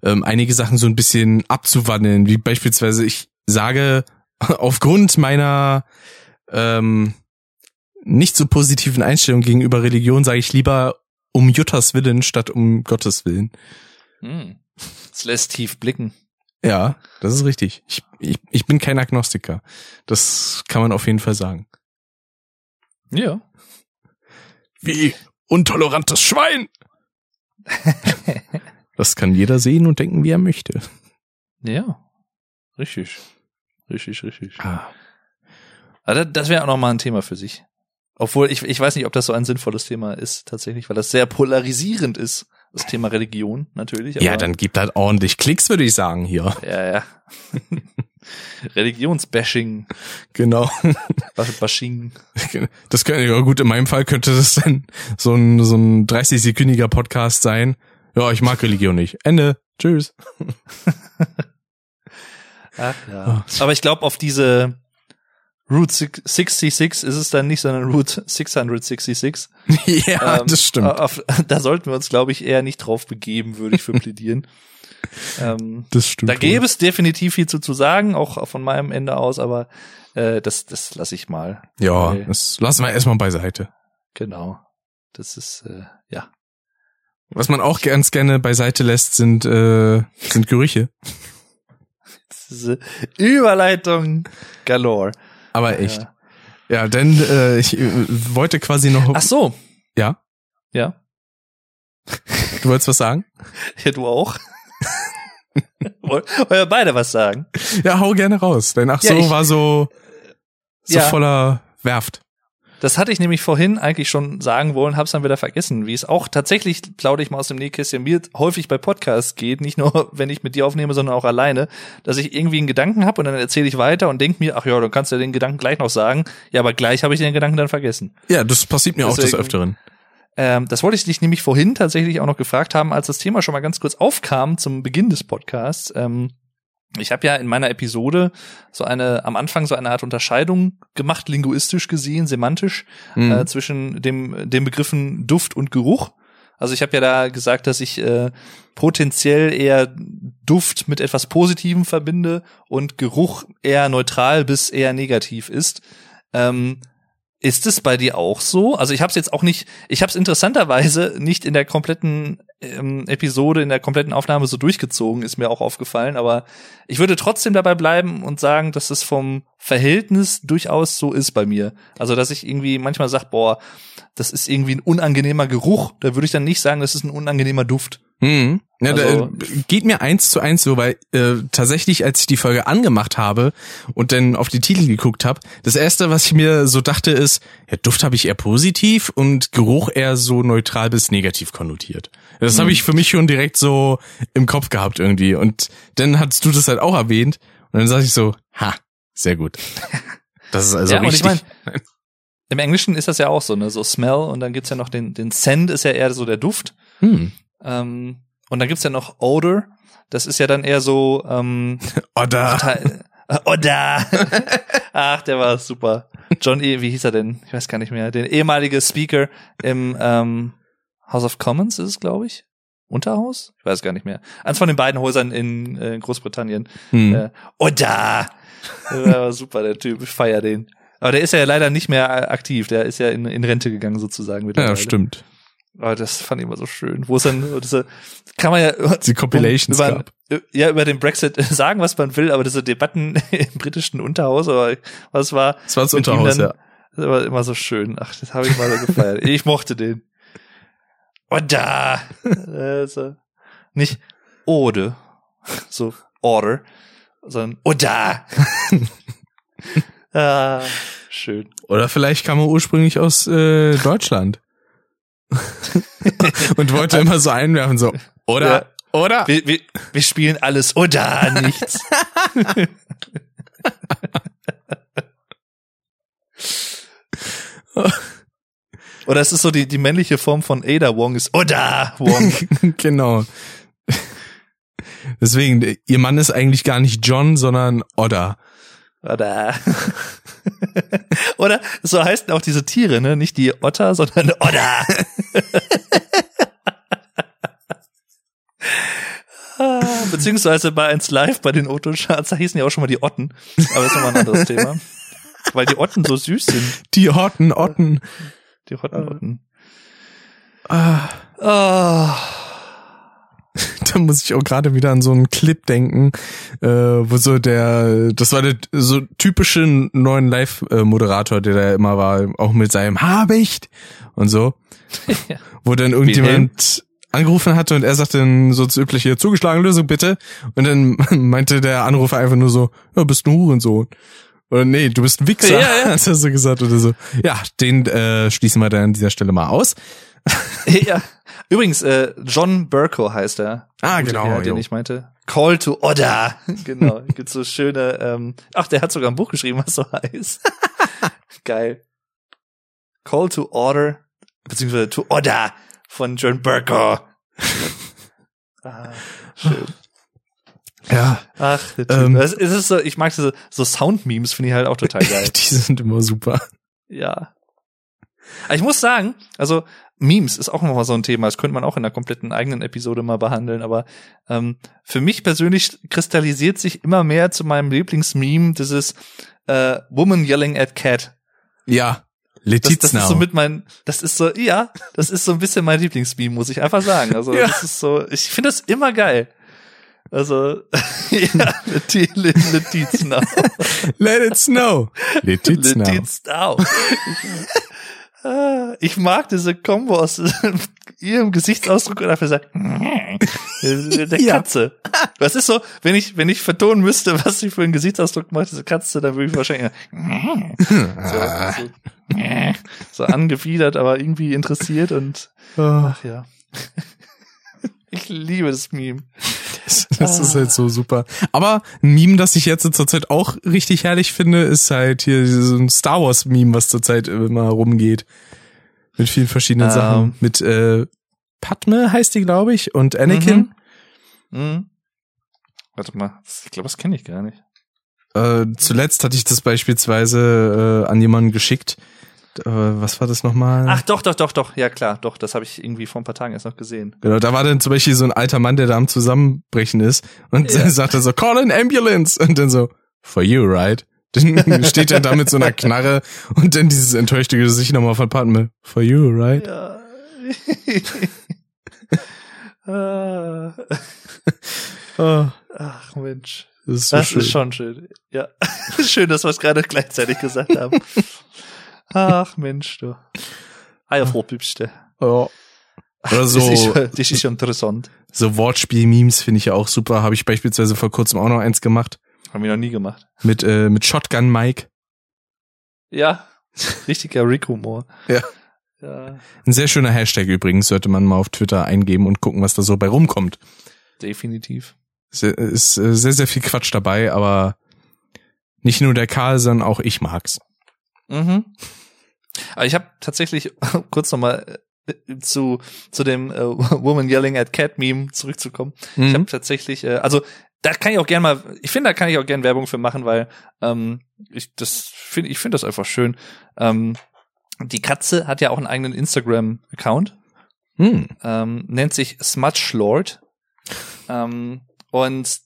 Ähm, einige Sachen so ein bisschen abzuwandeln, wie beispielsweise ich sage, aufgrund meiner ähm, nicht so positiven Einstellung gegenüber Religion sage ich lieber um Juttas Willen statt um Gottes Willen. Hm. Das lässt tief blicken. Ja, das ist richtig. Ich, ich, ich bin kein Agnostiker. Das kann man auf jeden Fall sagen. Ja. Wie intolerantes Schwein! Das kann jeder sehen und denken, wie er möchte. Ja, richtig. Richtig, richtig. Ah. Also das wäre auch nochmal ein Thema für sich. Obwohl, ich, ich weiß nicht, ob das so ein sinnvolles Thema ist tatsächlich, weil das sehr polarisierend ist, Das Thema Religion natürlich. Aber ja, dann gibt halt ordentlich Klicks, würde ich sagen, hier. Ja, ja. Religionsbashing. Genau. Bashing. Das könnte, ja gut, in meinem Fall könnte das dann so ein, so ein dreißig-sekündiger Podcast sein. Ja, ich mag Religion nicht. Ende. Tschüss. Ach ja. Oh. Aber ich glaube, auf diese Route sechsundsechzig ist es dann nicht, sondern Route sechshundertsechsundsechzig. Ja, ähm, das stimmt. Auf, da sollten wir uns, glaube ich, eher nicht drauf begeben, würde ich für plädieren. ähm, das stimmt. Da gäbe es definitiv viel zu, zu sagen, auch von meinem Ende aus, aber äh, das, das lasse ich mal. Ja, weil, das lassen wir erstmal beiseite. Genau. Das ist, äh, ja. Was man auch ganz gerne beiseite lässt, sind, äh, sind Gerüche. Diese Überleitung galore. Aber echt. Ja, ja denn äh, ich äh, wollte quasi noch... Ach so. Ja? Ja. Du wolltest was sagen? Ja, du auch. Wollen wir beide was sagen? Ja, hau gerne raus. Denn ach ja, so ich, war so, so ja. voller Werft. Das hatte ich nämlich vorhin eigentlich schon sagen wollen, hab's dann wieder vergessen, wie es auch tatsächlich, plaudere ich mal aus dem Nähkästchen, mir häufig bei Podcasts geht, nicht nur, wenn ich mit dir aufnehme, sondern auch alleine, dass ich irgendwie einen Gedanken habe und dann erzähle ich weiter und denke mir, ach ja, dann kannst du den Gedanken gleich noch sagen, ja, aber gleich habe ich den Gedanken dann vergessen. Ja, das passiert mir Deswegen, auch des Öfteren. Ähm, das wollte ich dich nämlich vorhin tatsächlich auch noch gefragt haben, als das Thema schon mal ganz kurz aufkam zum Beginn des Podcasts. Ähm, Ich habe ja in meiner Episode so eine, am Anfang so eine Art Unterscheidung gemacht, linguistisch gesehen, semantisch, mhm. äh, zwischen dem, den Begriffen Duft und Geruch. Also ich habe ja da gesagt, dass ich äh, potenziell eher Duft mit etwas Positivem verbinde und Geruch eher neutral bis eher negativ ist. Ähm, Ist es bei dir auch so? Also ich habe es jetzt auch nicht, ich habe es interessanterweise nicht in der kompletten ähm, Episode, in der kompletten Aufnahme so durchgezogen, ist mir auch aufgefallen, aber ich würde trotzdem dabei bleiben und sagen, dass es vom Verhältnis durchaus so ist bei mir. Also dass ich irgendwie manchmal sage, boah, das ist irgendwie ein unangenehmer Geruch, da würde ich dann nicht sagen, das ist ein unangenehmer Duft. Mhm. Ja, also, da, geht mir eins zu eins so, weil äh, tatsächlich, als ich die Folge angemacht habe und dann auf die Titel geguckt habe, das Erste, was ich mir so dachte, ist, ja, Duft habe ich eher positiv und Geruch eher so neutral bis negativ konnotiert. Das mhm. habe ich für mich schon direkt so im Kopf gehabt irgendwie. Und dann hattest du das halt auch erwähnt und dann sag ich so, ha, sehr gut. Das ist also ja, richtig. Und ich mein, im Englischen ist das ja auch so, ne, so Smell und dann gibt's ja noch den, den Scent ist ja eher so der Duft. Mhm. Ähm, und dann gibt's ja noch Odor, das ist ja dann eher so ähm, Odor. Äh, Odor. Ach, der war super. John E., wie hieß er denn? Ich weiß gar nicht mehr. Der ehemalige Speaker im ähm, House of Commons ist es, glaube ich. Unterhaus? Ich weiß gar nicht mehr. Eins von den beiden Häusern in, äh, in Großbritannien. Hm. Äh, Odor. Der war super, der Typ. Ich feier den. Aber der ist ja leider nicht mehr aktiv. Der ist ja in, in Rente gegangen sozusagen. Ja, stimmt. Oh, das fand ich immer so schön. Wo es dann, das kann man ja die Compilations um, über, gab. Ja, über den Brexit sagen, was man will, aber diese Debatten im britischen Unterhaus, aber was war? Das war das Unterhaus, dann, ja. Das war immer so schön. Ach, das habe ich mal so gefeiert. Ich mochte den. Und da! Also, nicht Ode, so Order, sondern Oda! Ah, schön. Oder vielleicht kam er ursprünglich aus äh, Deutschland. Und wollte immer so einwerfen, so, oder, ja. oder? Wir, wir, wir spielen alles oder nichts. Oder es ist so, die, die männliche Form von Ada Wong ist oder Wong. Genau. Deswegen, ihr Mann ist eigentlich gar nicht John, sondern Oda. Oder. Oder so heißen auch diese Tiere, ne? Nicht die Otter, sondern Otter. Beziehungsweise bei eins Live, bei den Otto-Charts, da hießen ja auch schon mal die Otten. Aber das ist nochmal ein anderes Thema. Weil die Otten so süß sind. Die Otten, Otten. Die Otten, Otten. Ah. Ah. Da muss ich auch gerade wieder an so einen Clip denken, äh, wo so der, das war der so typische neuen Live-Moderator, der da immer war, auch mit seinem Habicht und so, ja. Wo dann irgendjemand angerufen hatte und er sagte dann so das übliche, zugeschlagene Lösung bitte, und dann meinte der Anrufer einfach nur so, ja, bist ein Hurensohn. Oder nee, du bist ein Wichser, ja, ja. Hat er so gesagt oder so. Ja, den äh, schließen wir dann an dieser Stelle mal aus. Ja, Übrigens, äh, John Bercow heißt er. Ah, genau. Der, den ich meinte. Call to Order. Genau. Gibt so schöne, ähm, ach, der hat sogar ein Buch geschrieben, was so heißt. Geil. Call to Order, beziehungsweise to Order von John Bercow. Ah, schön. Ja. Ach, ähm, es ist so, ich mag so, so Sound-Memes, finde ich halt auch total geil. Die sind immer super. Ja. Aber ich muss sagen, also Memes ist auch nochmal so ein Thema, das könnte man auch in einer kompletten eigenen Episode mal behandeln, aber ähm, für mich persönlich kristallisiert sich immer mehr zu meinem Lieblingsmeme dieses äh, Woman Yelling at Cat. Ja, Letizia. Das, das ist so mit mein, das ist so, ja, das ist so ein bisschen mein Lieblingsmeme, muss ich einfach sagen. Also ja. Das ist so, ich finde das immer geil. Also, ja, let it, let, let it snow. Let it snow. Let it snow. Let it snow. Ich mag diese Kombo aus ihrem Gesichtsausdruck und einfach sagt, der Katze. Das ist so, wenn ich, wenn ich vertonen müsste, was sie für einen Gesichtsausdruck macht, diese Katze, dann würde ich wahrscheinlich so, so, so angewidert, aber irgendwie interessiert und, ach ja. Ich liebe das Meme. Das, das ah. ist halt so super. Aber ein Meme, das ich jetzt zurzeit auch richtig herrlich finde, ist halt hier so ein Star Wars Meme, was zurzeit immer rumgeht. Mit vielen verschiedenen um. Sachen. Mit äh, Padme heißt die, glaube ich, und Anakin. Mhm. Mhm. Warte mal, ich glaube, das kenne ich gar nicht. Äh, zuletzt hatte ich das beispielsweise äh, an jemanden geschickt. Was war das nochmal? Ach doch, doch, doch, doch. Ja klar, doch. Das habe ich irgendwie vor ein paar Tagen erst noch gesehen. Genau, da war dann zum Beispiel so ein alter Mann, der da am Zusammenbrechen ist und ja. Dann sagt er so, call an ambulance. Und dann so, for you, right? Dann steht er da mit so einer Knarre und dann dieses enttäuschte Gesicht nochmal von Padme. For you, right? Ja. Ach Mensch. Das ist, so das schön. ist schon schön. Ja, schön, dass wir es gerade gleichzeitig gesagt haben. Ach Mensch, du. Eierfrohbübste. Ja. Oder so. Das ist, das ist interessant. So Wortspiel-Memes finde ich ja auch super. Habe ich beispielsweise vor kurzem auch noch eins gemacht. Haben wir noch nie gemacht. Mit, äh, mit Shotgun Mike. Ja. Richtiger Rick-Humor. Ja. Ja. Ein sehr schöner Hashtag übrigens, sollte man mal auf Twitter eingeben und gucken, was da so bei rumkommt. Definitiv. Es ist sehr, sehr viel Quatsch dabei, aber nicht nur der Karl, sondern auch ich mag's. Mhm. Aber ich habe tatsächlich kurz nochmal zu zu dem äh, Woman Yelling at Cat Meme zurückzukommen. Mhm. Ich habe tatsächlich, äh, also da kann ich auch gerne mal, ich finde, da kann ich auch gerne Werbung für machen, weil ähm, ich das finde, ich finde das einfach schön. Ähm, die Katze hat ja auch einen eigenen Instagram-Account, mhm. ähm, nennt sich Smutchlord ähm, und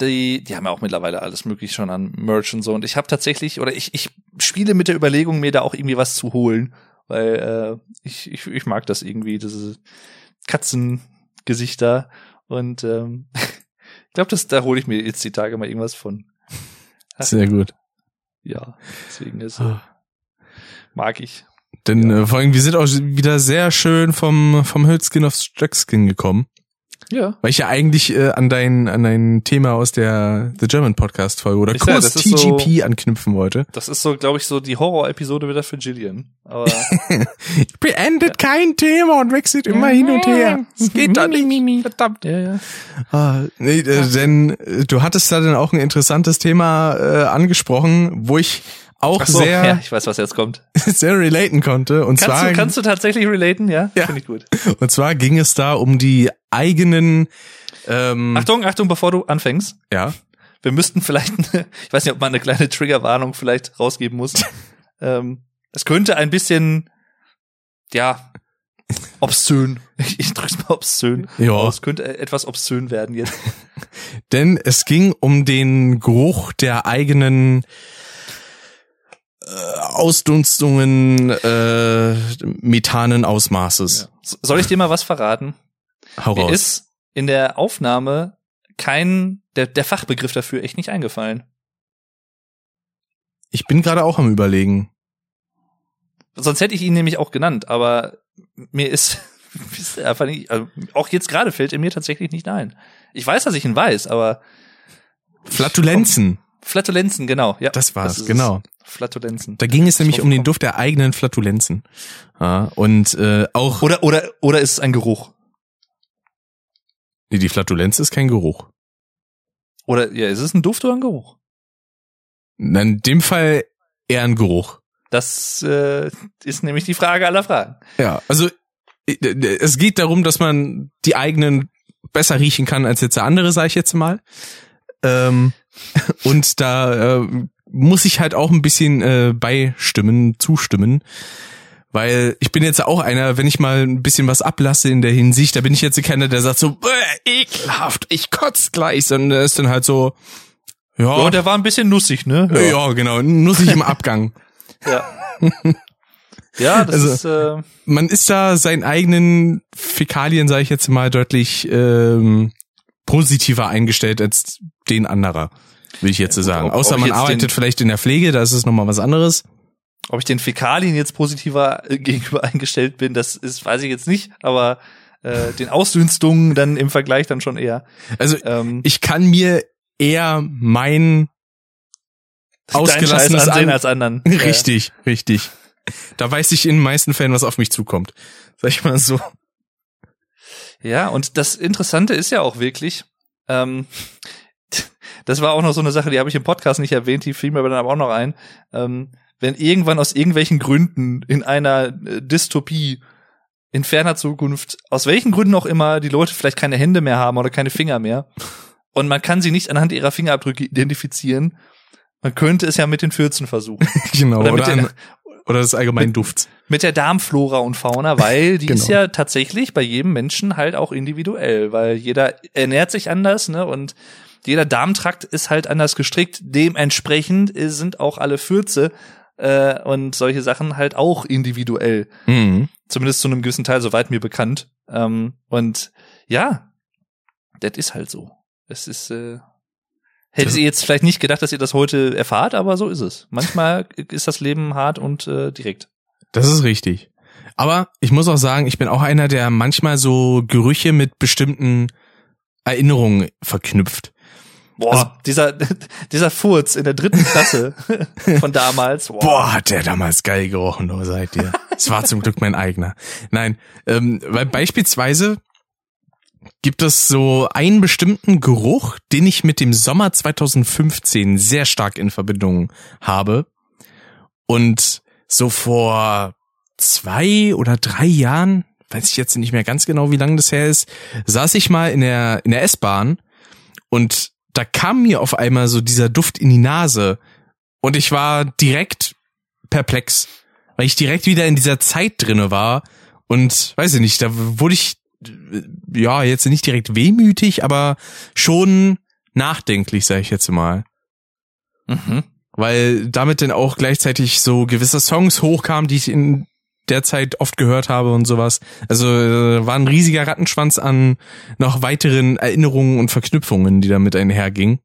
Die, die haben ja auch mittlerweile alles mögliche schon an Merch und so. Und ich habe tatsächlich, oder ich, ich spiele mit der Überlegung, mir da auch irgendwie was zu holen, weil äh, ich, ich, ich mag das irgendwie, diese Katzengesichter. Und ähm, ich glaube, da hole ich mir jetzt die Tage mal irgendwas von. Sehr gut. Ja, deswegen ist oh. mag ich. Denn ja. äh, vor allem, wir sind auch wieder sehr schön vom, vom Hölzkin aufs Stöckskin gekommen. Ja. Weil ich ja eigentlich äh, an dein an dein Thema aus der The German Podcast Folge oder ich kurz sag, T G P so, anknüpfen wollte. Das ist so, glaube ich, so die Horror-Episode wieder für Gillian. Aber ich beendet ja. kein Thema und wechselt immer hin und her. Es geht doch nicht. Verdammt. Ja, ja. Ah, nee, äh, denn äh, du hattest da dann auch ein interessantes Thema äh, angesprochen, wo ich auch so, sehr, ja, ich weiß, was jetzt kommt. Sehr relaten konnte. Und kannst zwar du, kannst du tatsächlich relaten, ja? ja. Finde ich gut. Und zwar ging es da um die eigenen. Ähm, Achtung, Achtung, bevor du anfängst. Ja. Wir müssten vielleicht, eine, ich weiß nicht, ob man eine kleine Triggerwarnung vielleicht rausgeben muss. ähm, es könnte ein bisschen, ja, obszön. Ich, ich drück's mal obszön. Ja. Es könnte etwas obszön werden jetzt. Denn es ging um den Geruch der eigenen Ausdunstungen äh, Methanenausmaßes. Ja. Soll ich dir mal was verraten? Hau raus. Mir ist in der Aufnahme kein der der Fachbegriff dafür echt nicht eingefallen. Ich bin gerade auch am Überlegen. Sonst hätte ich ihn nämlich auch genannt, aber mir ist, ist einfach nicht, also auch jetzt gerade fällt er mir tatsächlich nicht ein. Ich weiß, dass ich ihn weiß, aber Flatulenzen. Flatulenzen, genau. Ja, das war's, das genau. Flatulenzen. Da ging es nämlich um den Duft der eigenen Flatulenzen. Ja, und äh, auch oder oder oder ist es ein Geruch? Nee, die Flatulenz ist kein Geruch. Oder ja, ist es ein Duft oder ein Geruch? Na, in dem Fall eher ein Geruch. Das äh, ist nämlich die Frage aller Fragen. Ja, also es geht darum, dass man die eigenen besser riechen kann als jetzt der andere, sage ich jetzt mal. Ähm, und da äh, muss ich halt auch ein bisschen äh, beistimmen, zustimmen, weil ich bin jetzt auch einer, wenn ich mal ein bisschen was ablasse in der Hinsicht, da bin ich jetzt keiner, der sagt so, äh, ekelhaft, ich kotz gleich, sondern der ist dann halt so, ja. Ja, der war ein bisschen nussig, ne? Ja, ja genau, nussig im Abgang. Ja. Ja, das also, ist. Äh, man ist da seinen eigenen Fäkalien, sage ich jetzt mal, deutlich ähm, positiver eingestellt als den anderer, will ich jetzt so sagen. Ob, Außer ob man arbeitet den, vielleicht in der Pflege, da ist es nochmal was anderes. Ob ich den Fäkalien jetzt positiver gegenüber eingestellt bin, das ist, weiß ich jetzt nicht, aber äh, den Ausdünstungen dann im Vergleich dann schon eher. Also ähm, ich kann mir eher mein ausgelassenes ansehen an, als anderen. Richtig, ja. Richtig. Da weiß ich in den meisten Fällen, was auf mich zukommt. Sag ich mal so. Ja, und das Interessante ist ja auch wirklich, ähm, das war auch noch so eine Sache, die habe ich im Podcast nicht erwähnt, die fiel mir aber dann aber auch noch ein, ähm, wenn irgendwann aus irgendwelchen Gründen in einer äh, Dystopie in ferner Zukunft, aus welchen Gründen auch immer, die Leute vielleicht keine Hände mehr haben oder keine Finger mehr und man kann sie nicht anhand ihrer Fingerabdrücke identifizieren, man könnte es ja mit den Fürzen versuchen. Genau, oder, mit oder den, Oder das allgemeine Duft. Mit der Darmflora und Fauna, weil die genau. ist ja tatsächlich bei jedem Menschen halt auch individuell, weil jeder ernährt sich anders, ne, und jeder Darmtrakt ist halt anders gestrickt. Dementsprechend sind auch alle Fürze äh, und solche Sachen halt auch individuell. Mhm. Zumindest zu einem gewissen Teil, soweit mir bekannt. Ähm, und ja, das ist halt so. Es ist äh Hättet ihr jetzt vielleicht nicht gedacht, dass ihr das heute erfahrt, aber so ist es. Manchmal ist das Leben hart und äh, direkt. Das ist richtig. Aber ich muss auch sagen, ich bin auch einer, der manchmal so Gerüche mit bestimmten Erinnerungen verknüpft. Boah, also, dieser dieser Furz in der dritten Klasse von damals. Wow. Boah, hat der damals geil gerochen, oh, seid ihr. Es war zum Glück mein eigener. Nein, ähm, weil beispielsweise gibt es so einen bestimmten Geruch, den ich mit dem Sommer zwanzig fünfzehn sehr stark in Verbindung habe. Und so vor zwei oder drei Jahren, weiß ich jetzt nicht mehr ganz genau, wie lange das her ist, saß ich mal in der in der S-Bahn und da kam mir auf einmal so dieser Duft in die Nase und ich war direkt perplex, weil ich direkt wieder in dieser Zeit drinne war und weiß ich nicht, da wurde ich ja, jetzt nicht direkt wehmütig, aber schon nachdenklich, sage ich jetzt mal. Mhm. Weil damit dann auch gleichzeitig so gewisse Songs hochkamen, die ich in der Zeit oft gehört habe und sowas. Also war ein riesiger Rattenschwanz an noch weiteren Erinnerungen und Verknüpfungen, die damit einhergingen.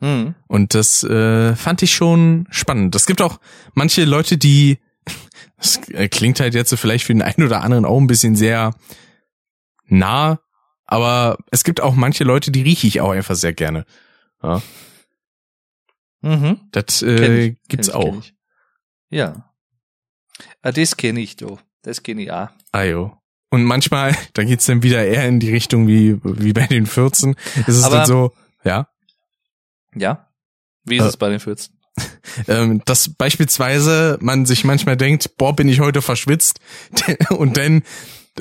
Mhm. Und das äh, fand ich schon spannend. Es gibt auch manche Leute, die das klingt halt jetzt so vielleicht für den einen oder anderen auch ein bisschen sehr nah, aber es gibt auch manche Leute, die rieche ich auch einfach sehr gerne. Ja. Mhm. Das äh, ich, gibt's ich, auch. Ja. Ah, das kenne ich doch. Das kenne ich auch. Ah jo. Und manchmal, da geht's dann wieder eher in die Richtung wie wie bei den Fürzen. Ist es aber, dann so, ja? Ja. Wie ist äh, es bei den Fürzen? Dass beispielsweise man sich manchmal denkt, boah, bin ich heute verschwitzt und dann,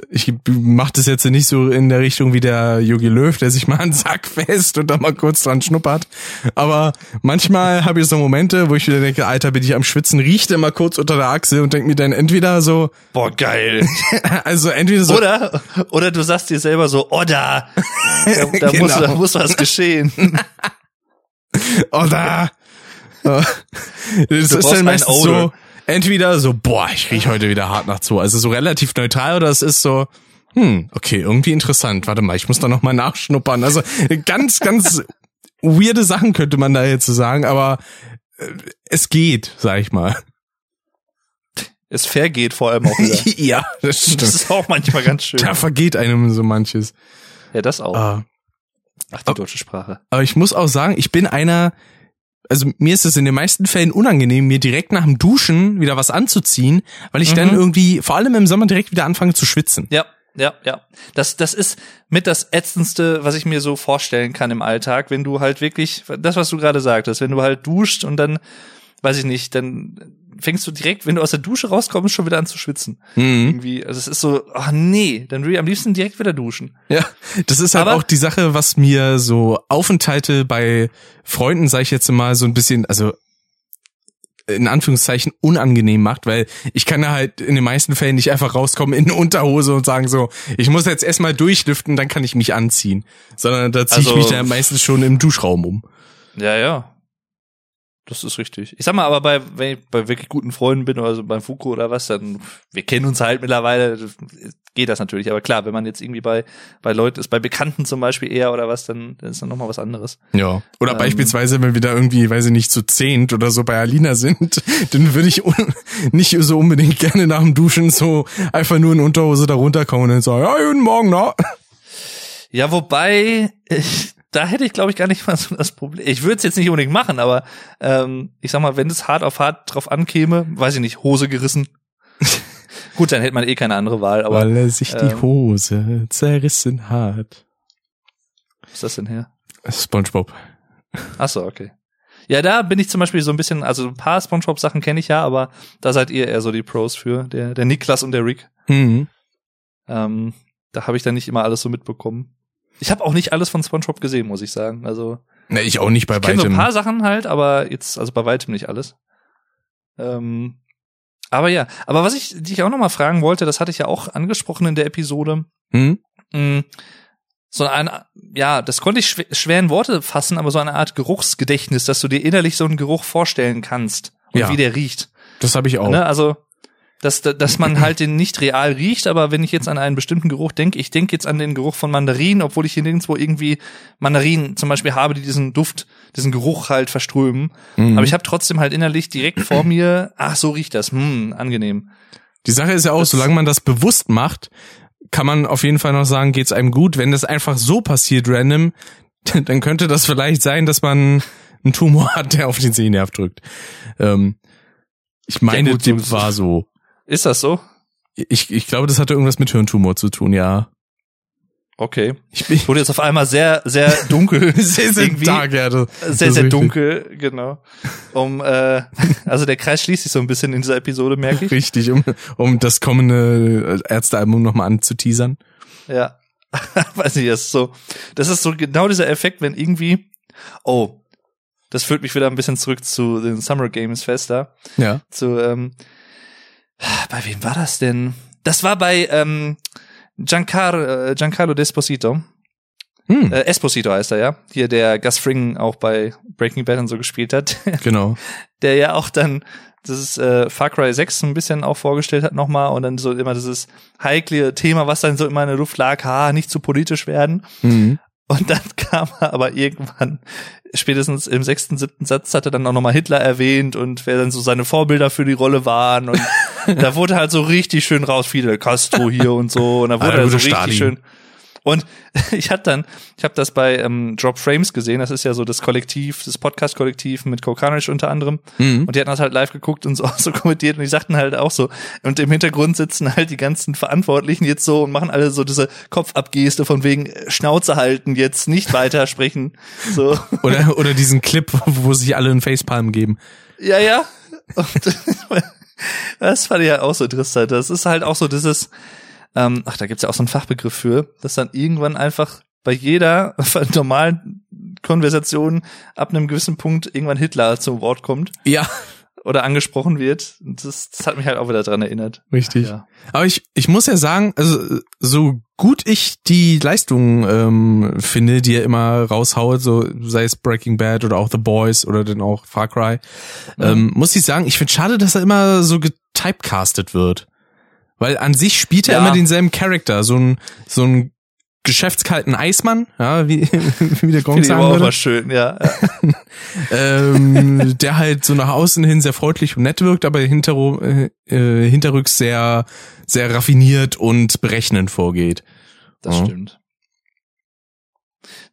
ich mach das jetzt nicht so in der Richtung wie der Jogi Löw, der sich mal einen Sack fest und dann mal kurz dran schnuppert, aber manchmal habe ich so Momente, wo ich wieder denke, Alter, bin ich am Schwitzen, riecht immer kurz unter der Achsel und denk mir dann entweder so, boah, geil, also entweder so. Oder, oder du sagst dir selber so, oh, da, da, da, genau. muss, da muss was geschehen. Oder das du ist dann meistens so, entweder so, boah, ich riech heute wieder hart nach Zoo, also so relativ neutral, oder es ist so, hm, okay, irgendwie interessant, warte mal, ich muss da nochmal nachschnuppern, also ganz, ganz weirde Sachen könnte man da jetzt so sagen, aber es geht, sag ich mal. Es vergeht vor allem auch wieder. Ja, das stimmt. Das ist auch manchmal ganz schön. Da vergeht einem so manches. Ja, das auch. Ah. Ach, die aber, deutsche Sprache. Aber ich muss auch sagen, ich bin einer, also mir ist es in den meisten Fällen unangenehm, mir direkt nach dem Duschen wieder was anzuziehen, weil ich mhm. dann irgendwie, vor allem im Sommer, direkt wieder anfange zu schwitzen. Ja, ja, ja. Das, das ist mit das Ätzendste, was ich mir so vorstellen kann im Alltag, wenn du halt wirklich, das, was du gerade sagtest, wenn du halt duscht und dann, weiß ich nicht, dann fängst du direkt, wenn du aus der Dusche rauskommst, schon wieder an zu schwitzen. Mhm. Irgendwie, also es ist so, ach nee, dann will ich am liebsten direkt wieder duschen. Ja, das ist halt aber auch die Sache, was mir so Aufenthalte bei Freunden, sag ich jetzt mal, so ein bisschen, also in Anführungszeichen unangenehm macht, weil ich kann da halt in den meisten Fällen nicht einfach rauskommen in Unterhose und sagen so, ich muss jetzt erstmal durchlüften, dann kann ich mich anziehen. Sondern da ziehe also, ich mich dann meistens schon im Duschraum um. Ja, ja. Das ist richtig. Ich sag mal, aber bei, wenn ich bei wirklich guten Freunden bin oder so beim Fuku oder was, dann, wir kennen uns halt mittlerweile, geht das natürlich. Aber klar, wenn man jetzt irgendwie bei, bei Leuten ist, bei Bekannten zum Beispiel eher oder was, dann, dann ist dann nochmal was anderes. Ja. Oder ähm, beispielsweise, wenn wir da irgendwie, weiß ich nicht, zu zehnt oder so bei Alina sind, dann würde ich un- nicht so unbedingt gerne nach dem Duschen so einfach nur in Unterhose da runterkommen und dann sagen, ja, guten Morgen, na? Ja, wobei, ich, Da hätte ich, glaube ich, gar nicht mal so das Problem. Ich würde es jetzt nicht unbedingt machen, aber ähm, ich sag mal, wenn es hart auf hart drauf ankäme, weiß ich nicht, Hose gerissen. Gut, dann hätte man eh keine andere Wahl. Aber, weil er sich ähm, die Hose zerrissen hat. Was ist das denn her? SpongeBob. Ach so, okay. Ja, da bin ich zum Beispiel so ein bisschen, also ein paar SpongeBob-Sachen kenne ich ja, aber da seid ihr eher so die Pros für, der der Niklas und der Rick. Mhm. Ähm, da habe ich dann nicht immer alles so mitbekommen. Ich habe auch nicht alles von SpongeBob gesehen, muss ich sagen. Also nee, ich auch nicht bei ich weitem. Ich kenne ein paar Sachen halt, aber jetzt also bei weitem nicht alles. Ähm, aber ja, aber was ich dich auch noch mal fragen wollte, das hatte ich ja auch angesprochen in der Episode. Hm? So eine, ja, das konnte ich schwer, schwer in Worte fassen, aber so eine Art Geruchsgedächtnis, dass du dir innerlich so einen Geruch vorstellen kannst und ja, wie der riecht. Das habe ich auch. Ne? Also Dass, dass man halt den nicht real riecht, aber wenn ich jetzt an einen bestimmten Geruch denke, ich denke jetzt an den Geruch von Mandarinen, obwohl ich hier nirgendwo irgendwie Mandarinen zum Beispiel habe, die diesen Duft, diesen Geruch halt verströmen. Mhm. Aber ich habe trotzdem halt innerlich direkt vor mir, ach, so riecht das, hm, angenehm. Die Sache ist ja auch, das, solange man das bewusst macht, kann man auf jeden Fall noch sagen, geht's einem gut. Wenn das einfach so passiert, random, dann könnte das vielleicht sein, dass man einen Tumor hat, der auf den Sehnerv drückt. Ähm, ich meine, ja, gut, dem so war so. Ist das so? Ich, ich glaube, das hatte irgendwas mit Hirntumor zu tun, ja. Okay. Ich, ich wurde jetzt auf einmal sehr, sehr dunkel. sehr, sehr dark, ja. Das, sehr, das sehr dunkel, genau. Um, äh, also der Kreis schließt sich so ein bisschen in dieser Episode, merke ich. Richtig, um, um das kommende Ärztealbum nochmal anzuteasern. Ja. Weiß nicht, das ist so, das ist so genau dieser Effekt, wenn irgendwie, oh, das führt mich wieder ein bisschen zurück zu den Summer Games Fest da. Ja. Zu, ähm, bei wem war das denn? Das war bei ähm, Giancar- Giancarlo Esposito. Hm. Äh, Esposito heißt er, ja. Hier, der Gus Fring auch bei Breaking Bad und so gespielt hat. Genau. Der ja auch dann dieses äh, Far Cry sechs so ein bisschen auch vorgestellt hat nochmal und dann so immer dieses heikle Thema, was dann so immer in der Luft lag, ha, nicht zu politisch werden. Mhm. Und dann kam er aber irgendwann, spätestens im sechsten, siebten Satz hat er dann auch nochmal Hitler erwähnt und wer dann so seine Vorbilder für die Rolle waren und da wurde halt so richtig schön raus, Fidel Castro hier und so und da wurde er so Stalin. Richtig schön. Und ich hatte dann, ich habe das bei ähm, Drop Frames gesehen, das ist ja so das Kollektiv, das Podcast-Kollektiv mit Kokanisch unter anderem mhm. und die hatten das halt live geguckt und so, so kommentiert und die sagten halt auch so und im Hintergrund sitzen halt die ganzen Verantwortlichen jetzt so und machen alle so diese Kopfabgeste von wegen Schnauze halten, jetzt nicht weitersprechen. So. Oder, oder diesen Clip, wo sich alle einen Facepalm geben. Ja, ja. Und das fand ich halt auch so interessant. Das ist halt auch so dieses Ähm, ach, da gibt's ja auch so einen Fachbegriff für, dass dann irgendwann einfach bei jeder normalen Konversation ab einem gewissen Punkt irgendwann Hitler zum Wort kommt. Ja. Oder angesprochen wird. Das, das hat mich halt auch wieder dran erinnert. Richtig. Ja. Aber ich ich muss ja sagen, also so gut ich die Leistungen ähm, finde, die er immer raushaut, so sei es Breaking Bad oder auch The Boys oder dann auch Far Cry, mhm. ähm, muss ich sagen, ich find's schade, dass er immer so getypecastet wird. Weil an sich spielt er ja immer denselben Charakter, so ein so ein geschäftskalten Eismann, ja, wie, wie der Gong sagen würde. Auch mal schön, ja. ähm, der halt so nach außen hin sehr freundlich und nett wirkt, aber hinter, äh, hinterrücks sehr sehr raffiniert und berechnend vorgeht. Das ja. stimmt.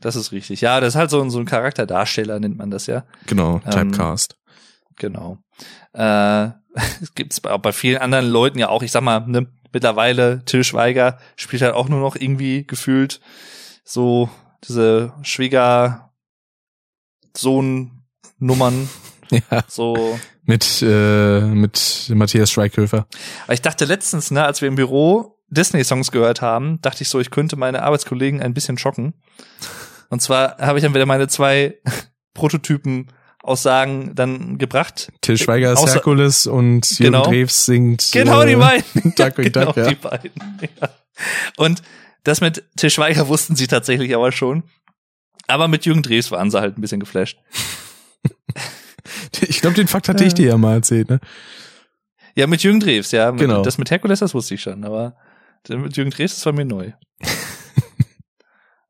Das ist richtig. Ja, das ist halt so ein, so ein Charakterdarsteller, nennt man das ja. Genau, Typecast. Ähm, genau. Äh, gibt's bei, bei vielen anderen Leuten ja auch. Ich sag mal, ne, mittlerweile Till Schweiger spielt halt auch nur noch irgendwie gefühlt so diese Schwiegersohn-Nummern. Ja, so. Mit, äh, mit Matthias Schweighöfer. Aber ich dachte letztens, ne, als wir im Büro Disney-Songs gehört haben, dachte ich so, ich könnte meine Arbeitskollegen ein bisschen schocken. Und zwar habe ich dann wieder meine zwei Prototypen-Aussagen dann gebracht. Till Schweiger ist Herkules und Jürgen genau. Drews singt Genau, die beiden. Duck und genau, Duck, ja. die beiden. Ja. Und das mit Till Schweiger wussten sie tatsächlich aber schon. Aber mit Jürgen Drews waren sie halt ein bisschen geflasht. Ich glaube, den Fakt hatte ich dir ja mal erzählt, ne? Ja, mit Jürgen Drews, ja. Mit, genau. Das mit Herkules, das wusste ich schon, aber mit Jürgen Drews, das war mir neu.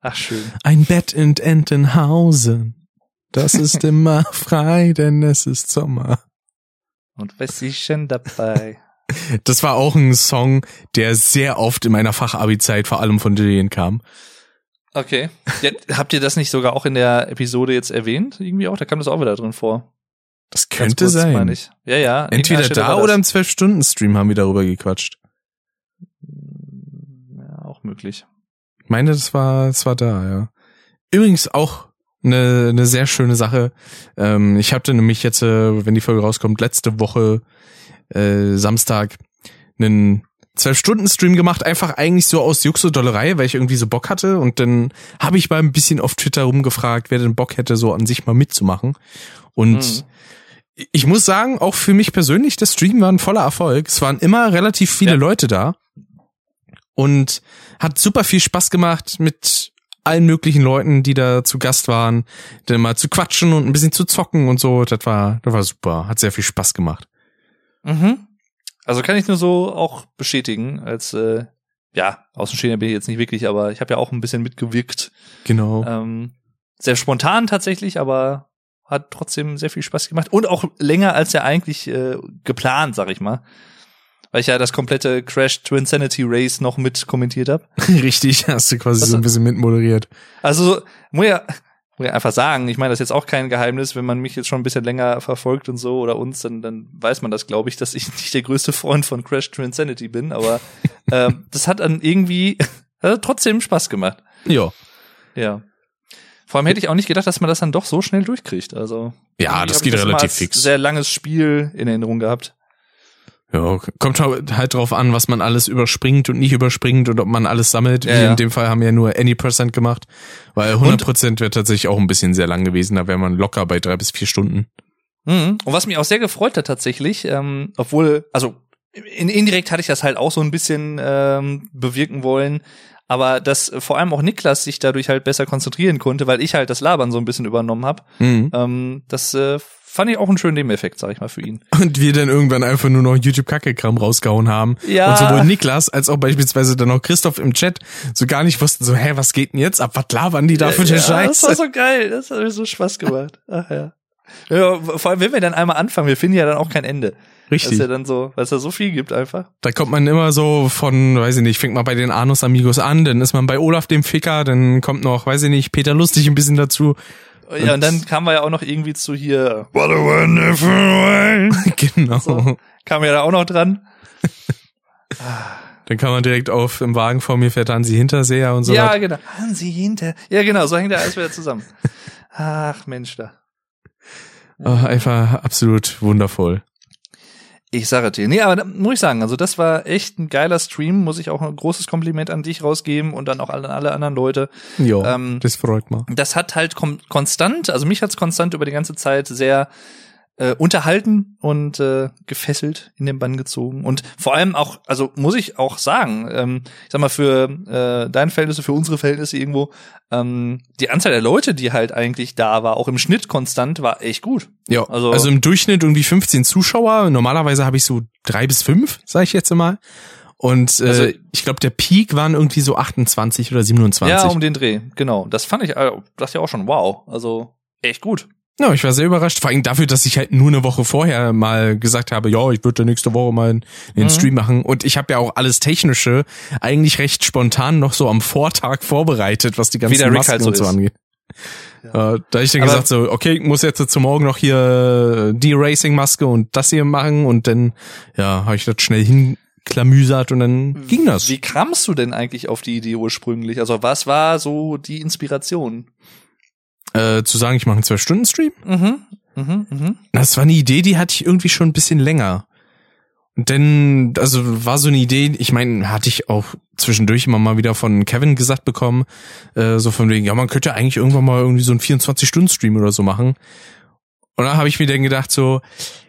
Ach, schön. Ein Bett in Entenhausen. Das ist immer frei, denn es ist Sommer. Und was ist denn dabei? Das war auch ein Song, der sehr oft in meiner Fachabi-Zeit vor allem von Jillian kam. Okay. Ja, habt ihr das nicht sogar auch in der Episode jetzt erwähnt? Irgendwie auch? Da kam das auch wieder drin vor. Das könnte kurz, sein. Meine ich. Ja, ja. Entweder da oder im zwölf-Stunden-Stream haben wir darüber gequatscht. Ja, auch möglich. Ich meine, das war, das war da, ja. Übrigens auch eine, eine sehr schöne Sache. Ich hatte nämlich jetzt, wenn die Folge rauskommt, letzte Woche äh, Samstag einen zwölf-Stunden-Stream gemacht, einfach eigentlich so aus Jux und Dollerei, weil ich irgendwie so Bock hatte, und dann habe ich mal ein bisschen auf Twitter rumgefragt, wer denn Bock hätte, so an sich mal mitzumachen. Und hm. ich muss sagen, auch für mich persönlich, der Stream war ein voller Erfolg. Es waren immer relativ viele ja. Leute da und hat super viel Spaß gemacht, mit allen möglichen Leuten, die da zu Gast waren, dann mal zu quatschen und ein bisschen zu zocken und so. Das war, das war super, hat sehr viel Spaß gemacht. Mhm. Also kann ich nur so auch bestätigen, als, äh, ja, Außenstehender bin ich jetzt nicht wirklich, aber ich habe ja auch ein bisschen mitgewirkt. Genau. Ähm, sehr spontan tatsächlich, aber hat trotzdem sehr viel Spaß gemacht und auch länger als ja eigentlich äh, geplant, sag ich mal. Weil ich ja das komplette Crash to Insanity Race noch mit kommentiert habe. Richtig, hast du quasi also, so ein bisschen mitmoderiert. Also, muss ja, muss ja einfach sagen, ich meine, das ist jetzt auch kein Geheimnis, wenn man mich jetzt schon ein bisschen länger verfolgt und so oder uns, dann, dann weiß man das, glaube ich, dass ich nicht der größte Freund von Crash to Insanity bin, aber äh, das hat dann irgendwie hat trotzdem Spaß gemacht. Ja. Ja. Vor allem hätte ich auch nicht gedacht, dass man das dann doch so schnell durchkriegt. Also ja, das geht relativ fix. Sehr langes Spiel in Erinnerung gehabt. Ja, kommt halt drauf an, was man alles überspringt und nicht überspringt und ob man alles sammelt. Ja, ja. In dem Fall haben wir ja nur Any Percent gemacht, weil hundert Prozent wäre tatsächlich auch ein bisschen sehr lang gewesen. Da wäre man locker bei drei bis vier Stunden. Mhm. Und was mich auch sehr gefreut hat tatsächlich, ähm, obwohl, also in, indirekt hatte ich das halt auch so ein bisschen ähm, bewirken wollen, aber dass vor allem auch Niklas sich dadurch halt besser konzentrieren konnte, weil ich halt das Labern so ein bisschen übernommen habe. Mhm. Ähm, das äh, fand ich auch einen schönen Nebeneffekt, sag ich mal, für ihn. Und wir dann irgendwann einfach nur noch YouTube-Kacke-Kram rausgehauen haben. Ja. Und sowohl Niklas als auch beispielsweise dann auch Christoph im Chat so gar nicht wussten, so, hä, was geht denn jetzt ab? Was labern die da für ja, den ja, Scheiß? Das war so geil, das hat mir so Spaß gemacht. Ach ja. Ja, vor allem, wenn wir dann einmal anfangen, wir finden ja dann auch kein Ende. Richtig. Dass ja dann so, weil es da so viel gibt einfach. Da kommt man immer so von, weiß ich nicht, fängt man bei den Anus Amigos an, dann ist man bei Olaf dem Ficker, dann kommt noch, weiß ich nicht, Peter Lustig ein bisschen dazu. Ja, und, und dann kamen wir ja auch noch irgendwie zu hier What a Wonderful World. Genau. So, kam ja da auch noch dran. Dann kann man direkt auf, im Wagen vor mir fährt Hansi Hinterseher und so. Ja, was. Genau. Hansi Hinter. Ja, genau, so hängt er alles wieder zusammen. Ach, Mensch, da. Ach, einfach absolut wundervoll. Ich sage dir. Nee, aber muss ich sagen, also das war echt ein geiler Stream, muss ich auch ein großes Kompliment an dich rausgeben und dann auch an alle anderen Leute. Jo, ähm, das freut mich. Das hat halt kom- konstant, also mich hat's konstant über die ganze Zeit sehr äh, unterhalten und äh, gefesselt in den Bann gezogen. Und vor allem auch, also muss ich auch sagen, ähm, ich sag mal, für äh, deine Verhältnisse, für unsere Verhältnisse irgendwo, ähm, die Anzahl der Leute, die halt eigentlich da war, auch im Schnitt konstant, war echt gut. Ja, also, also im Durchschnitt irgendwie fünfzehn Zuschauer. Normalerweise habe ich so drei bis fünf, sage ich jetzt mal. Und äh, also, ich glaube, der Peak waren irgendwie so achtundzwanzig oder siebenundzwanzig. Ja, um den Dreh, genau. Das fand ich, dachte ich auch schon, wow, also echt gut. Ja, ich war sehr überrascht, vor allem dafür, dass ich halt nur eine Woche vorher mal gesagt habe, ja, ich würde nächste Woche mal einen mhm. Stream machen, und ich habe ja auch alles Technische eigentlich recht spontan noch so am Vortag vorbereitet, was die ganzen Masken halt so und so ist. angeht. Ja. Äh, da hab ich dann aber gesagt so, okay, ich muss jetzt zu morgen noch hier die Racing-Maske und das hier machen, und dann ja, habe ich das schnell hinklamüsert und dann ging das. Wie kamst du denn eigentlich auf die Idee ursprünglich? Also was war so die Inspiration? Äh, zu sagen, ich mache einen zwölf-Stunden-Stream. Mhm, mhm, mhm. Das war eine Idee, die hatte ich irgendwie schon ein bisschen länger. Und dann, also war so eine Idee, ich meine, hatte ich auch zwischendurch immer mal wieder von Kevin gesagt bekommen, äh, so von wegen, ja, man könnte eigentlich irgendwann mal irgendwie so einen vierundzwanzig-Stunden-Stream oder so machen. Und da habe ich mir dann gedacht so,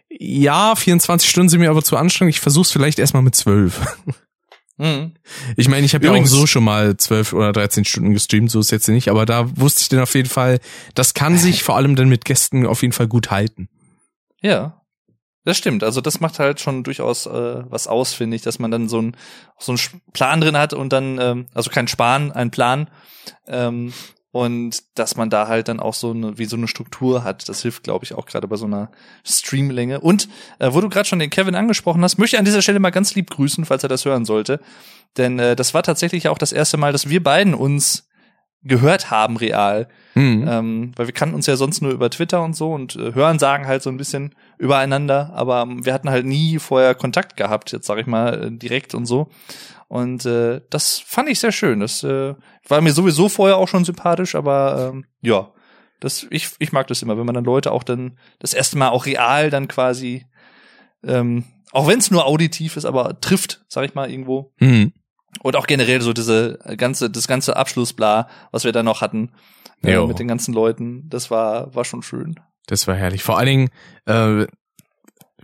ja, vierundzwanzig Stunden sind mir aber zu anstrengend, ich versuch's vielleicht erstmal mit zwölf. Ich meine, ich habe ja auch so schon mal zwölf oder dreizehn Stunden gestreamt, so ist jetzt nicht, aber da wusste ich dann auf jeden Fall, das kann sich vor allem dann mit Gästen auf jeden Fall gut halten. Ja, das stimmt. Also das macht halt schon durchaus äh, was aus, finde ich, dass man dann so einen so einen Plan drin hat und dann, ähm, also kein Sparen, einen Plan, ähm, und dass man da halt dann auch so eine, wie so eine Struktur hat. Das hilft, glaube ich, auch gerade bei so einer Streamlänge. Und äh, wo du gerade schon den Kevin angesprochen hast, möchte ich an dieser Stelle mal ganz lieb grüßen, falls er das hören sollte. Denn äh, das war tatsächlich auch das erste Mal, dass wir beiden uns gehört haben real. Mhm. Ähm, weil wir kannten uns ja sonst nur über Twitter und so und äh, hören, sagen halt so ein bisschen übereinander. Aber ähm, wir hatten halt nie vorher Kontakt gehabt, jetzt sag ich mal, äh, direkt und so. Und äh, das fand ich sehr schön. Das äh, war mir sowieso vorher auch schon sympathisch, aber ähm, ja, das ich ich mag das immer, wenn man dann Leute auch dann das erste Mal auch real dann quasi, ähm, auch wenn es nur auditiv ist, aber trifft, sag ich mal, irgendwo. Mhm. Und auch generell so diese ganze das ganze Abschlussbla, was wir da noch hatten äh, mit den ganzen Leuten, das war war schon schön. Das war herrlich. Vor allen Dingen äh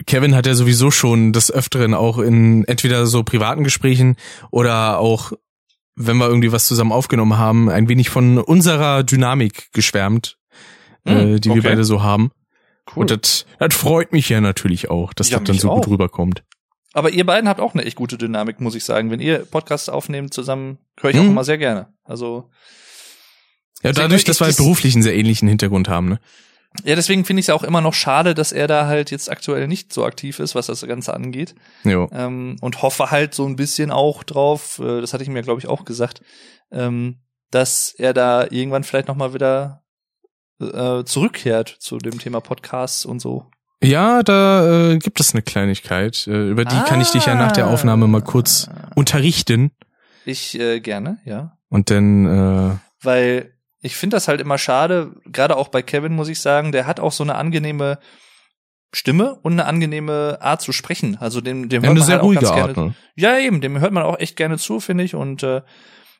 Kevin hat ja sowieso schon des Öfteren auch in entweder so privaten Gesprächen oder auch, wenn wir irgendwie was zusammen aufgenommen haben, ein wenig von unserer Dynamik geschwärmt, mm, äh, die okay. wir beide so haben. Cool. Und das, das freut mich ja natürlich auch, dass ja, das dann so auch. gut rüberkommt. Aber ihr beiden habt auch eine echt gute Dynamik, muss ich sagen. Wenn ihr Podcasts aufnehmt zusammen, höre ich mm. auch immer sehr gerne. Also ja, dadurch, dass wir halt beruflich einen sehr ähnlichen Hintergrund haben, ne? Ja, deswegen finde ich es auch immer noch schade, dass er da halt jetzt aktuell nicht so aktiv ist, was das Ganze angeht. Jo. Ähm, und hoffe halt so ein bisschen auch drauf, äh, das hatte ich mir, glaube ich, auch gesagt, ähm, dass er da irgendwann vielleicht nochmal wieder äh, zurückkehrt zu dem Thema Podcasts und so. Ja, da äh, gibt es eine Kleinigkeit, äh, über die ah. kann ich dich ja nach der Aufnahme mal kurz unterrichten. Ich äh, gerne, ja. Und dann äh, Weil ich finde das halt immer schade, gerade auch bei Kevin, muss ich sagen, der hat auch so eine angenehme Stimme und eine angenehme Art zu sprechen. Also dem, dem hört man halt auch ganz gerne zu. Ja, eben, dem hört man auch echt gerne zu, finde ich. Und äh,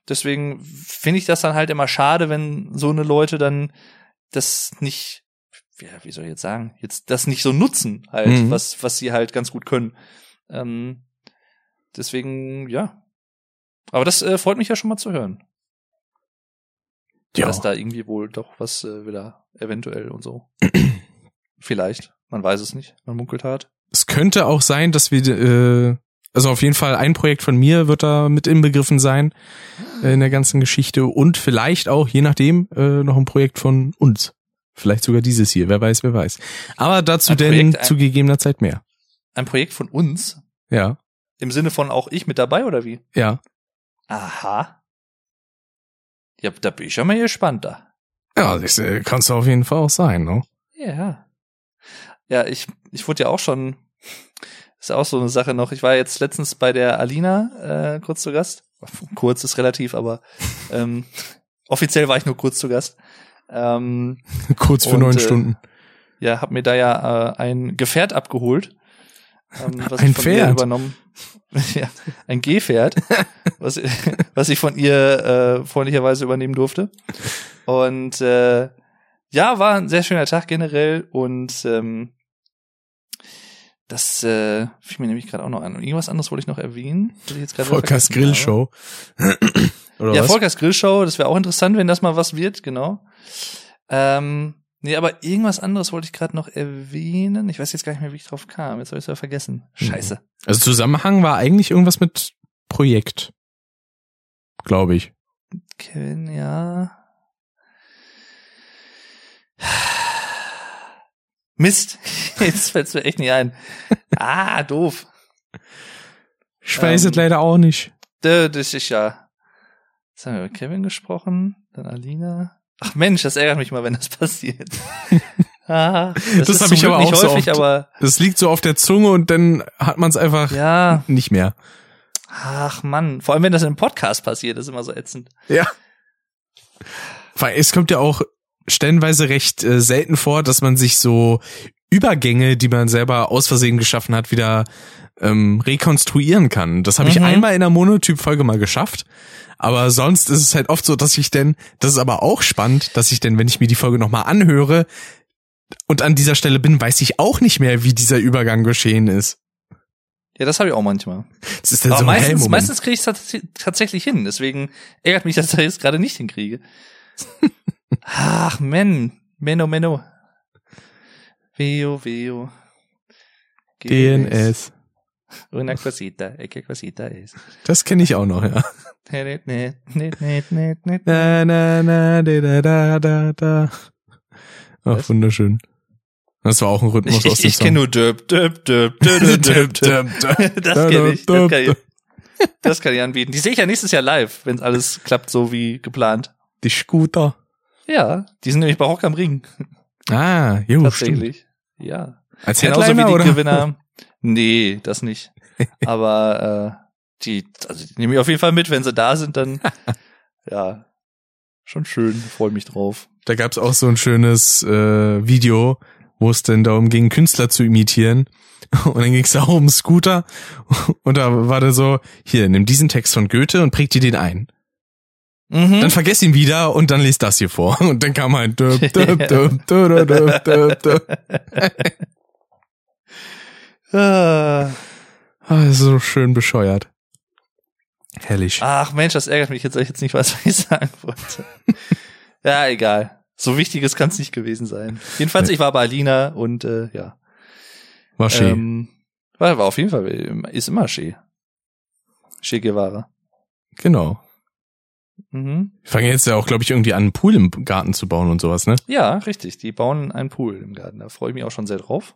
deswegen finde ich das dann halt immer schade, wenn so eine Leute dann das nicht, ja, wie soll ich jetzt sagen, jetzt das nicht so nutzen, halt, mhm. was, was sie halt ganz gut können. Ähm, deswegen, ja. Aber das äh, freut mich ja schon mal zu hören. Ja. Dass da irgendwie wohl doch was äh, wieder eventuell und so. Vielleicht, man weiß es nicht, man munkelt hart. Es könnte auch sein, dass wir, äh, also auf jeden Fall ein Projekt von mir wird da mit inbegriffen sein äh, in der ganzen Geschichte und vielleicht auch, je nachdem, äh, noch ein Projekt von uns. Vielleicht sogar dieses hier, wer weiß, wer weiß. Aber dazu ein denn Projekt, ein, zu gegebener Zeit mehr. Ein Projekt von uns? Ja. Im Sinne von auch ich mit dabei oder wie? Ja. Aha. Ja, da bin ich ja mal gespannt da. Ja, das äh, kannst du auf jeden Fall auch sein, ne? Ja. Ja, ich ich wurde ja auch schon, ist auch so eine Sache noch, ich war jetzt letztens bei der Alina äh, kurz zu Gast. Kurz ist relativ, aber ähm, offiziell war ich nur kurz zu Gast. Ähm, kurz für und, neun äh, Stunden. Ja, hab mir da ja äh, ein Gefährt abgeholt. Ähm, was ein ich von Pferd? Ihr übernommen. Ja, ein Gehpferd, was, was ich von ihr äh, freundlicherweise übernehmen durfte. Und äh, ja, war ein sehr schöner Tag generell. Und ähm, das äh, fiel mir nämlich gerade auch noch an. Und irgendwas anderes wollte ich noch erwähnen. Ich jetzt Volkers Grillshow. Oder ja, was? Volkers Grillshow, das wäre auch interessant, wenn das mal was wird, genau. Ähm, nee, aber irgendwas anderes wollte ich gerade noch erwähnen. Ich weiß jetzt gar nicht mehr, wie ich drauf kam. Jetzt habe ich es ja vergessen. Scheiße. Also Zusammenhang war eigentlich irgendwas mit Projekt. Glaube ich. Kevin, ja. Mist, jetzt fällt's mir echt nicht ein. Ah, doof. Ich weiß ähm, es leider auch nicht. Das ist ja. Jetzt haben wir über Kevin gesprochen, dann Alina. Ach Mensch, das ärgert mich mal, wenn das passiert. Ah, das das habe ich aber auch nicht häufig, so oft. Aber das liegt so auf der Zunge und dann hat man es einfach ja. nicht mehr. Ach Mann, vor allem wenn das im Podcast passiert, ist immer so ätzend. Ja. Weil es kommt ja auch stellenweise recht äh, selten vor, dass man sich so Übergänge, die man selber aus Versehen geschaffen hat, wieder ähm, rekonstruieren kann. Das habe mhm. ich einmal in der Monotyp-Folge mal geschafft. Aber sonst ist es halt oft so, dass ich denn, das ist aber auch spannend, dass ich denn, wenn ich mir die Folge nochmal anhöre und an dieser Stelle bin, weiß ich auch nicht mehr, wie dieser Übergang geschehen ist. Ja, das habe ich auch manchmal. Das ist dann aber so ein meistens, meistens kriege ich es tatsächlich hin. Deswegen ärgert mich, dass ich es gerade nicht hinkriege. Ach, men, Menno, Menno. Veo, Veo. D N S. Una cosita, ecke cosita ist. Das kenne ich auch noch, ja. Na, na, na, da, da, da, da. Ach, was? Wunderschön. Das war auch ein Rhythmus ich, aus dem Ich, ich kenne nur Döp, Döp, Döp, Döp, Döp, Döp. Das kenne ich, das kann ich. Das kann ich anbieten. Die sehe ich ja nächstes Jahr live, wenn alles klappt, so wie geplant. Die Scooter. Ja, die sind nämlich bei Rock am Ring. Ah, jo, tatsächlich. Stimmt. Ja. Als Headliner, genauso wie die oder? Gewinner. Nee, das nicht. Aber äh, die, also die nehme ich auf jeden Fall mit, wenn sie da sind, dann ja, schon schön, freue mich drauf. Da gab's auch so ein schönes äh, Video, wo es denn darum ging, Künstler zu imitieren. Und dann ging's auch um Scooter. Und da war der so, hier, nimm diesen Text von Goethe und präg dir den ein. Mhm. Dann vergess ihn wieder und dann lest das hier vor. Und dann kam ein döp, döp, döp, döp, döp, döp, döp. Ah, so schön bescheuert. Herrlich. Ach Mensch, das ärgert mich jetzt, weil ich jetzt nicht weiß, was ich sagen wollte. Ja, egal. So Wichtiges kann es nicht gewesen sein. Jedenfalls, ich war bei Alina und äh, ja. War schön. Ähm, war, war auf jeden Fall, ist immer schön. Che Guevara. Genau. Mhm. Wir fangen jetzt ja auch, glaube ich, irgendwie an, einen Pool im Garten zu bauen und sowas, ne? Ja, richtig. Die bauen einen Pool im Garten. Da freue ich mich auch schon sehr drauf.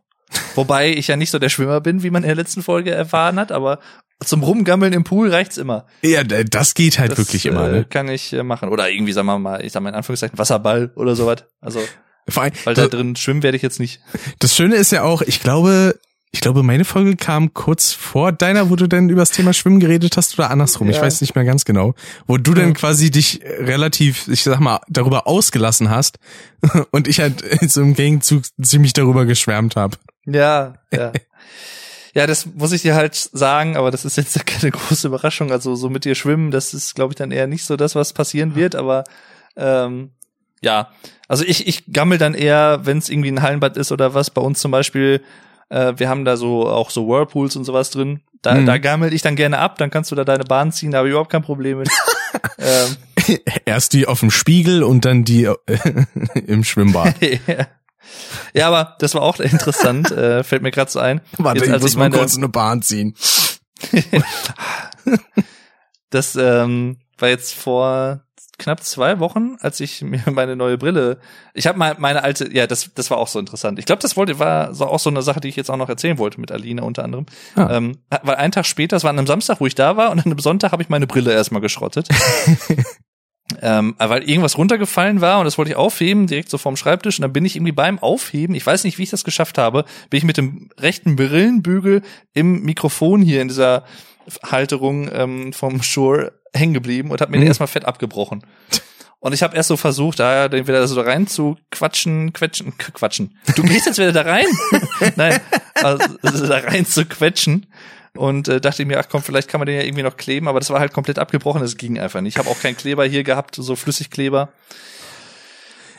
Wobei ich ja nicht so der Schwimmer bin, wie man in der letzten Folge erfahren hat, aber zum Rumgammeln im Pool reicht's immer. Ja, das geht halt das, wirklich immer, ne? Kann ich machen. Oder irgendwie, sagen wir mal, ich sag mal in Anführungszeichen, Wasserball oder sowas. Also, allem, weil da drin schwimmen werde ich jetzt nicht. Das Schöne ist ja auch, ich glaube... Ich glaube, meine Folge kam kurz vor deiner, wo du denn über das Thema Schwimmen geredet hast oder andersrum. Ja. Ich weiß nicht mehr ganz genau. Wo du ja. dann quasi dich relativ, ich sag mal, darüber ausgelassen hast und ich halt so im Gegenzug ziemlich darüber geschwärmt habe. Ja, ja. Ja, das muss ich dir halt sagen, aber das ist jetzt keine große Überraschung. Also so mit dir schwimmen, das ist, glaube ich, dann eher nicht so das, was passieren wird, aber ähm, ja. Also ich, ich gammel dann eher, wenn es irgendwie ein Hallenbad ist oder was. Bei uns zum Beispiel... Wir haben da so auch so Whirlpools und sowas drin. Da, hm. da gammel ich dann gerne ab, dann kannst du da deine Bahn ziehen, da habe ich überhaupt kein Problem mit. ähm. Erst die auf dem Spiegel und dann die im Schwimmbad. ja. ja, aber das war auch interessant, äh, fällt mir gerade so ein. Warte, jetzt, ich muss ich meine, mal kurz eine Bahn ziehen. Das ähm, war jetzt vor knapp zwei Wochen, als ich mir meine neue Brille, ich habe mal meine alte, ja, das das war auch so interessant. Ich glaube, das wollte war so auch so eine Sache, die ich jetzt auch noch erzählen wollte mit Alina unter anderem. Ah. Ähm, weil einen Tag später, das war an einem Samstag, wo ich da war, und an einem Sonntag habe ich meine Brille erstmal geschrottet. ähm, weil irgendwas runtergefallen war und das wollte ich aufheben, direkt so vorm Schreibtisch, und dann bin ich irgendwie beim Aufheben, ich weiß nicht, wie ich das geschafft habe, bin ich mit dem rechten Brillenbügel im Mikrofon hier in dieser Halterung ähm, vom Shure hängen geblieben und hab mir mhm. den erstmal fett abgebrochen. Und ich habe erst so versucht, da entweder so rein zu quatschen, quetschen, quatschen. Du gehst jetzt wieder da rein? Nein, also da rein zu quetschen. Und äh, dachte ich mir, ach komm, vielleicht kann man den ja irgendwie noch kleben, aber das war halt komplett abgebrochen, das ging einfach nicht. Ich habe auch keinen Kleber hier gehabt, so Flüssigkleber.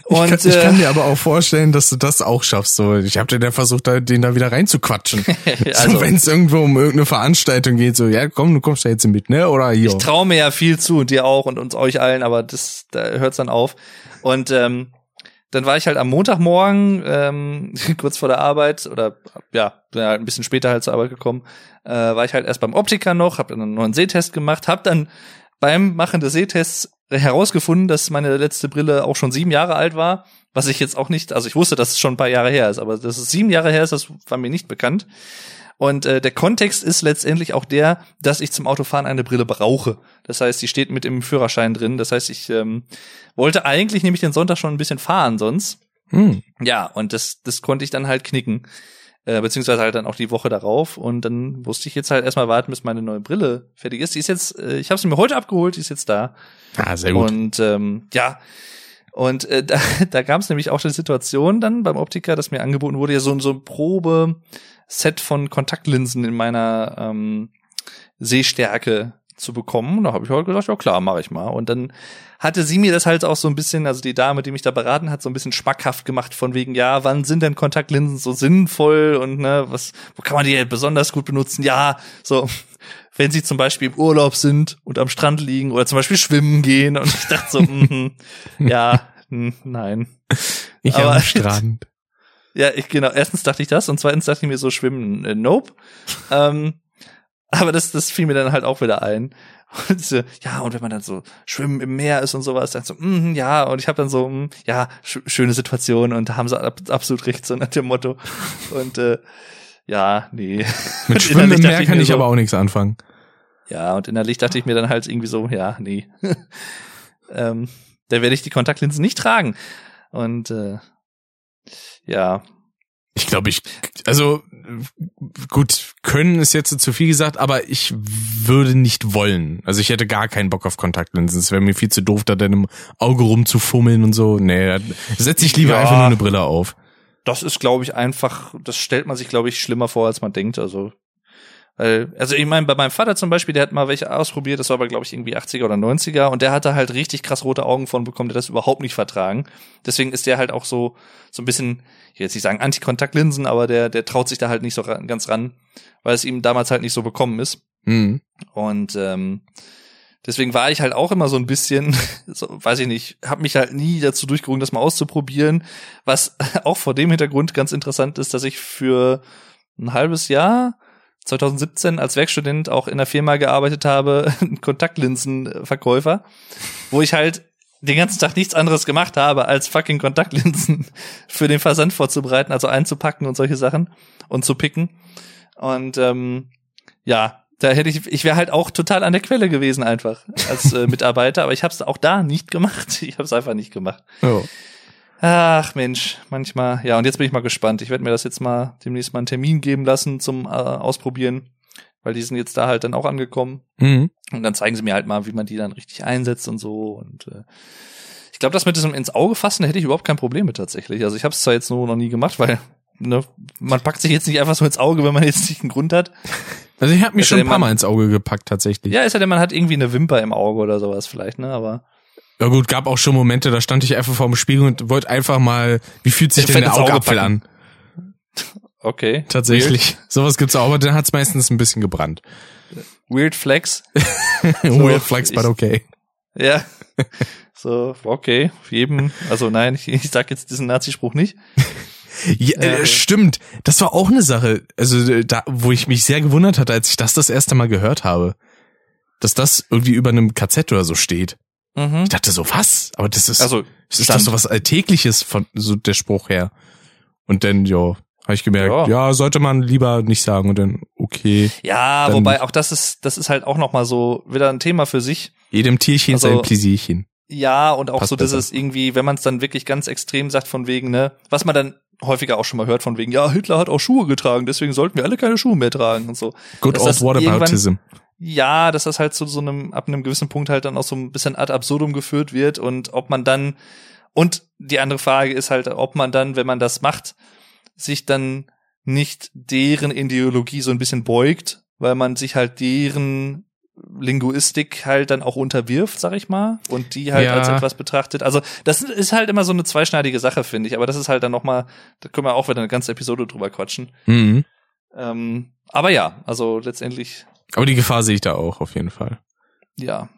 Und, ich, kann, ich kann dir aber auch vorstellen, dass du das auch schaffst. So, ich habe dann versucht, den da wieder reinzuquatschen. Also, so, wenn es irgendwo um irgendeine Veranstaltung geht, so, ja komm, du kommst da jetzt mit, ne? Oder hier. Ich traue mir ja viel zu und dir auch und uns euch allen, aber das da hört's dann auf. Und ähm, dann war ich halt am Montagmorgen ähm, kurz vor der Arbeit oder ja, bin halt ein bisschen später halt zur Arbeit gekommen, äh, war ich halt erst beim Optiker noch, habe dann einen neuen Sehtest gemacht, habe dann beim Machen des Sehtests herausgefunden, dass meine letzte Brille auch schon sieben Jahre alt war was ich jetzt auch nicht, also ich wusste, dass es schon ein paar Jahre her ist, aber dass es sieben Jahre her ist, das war mir nicht bekannt. Und äh, der Kontext ist letztendlich auch der, dass ich zum Autofahren eine Brille brauche. Das heißt, die steht mit im Führerschein drin. Das heißt, ich ähm, wollte eigentlich nämlich den Sonntag schon ein bisschen fahren sonst. Hm. Ja, und das das konnte ich dann halt knicken. Äh, beziehungsweise halt dann auch die Woche darauf. Und dann musste ich jetzt halt erstmal warten, bis meine neue Brille fertig ist. Die ist jetzt, äh, ich habe sie mir heute abgeholt, die ist jetzt da. Ah, sehr gut. Und ähm, ja, und äh, da, da gab es nämlich auch die Situation dann beim Optiker, dass mir angeboten wurde, ja so, so ein Probe- Set von Kontaktlinsen in meiner ähm, Sehstärke zu bekommen. Da habe ich halt gesagt, ja klar, mache ich mal. Und dann hatte sie mir das halt auch so ein bisschen, also die Dame, die mich da beraten hat, so ein bisschen schmackhaft gemacht von wegen, ja, wann sind denn Kontaktlinsen so sinnvoll und ne, was, wo kann man die besonders gut benutzen? Ja, so, wenn sie zum Beispiel im Urlaub sind und am Strand liegen oder zum Beispiel schwimmen gehen. Und ich dachte so, mm, ja, mm, nein. Ich Aber am Strand. Ja, ich, genau. Erstens dachte ich das und zweitens dachte ich mir so, schwimmen, äh, nope. ähm, aber das das fiel mir dann halt auch wieder ein. Und so, ja, und wenn man dann so schwimmen im Meer ist und sowas, dann so, mm, ja. Und ich habe dann so, mm, ja, sch- schöne Situation und da haben sie ab- absolut recht, so nach dem Motto. Und äh, ja, nee. Mit Schwimmen im Meer ich kann ich so, aber auch nichts anfangen. Ja, und innerlich dachte ich mir dann halt irgendwie so, ja, nee. ähm, da werde ich die Kontaktlinsen nicht tragen. Und äh, ja. Ich glaube, ich, also gut, können ist jetzt zu viel gesagt, aber ich würde nicht wollen. Also ich hätte gar keinen Bock auf Kontaktlinsen. Es wäre mir viel zu doof, da dann im Auge rumzufummeln und so. Nee, setze ich lieber ja, einfach nur eine Brille auf. Das ist, glaube ich, einfach, das stellt man sich, glaube ich, schlimmer vor, als man denkt. Also, weil, also ich meine, bei meinem Vater zum Beispiel, der hat mal welche ausprobiert, das war aber, glaube ich, irgendwie achtziger oder neunziger und der hatte halt richtig krass rote Augen von bekommen, der das überhaupt nicht vertragen. Deswegen ist der halt auch so so ein bisschen, ich will jetzt nicht sagen Antikontaktlinsen, aber der der traut sich da halt nicht so ran, ganz ran, weil es ihm damals halt nicht so bekommen ist. Mhm. Und ähm, deswegen war ich halt auch immer so ein bisschen, so, weiß ich nicht, habe mich halt nie dazu durchgerungen, das mal auszuprobieren, was auch vor dem Hintergrund ganz interessant ist, dass ich für ein halbes Jahr zwanzig siebzehn als Werkstudent auch in einer Firma gearbeitet habe, ein Kontaktlinsenverkäufer, wo ich halt den ganzen Tag nichts anderes gemacht habe, als fucking Kontaktlinsen für den Versand vorzubereiten, also einzupacken und solche Sachen und zu picken. Und ähm, ja, da hätte ich, ich wäre halt auch total an der Quelle gewesen einfach als äh, Mitarbeiter, aber ich habe es auch da nicht gemacht. Ich habe es einfach nicht gemacht. Oh. Ach Mensch, manchmal, ja, und jetzt bin ich mal gespannt. Ich werde mir das jetzt mal demnächst mal einen Termin geben lassen zum äh, Ausprobieren, weil die sind jetzt da halt dann auch angekommen. Mhm. Und dann zeigen sie mir halt mal, wie man die dann richtig einsetzt und so. Und äh, ich glaube, das mit diesem ins Auge fassen, da hätte ich überhaupt kein Problem mit tatsächlich. Also ich habe es zwar jetzt nur noch nie gemacht, weil ne, man packt sich jetzt nicht einfach so ins Auge, wenn man jetzt nicht einen Grund hat. Also ich habe mich ist schon ein paar Mal ins Auge gepackt tatsächlich. Ja, ist ja denn, man hat irgendwie eine Wimper im Auge oder sowas vielleicht, ne, aber... Ja gut, gab auch schon Momente, da stand ich einfach vor dem Spiegel und wollte einfach mal, wie fühlt sich ich denn der Augapfel an? Okay. Tatsächlich. Weird. Sowas gibt's auch, aber dann hat's meistens ein bisschen gebrannt. Weird Flex. Weird Flex, ich, but okay. Ja. So, okay. Für jeden, also nein, ich, ich sag jetzt diesen Nazi-Spruch nicht. Ja, äh, stimmt. Das war auch eine Sache, also da, wo ich mich sehr gewundert hatte, als ich das das erste Mal gehört habe. Dass das irgendwie über einem K Z oder so steht. Mhm. Ich dachte so, was? Aber das ist, also, das ist doch so was Alltägliches von so der Spruch her. Und dann, jo, habe ich gemerkt, ja. ja, sollte man lieber nicht sagen und dann, okay. Ja, dann wobei auch das ist, das ist halt auch nochmal so wieder ein Thema für sich. Jedem Tierchen also, sein Pläsierchen. Ja, und auch passt so, dass es irgendwie, wenn man es dann wirklich ganz extrem sagt von wegen, ne, was man dann häufiger auch schon mal hört von wegen, ja, Hitler hat auch Schuhe getragen, deswegen sollten wir alle keine Schuhe mehr tragen und so. Good old Whataboutism. Ja, dass das halt zu so einem, ab einem gewissen Punkt halt dann auch so ein bisschen ad absurdum geführt wird und ob man dann, und die andere Frage ist halt, ob man dann, wenn man das macht, sich dann nicht deren Ideologie so ein bisschen beugt, weil man sich halt deren Linguistik halt dann auch unterwirft, sag ich mal, und die halt ja. als etwas betrachtet. Also das ist halt immer so eine zweischneidige Sache, finde ich, aber das ist halt dann nochmal, da können wir auch wieder eine ganze Episode drüber quatschen. Mhm. Ähm, aber ja, also letztendlich... Aber die Gefahr sehe ich da auch, auf jeden Fall. Ja.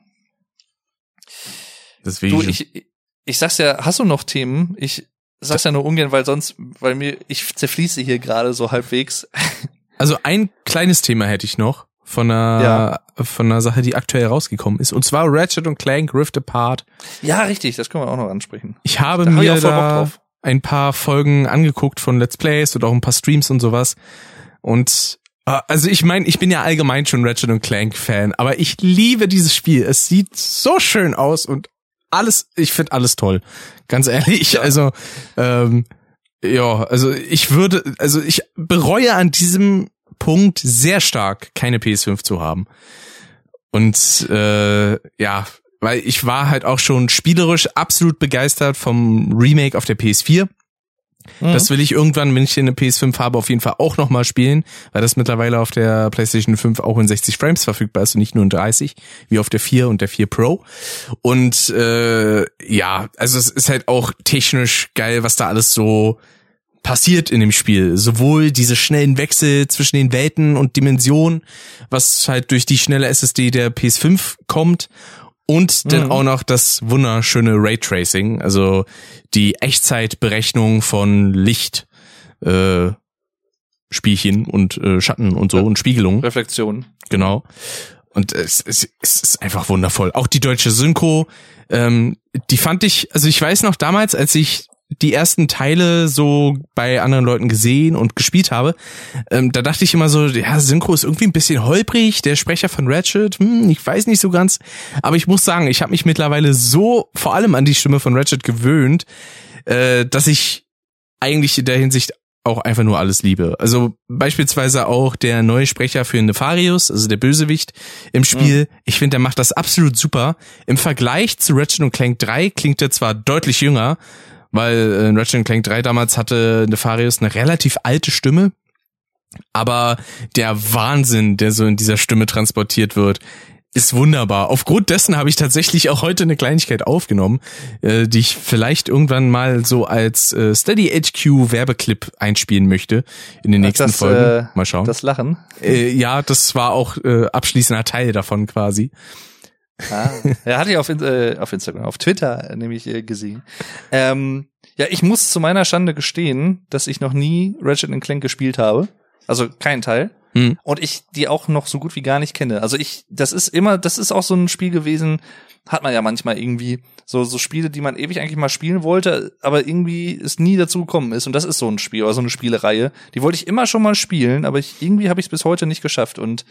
Deswegen. Du, ich, ich sag's ja, hast du noch Themen? Ich sag's ja nur ungern, weil sonst, weil mir, ich zerfließe hier gerade so halbwegs. Also ein kleines Thema hätte ich noch. von einer, ja. von einer Sache, die aktuell rausgekommen ist. Und zwar Ratchet und Clank Rift Apart. Ja, richtig, das können wir auch noch ansprechen. Ich habe da mir hab ich da ein paar Folgen angeguckt von Let's Plays und auch ein paar Streams und sowas. Und äh, also ich meine, ich bin ja allgemein schon Ratchet und Clank Fan, aber ich liebe dieses Spiel. Es sieht so schön aus und alles, ich finde alles toll. Ganz ehrlich, ja. also ähm, ja, also ich würde, also ich bereue an diesem Punkt sehr stark, keine P S fünf zu haben. Und äh, ja, weil ich war halt auch schon spielerisch absolut begeistert vom Remake auf der P S vier. Mhm. Das will ich irgendwann, wenn ich eine P S fünf habe, auf jeden Fall auch nochmal spielen, weil das mittlerweile auf der PlayStation fünf auch in sechzig Frames verfügbar ist und nicht nur in dreißig, wie auf der vier und der vier Pro. Und äh, ja, also es ist halt auch technisch geil, was da alles so passiert in dem Spiel. Sowohl diese schnellen Wechsel zwischen den Welten und Dimensionen, was halt durch die schnelle S S D der P S fünf kommt, und mhm. dann auch noch das wunderschöne Raytracing, also die Echtzeitberechnung von Licht, äh, Spielchen und äh, Schatten und so ja. und Spiegelungen. Reflexionen. Genau. Und es, es, es ist einfach wundervoll. Auch die deutsche Synchro, ähm, die fand ich, also ich weiß noch damals, als ich die ersten Teile so bei anderen Leuten gesehen und gespielt habe, ähm, da dachte ich immer so, ja, Synchro ist irgendwie ein bisschen holprig, der Sprecher von Ratchet, hm, ich weiß nicht so ganz, aber ich muss sagen, ich habe mich mittlerweile so vor allem an die Stimme von Ratchet gewöhnt, äh, dass ich eigentlich in der Hinsicht auch einfach nur alles liebe. Also beispielsweise auch der neue Sprecher für Nefarius, also der Bösewicht im Spiel. Ja. Ich finde, der macht das absolut super. Im Vergleich zu Ratchet und Clank drei klingt er zwar deutlich jünger, weil Ratchet und Clank drei damals hatte Nefarius eine relativ alte Stimme, aber der Wahnsinn, der so in dieser Stimme transportiert wird, ist wunderbar. Aufgrund dessen habe ich tatsächlich auch heute eine Kleinigkeit aufgenommen, die ich vielleicht irgendwann mal so als Steady H Q Werbeclip einspielen möchte in den nächsten das, Folgen. Mal schauen. Das Lachen? Ja, das war auch abschließender Teil davon quasi. Ah, ja, hatte ich auf, äh, auf Instagram, auf Twitter äh, nämlich äh, gesehen. Ähm, ja, ich muss zu meiner Schande gestehen, dass ich noch nie Ratchet und Clank gespielt habe. Also keinen Teil. Hm. Und ich die auch noch so gut wie gar nicht kenne. Also ich, das ist immer, das ist auch so ein Spiel gewesen, hat man ja manchmal irgendwie so so Spiele, die man ewig eigentlich mal spielen wollte, aber irgendwie es nie dazu gekommen ist. Und das ist so ein Spiel oder so eine Spielereihe. Die wollte ich immer schon mal spielen, aber ich, irgendwie habe ich es bis heute nicht geschafft. Und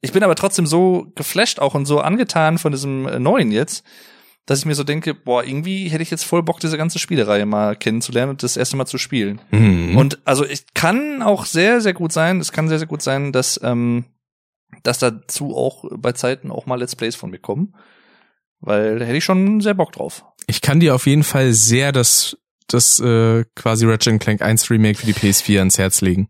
ich bin aber trotzdem so geflasht auch und so angetan von diesem Neuen jetzt, dass ich mir so denke, boah, irgendwie hätte ich jetzt voll Bock, diese ganze Spielereihe mal kennenzulernen und das erste Mal zu spielen. Mhm. Und also es kann auch sehr, sehr gut sein, es kann sehr, sehr gut sein, dass ähm, dass dazu auch bei Zeiten auch mal Let's Plays von mir kommen, weil da hätte ich schon sehr Bock drauf. Ich kann dir auf jeden Fall sehr das, das äh, quasi Ratchet und Clank eins Remake für die P S vier ans Herz legen.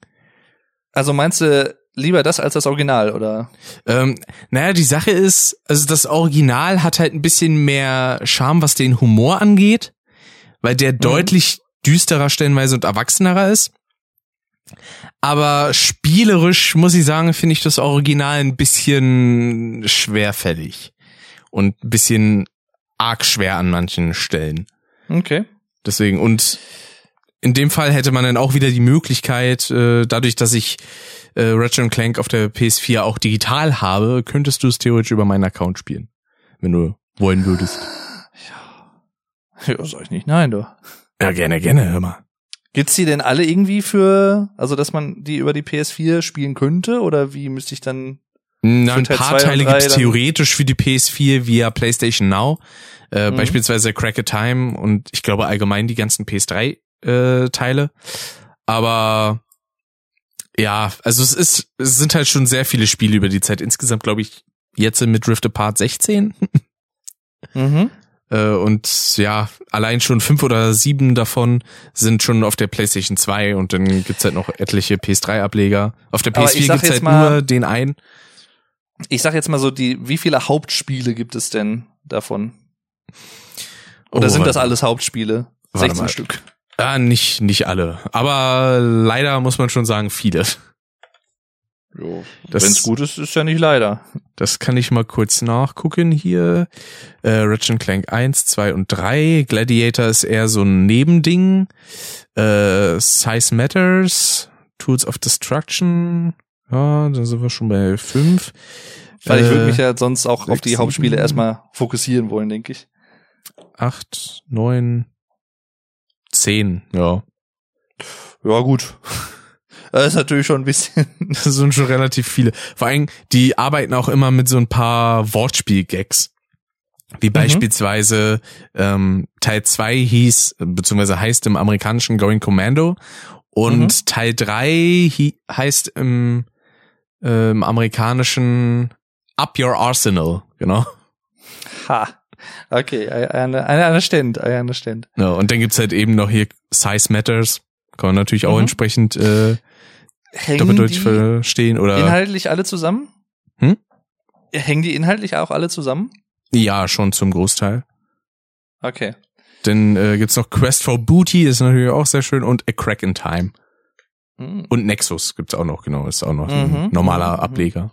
Also meinst du, lieber das als das Original, oder? Ähm, naja, die Sache ist, also das Original hat halt ein bisschen mehr Charme, was den Humor angeht, weil der mhm. deutlich düsterer stellenweise und erwachsenerer ist. Aber spielerisch, muss ich sagen, finde ich das Original ein bisschen schwerfällig und ein bisschen arg schwer an manchen Stellen. Okay. Deswegen, und in dem Fall hätte man dann auch wieder die Möglichkeit, dadurch, dass ich Ratchet und Clank auf der P S vier auch digital habe, könntest du es theoretisch über meinen Account spielen, wenn du wollen würdest. Ja, ja, sag ich nicht. Nein, du. Ja, gerne, gerne, hör mal. Gibt's die denn alle irgendwie für, also dass man die über die P S vier spielen könnte, oder wie müsste ich dann? Na, ein paar Teile gibt's theoretisch für die P S vier via PlayStation Now, äh, mhm. beispielsweise Crack a Time und ich glaube allgemein die ganzen P S drei Äh, Teile, aber ja, also es ist, es sind halt schon sehr viele Spiele über die Zeit. Insgesamt glaube ich jetzt mit Rift Apart sechzehn. mhm. äh, und ja, allein schon fünf oder sieben davon sind schon auf der PlayStation zwei und dann gibt's halt noch etliche P S drei Ableger. Auf der P S vier gibt's halt mal, nur den einen. Ich sag jetzt mal so, die, wie viele Hauptspiele gibt es denn davon? Oder oh, sind das alles Hauptspiele? sechzehn Stück. Ah, nicht, nicht alle. Aber leider muss man schon sagen, viele. Jo, wenn's gut ist, ist ja nicht leider. Das kann ich mal kurz nachgucken hier. Äh, Ratchet und Clank eins, zwei und drei. Gladiator ist eher so ein Nebending. Äh, Size Matters. Tools of Destruction. Ja, dann sind wir schon bei fünf. Weil ich würde mich ja sonst auch sechs, auf die Hauptspiele erstmal fokussieren wollen, denke ich. Acht, neun, zehn, ja. Ja, gut. Das ist natürlich schon ein bisschen. Das sind schon relativ viele. Vor allem, die arbeiten auch immer mit so ein paar Wortspiel-Gags. Wie mhm. beispielsweise ähm, Teil zwei hieß, beziehungsweise heißt im amerikanischen Going Commando. Und mhm. Teil drei hi- heißt im, äh, im amerikanischen Up Your Arsenal, genau. Ha, okay, I, I, I understand, I understand. Ja, und dann gibt's halt eben noch hier Size Matters, kann man natürlich auch mhm. entsprechend äh, doppeldeutsch verstehen. Oder inhaltlich alle zusammen? Hm? Hängen die inhaltlich auch alle zusammen? Ja, schon zum Großteil. Okay. Dann äh, gibt's noch Quest for Booty, ist natürlich auch sehr schön, und A Crack in Time. Mhm. Und Nexus gibt's auch noch, genau, ist auch noch ein mhm. normaler Ableger.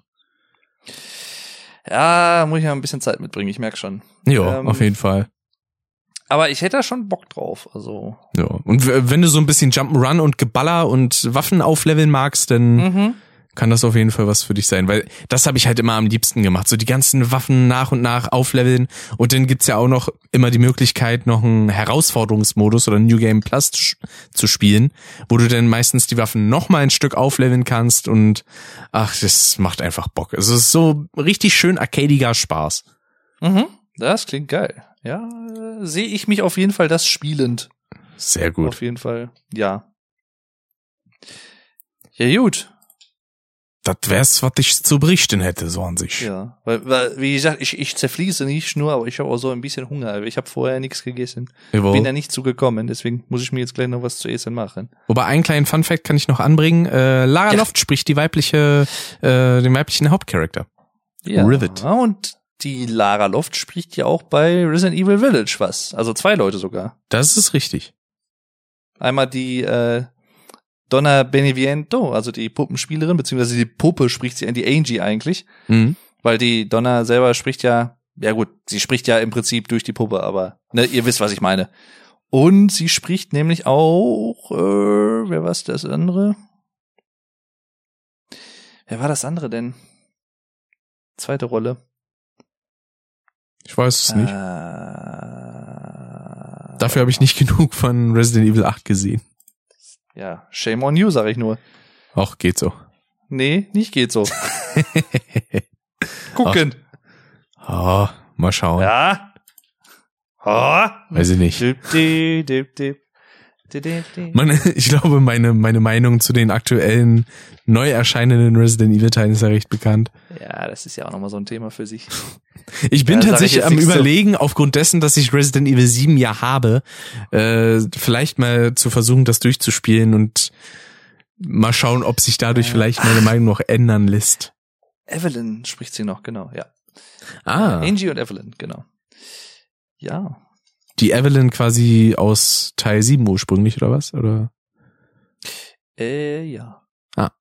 Ja, muss ich ja ein bisschen Zeit mitbringen, ich merke schon. Ja, ähm, auf jeden Fall. Aber ich hätte da schon Bock drauf, also. Ja, und w- wenn du so ein bisschen Jump'n'Run und Geballer und Waffen aufleveln magst, dann mhm. kann das auf jeden Fall was für dich sein, weil das habe ich halt immer am liebsten gemacht, so die ganzen Waffen nach und nach aufleveln, und dann gibt's ja auch noch immer die Möglichkeit, noch einen Herausforderungsmodus oder New Game Plus zu spielen, wo du dann meistens die Waffen nochmal ein Stück aufleveln kannst, und ach, das macht einfach Bock. Also es ist so richtig schön arcadiger Spaß. Mhm, das klingt geil. Ja, äh, sehe ich mich auf jeden Fall das spielend. Sehr gut. Auf jeden Fall, ja. Ja, gut. Das wär's, was ich zu berichten hätte, so an sich. Ja, weil, weil wie gesagt, ich, ich zerfließe nicht nur, aber ich habe auch so ein bisschen Hunger. Ich habe vorher nichts gegessen. Ich bin da nicht zugekommen, deswegen muss ich mir jetzt gleich noch was zu essen machen. Wobei, einen kleinen Funfact kann ich noch anbringen. Äh, Lara ja. Loft spricht die weibliche, äh, den weiblichen Hauptcharakter. Ja. Rivet. Und die Lara Loft spricht ja auch bei Resident Evil Village was. Also zwei Leute sogar. Das ist richtig. Einmal die, äh, Donna Beneviento, also die Puppenspielerin, beziehungsweise die Puppe spricht sie an, die Angie eigentlich, mhm. weil die Donna selber spricht ja, ja gut, sie spricht ja im Prinzip durch die Puppe, aber ne, ihr wisst, was ich meine. Und sie spricht nämlich auch, äh, wer war das andere? Wer war das andere denn? Zweite Rolle. Ich weiß es äh, nicht. Dafür habe ich nicht genug von Resident Evil acht gesehen. Ja, shame on you, sag ich nur. Ach, geht so. Nee, nicht geht so. Gucken. Oh, mal schauen. Ja. Oh. Weiß ich nicht. Dip, dip, dip, dip. Dip, dip, dip. Man, ich glaube, meine, meine Meinung zu den aktuellen, neu erscheinenden Resident Evil Teilen ist ja recht bekannt. Ja, das ist ja auch nochmal so ein Thema für sich. Ich bin ja, tatsächlich am Überlegen, so. Aufgrund dessen, dass ich Resident Evil sieben ja habe, äh, vielleicht mal zu versuchen, das durchzuspielen und mal schauen, ob sich dadurch äh, vielleicht meine ach. Meinung noch ändern lässt. Evelyn spricht sie noch, genau, ja. Ah. Angie und Evelyn, genau. Ja. Die Evelyn quasi aus Teil sieben ursprünglich, oder was? Oder? Äh, ja. Ah.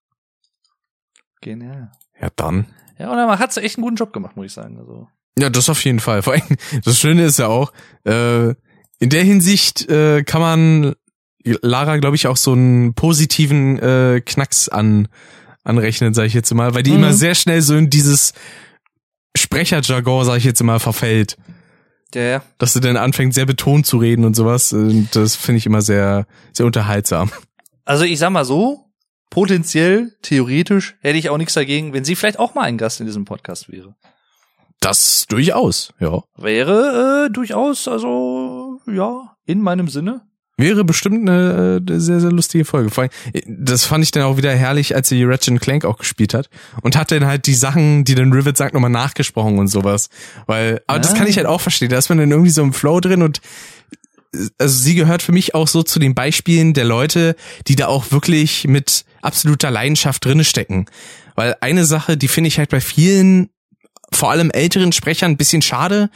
Genial. Ja, dann. Ja, und dann hat sie echt einen guten Job gemacht, muss ich sagen. Also. Ja, das auf jeden Fall. Vor allem, das Schöne ist ja auch, äh, in der Hinsicht äh, kann man Lara, glaube ich, auch so einen positiven äh, Knacks an anrechnen, sage ich jetzt mal, weil die mhm. immer sehr schnell so in dieses Sprecherjargon, sage ich jetzt mal, verfällt. Ja, ja. Dass sie dann anfängt, sehr betont zu reden und sowas. Und das finde ich immer sehr, sehr unterhaltsam. Also ich sag mal so, potenziell, theoretisch, hätte ich auch nichts dagegen, wenn sie vielleicht auch mal ein Gast in diesem Podcast wäre. Das durchaus, ja. Wäre äh, durchaus, also ja, in meinem Sinne. Wäre bestimmt eine, eine sehr, sehr lustige Folge. Vor allem, das fand ich dann auch wieder herrlich, als sie Ratchet und Clank auch gespielt hat. Und hat dann halt die Sachen, die dann Rivet sagt, nochmal nachgesprochen und sowas. Weil, aber Nein. das kann ich halt auch verstehen. Da ist man dann irgendwie so im Flow drin, und also sie gehört für mich auch so zu den Beispielen der Leute, die da auch wirklich mit absoluter Leidenschaft drinne stecken. Weil eine Sache, die finde ich halt bei vielen, vor allem älteren Sprechern, ein bisschen schade.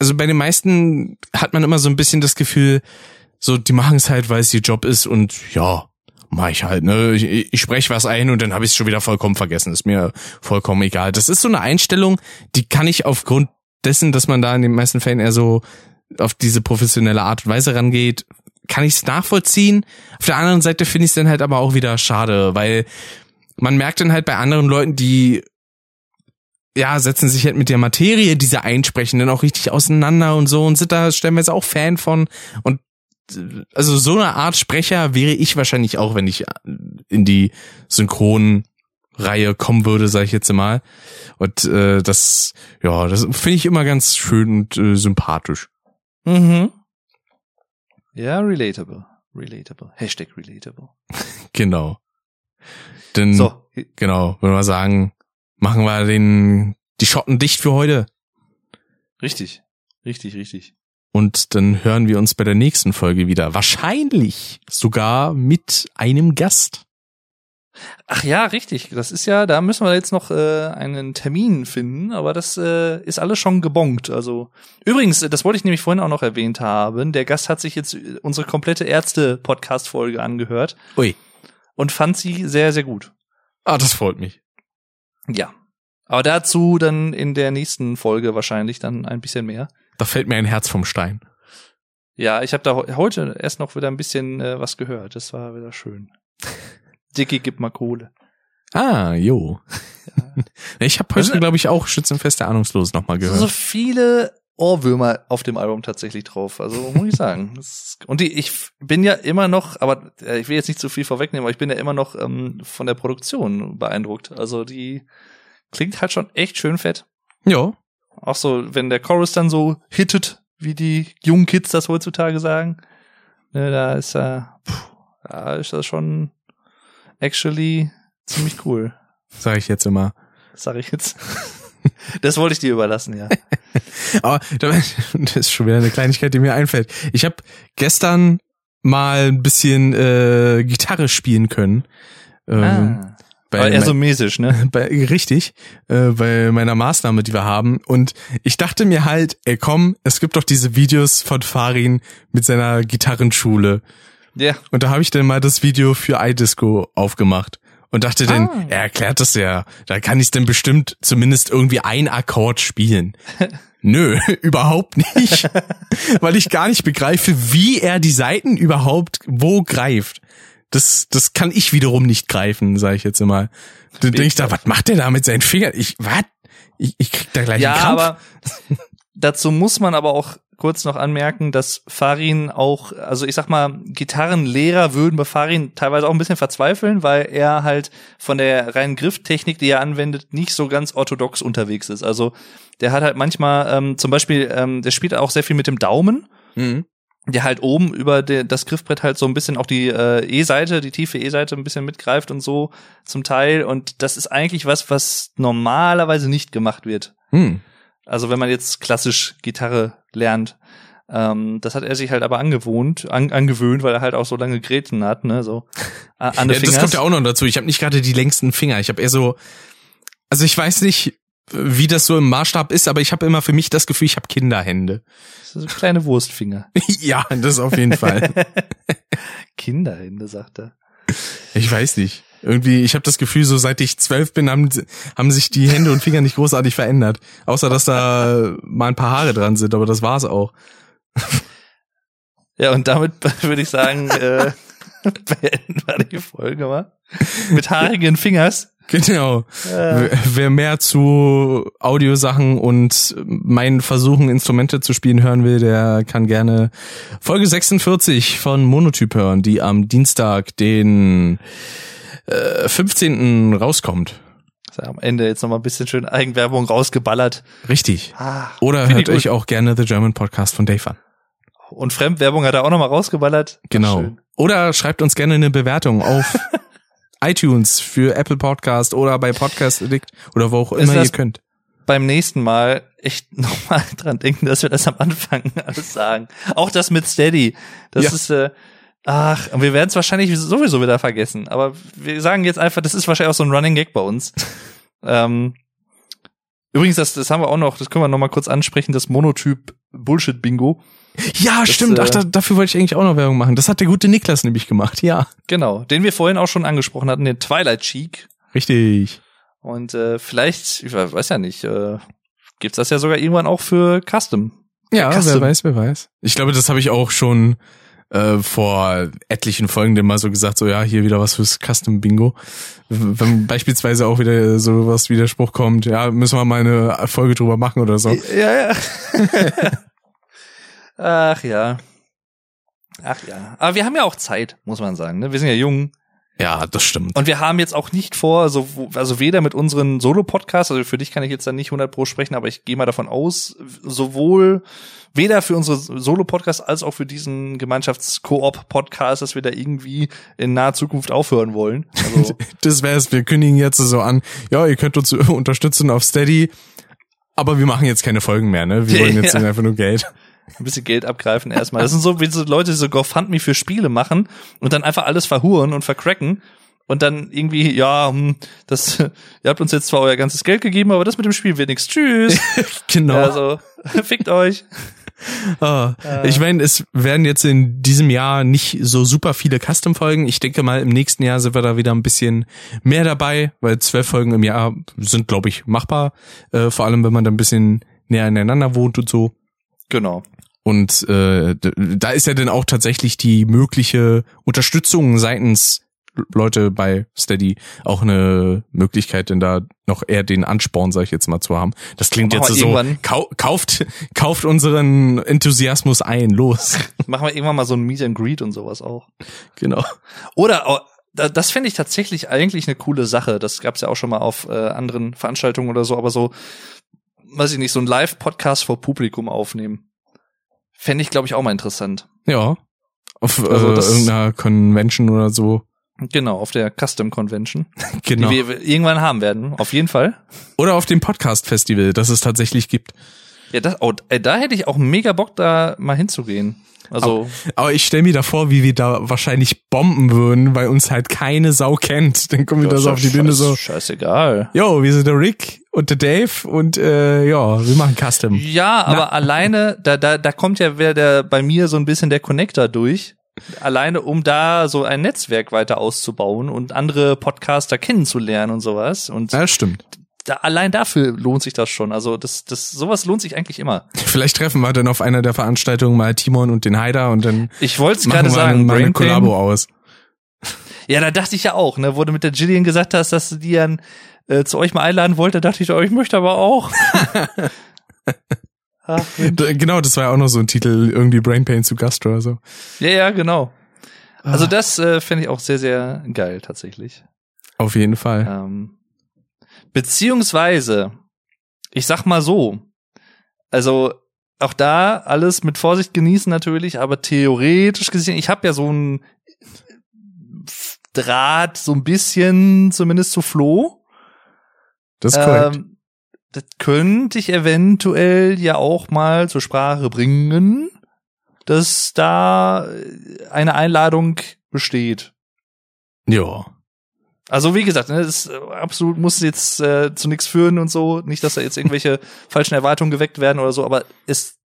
Also bei den meisten hat man immer so ein bisschen das Gefühl, so, die machen es halt, weil es ihr Job ist, und ja, mach ich halt, ne? Ich, ich spreche was ein und dann habe ich es schon wieder vollkommen vergessen. Ist mir vollkommen egal. Das ist so eine Einstellung, die kann ich aufgrund dessen, dass man da in den meisten Fällen eher so auf diese professionelle Art und Weise rangeht, kann ich es nachvollziehen. Auf der anderen Seite finde ich es dann halt aber auch wieder schade, weil man merkt dann halt bei anderen Leuten, die ja setzen sich halt mit der Materie dieser Einsprechenden auch richtig auseinander und so und sind da, stellen wir jetzt auch Fan von. Und also so eine Art Sprecher wäre ich wahrscheinlich auch, wenn ich in die Synchronreihe kommen würde, sage ich jetzt mal. Und äh, das, ja, das finde ich immer ganz schön und äh, sympathisch. Mhm. Ja, relatable. Relatable. Hashtag relatable. Genau. Denn, so. Genau, würde man sagen, machen wir den die Schotten dicht für heute. Richtig. Richtig, richtig. Und dann hören wir uns bei der nächsten Folge wieder. Wahrscheinlich sogar mit einem Gast. Ach ja, richtig. Das ist ja, da müssen wir jetzt noch äh, einen Termin finden, aber das äh, ist alles schon gebongt. Also übrigens, das wollte ich nämlich vorhin auch noch erwähnt haben, der Gast hat sich jetzt unsere komplette Ärzte-Podcast-Folge angehört. Ui. Und fand sie sehr, sehr gut. Ah, das freut mich. Ja. Aber dazu dann in der nächsten Folge wahrscheinlich dann ein bisschen mehr. Da fällt mir ein Herz vom Stein. Ja, ich habe da heute erst noch wieder ein bisschen äh, was gehört. Das war wieder schön. Dicky, gib mal Kohle. Ah, jo. Ja. Ich habe heute, glaube ich, auch Schützenfest der Ahnungslosen nochmal gehört. So viele Ohrwürmer auf dem Album tatsächlich drauf. Also muss ich sagen. Das ist, und die, ich bin ja immer noch, aber ich will jetzt nicht zu viel vorwegnehmen, aber ich bin ja immer noch ähm, von der Produktion beeindruckt. Also die klingt halt schon echt schön fett. Ja. Auch so, wenn der Chorus dann so hittet, wie die jungen Kids das heutzutage sagen. Ne, da ist äh, pff, da ist das schon actually ziemlich cool. Sag ich jetzt immer. Sag ich jetzt. Das wollte ich dir überlassen, ja. Aber das ist schon wieder eine Kleinigkeit, die mir einfällt. Ich habe gestern mal ein bisschen äh, Gitarre spielen können. Ähm, ah. Bei eher so mäßig, ne? Bei, richtig, äh, bei meiner Maßnahme, die wir haben. Und ich dachte mir halt, ey komm, es gibt doch diese Videos von Farin mit seiner Gitarrenschule. Ja. Yeah. Und da habe ich dann mal das Video für iDisco aufgemacht und dachte ah. dann, er erklärt das ja, da kann ich dann bestimmt zumindest irgendwie ein Akkord spielen. Nö, überhaupt nicht, weil ich gar nicht begreife, wie er die Saiten überhaupt wo greift. Das, das kann ich wiederum nicht greifen, sage ich jetzt immer. Dann denke ich da, was macht der da mit seinen Fingern? Ich, was? Ich, ich krieg da gleich ja, einen Krampf. Ja, aber dazu muss man aber auch kurz noch anmerken, dass Farin auch, also ich sag mal, Gitarrenlehrer würden bei Farin teilweise auch ein bisschen verzweifeln, weil er halt von der reinen Grifftechnik, die er anwendet, nicht so ganz orthodox unterwegs ist. Also der hat halt manchmal, ähm, zum Beispiel, ähm, der spielt auch sehr viel mit dem Daumen. Mhm. Der halt oben über de, das Griffbrett halt so ein bisschen auch die äh, E-Saite, die tiefe E-Saite ein bisschen mitgreift und so zum Teil. Und das ist eigentlich was, was normalerweise nicht gemacht wird. Hm. Also wenn man jetzt klassisch Gitarre lernt. Ähm, das hat er sich halt aber angewohnt, an, angewöhnt, weil er halt auch so lange Gräten hat, ne? So an, an ja, das kommt ja auch noch dazu. Ich habe nicht gerade die längsten Finger. Ich habe eher so, also ich weiß nicht, wie das so im Maßstab ist, aber ich habe immer für mich das Gefühl, ich habe Kinderhände. So kleine Wurstfinger. Ja, das auf jeden Fall. Kinderhände, sagt er. Ich weiß nicht. Irgendwie, ich habe das Gefühl, so seit ich zwölf bin, haben, haben sich die Hände und Finger nicht großartig verändert. Außer, dass da mal ein paar Haare dran sind, aber das war's auch. Ja, und damit würde ich sagen, äh, beenden wir die Folge mal. Mit haarigen Fingers. Genau. Äh. Wer mehr zu Audiosachen und meinen Versuchen, Instrumente zu spielen, hören will, der kann gerne Folge sechsundvierzig von Monotyp hören, die am Dienstag, den äh, fünfzehnten rauskommt. Also am Ende jetzt nochmal ein bisschen schön Eigenwerbung rausgeballert. Richtig. Ah, oder hört euch auch gerne The German Podcast von Dave an. Und Fremdwerbung hat er auch nochmal rausgeballert. Genau. Oder schreibt uns gerne eine Bewertung auf iTunes für Apple Podcast oder bei Podcast Addict oder wo auch immer ihr könnt. Beim nächsten Mal echt nochmal dran denken, dass wir das am Anfang alles sagen. Auch das mit Steady. Das ja. ist, äh, ach, wir werden es wahrscheinlich sowieso wieder vergessen. Aber wir sagen jetzt einfach, das ist wahrscheinlich auch so ein Running Gag bei uns. ähm, übrigens, das, das haben wir auch noch, das können wir nochmal kurz ansprechen, das Monotyp Bullshit Bingo. Ja, das, stimmt. Ach, da, dafür wollte ich eigentlich auch noch Werbung machen. Das hat der gute Niklas nämlich gemacht, ja. Genau, den wir vorhin auch schon angesprochen hatten, den Twilight Cheek. Richtig. Und äh, vielleicht, ich weiß ja nicht, äh, gibt's das ja sogar irgendwann auch für Custom. Ja, Custom. wer weiß, wer weiß. Ich glaube, das habe ich auch schon äh, vor etlichen Folgen dann mal so gesagt, so ja, hier wieder was fürs Custom Bingo. Wenn beispielsweise auch wieder sowas wie der Spruch kommt, ja, müssen wir mal eine Folge drüber machen oder so. Ja, ja. Ach ja. Ach ja. Aber wir haben ja auch Zeit, muss man sagen, ne? Wir sind ja jung. Ja, das stimmt. Und wir haben jetzt auch nicht vor, so, also weder mit unseren Solo-Podcasts, also für dich kann ich jetzt dann nicht hundert Prozent sprechen, aber ich gehe mal davon aus, sowohl weder für unsere Solo-Podcasts als auch für diesen Gemeinschafts-Koop-Podcast, dass wir da irgendwie in naher Zukunft aufhören wollen. Also das wär's, wir kündigen jetzt so an, ja, ihr könnt uns unterstützen auf Steady, aber wir machen jetzt keine Folgen mehr, ne? Wir wollen jetzt ja. einfach nur Geld. Ein bisschen Geld abgreifen erstmal. Das sind so wie so Leute, die so GoFundMe für Spiele machen und dann einfach alles verhuren und vercracken und dann irgendwie, ja, das, ihr habt uns jetzt zwar euer ganzes Geld gegeben, aber das mit dem Spiel wird nichts. Tschüss. Genau. Also, fickt euch. Oh. Äh. Ich meine, es werden jetzt in diesem Jahr nicht so super viele Custom-Folgen. Ich denke mal, im nächsten Jahr sind wir da wieder ein bisschen mehr dabei, weil zwölf Folgen im Jahr sind, glaube ich, machbar. Äh, vor allem, wenn man da ein bisschen näher aneinander wohnt und so. Genau. Und äh, da ist ja dann auch tatsächlich die mögliche Unterstützung seitens Leute bei Steady auch eine Möglichkeit, denn da noch eher den Ansporn, sag ich jetzt mal, zu haben. Das klingt jetzt so, kau- kauft kauft unseren Enthusiasmus ein, los. Machen wir irgendwann mal so ein Meet and Greet und sowas auch. Genau. Oder, das finde ich tatsächlich eigentlich eine coole Sache. Das gab's ja auch schon mal auf äh, anderen Veranstaltungen oder so, aber so, weiß ich nicht, so ein Live-Podcast vor Publikum aufnehmen. Fände ich, glaube ich, auch mal interessant. Ja, auf also, äh, irgendeiner Convention oder so. Genau, auf der Custom Convention, genau. Die wir irgendwann haben werden, auf jeden Fall. Oder auf dem Podcast-Festival, das es tatsächlich gibt. Ja, das, oh, da hätte ich auch mega Bock, da mal hinzugehen. Also, aber, aber ich stelle mir da vor, wie wir da wahrscheinlich bomben würden, weil uns halt keine Sau kennt. Dann kommen wir da so auf die Bühne so. Scheißegal. Jo, wir sind der Rick. Und der Dave und äh, ja, wir machen Custom. Ja, aber Na. alleine, da da da kommt ja wieder der, bei mir so ein bisschen der Connector durch, alleine um da so ein Netzwerk weiter auszubauen und andere Podcaster kennenzulernen und sowas. Und ja, das stimmt. Da, allein dafür lohnt sich das schon. Also das das sowas lohnt sich eigentlich immer. Vielleicht treffen wir dann auf einer der Veranstaltungen mal Timon und den Haider und dann ich wollt's gerade sagen, mal eine Kollabo aus. Ja, da dachte ich ja auch, ne, wo du mit der Jillian gesagt hast, dass du die dann äh, zu euch mal einladen wollte, dachte ich, oh, ich möchte aber auch. Ach, genau, das war ja auch noch so ein Titel, irgendwie Brain Pain zu Gast oder so. Ja, ja, genau. Also das äh, fände ich auch sehr, sehr geil tatsächlich. Auf jeden Fall. Ähm, beziehungsweise, ich sag mal so, also auch da alles mit Vorsicht genießen natürlich, aber theoretisch gesehen, ich habe ja so ein Draht, so ein bisschen zumindest zu Flo. Das ist korrekt. Ähm, das könnte ich eventuell ja auch mal zur Sprache bringen, dass da eine Einladung besteht. Ja. Also wie gesagt, das ist absolut, muss jetzt äh, zu nichts führen und so. Nicht, dass da jetzt irgendwelche falschen Erwartungen geweckt werden oder so, aber es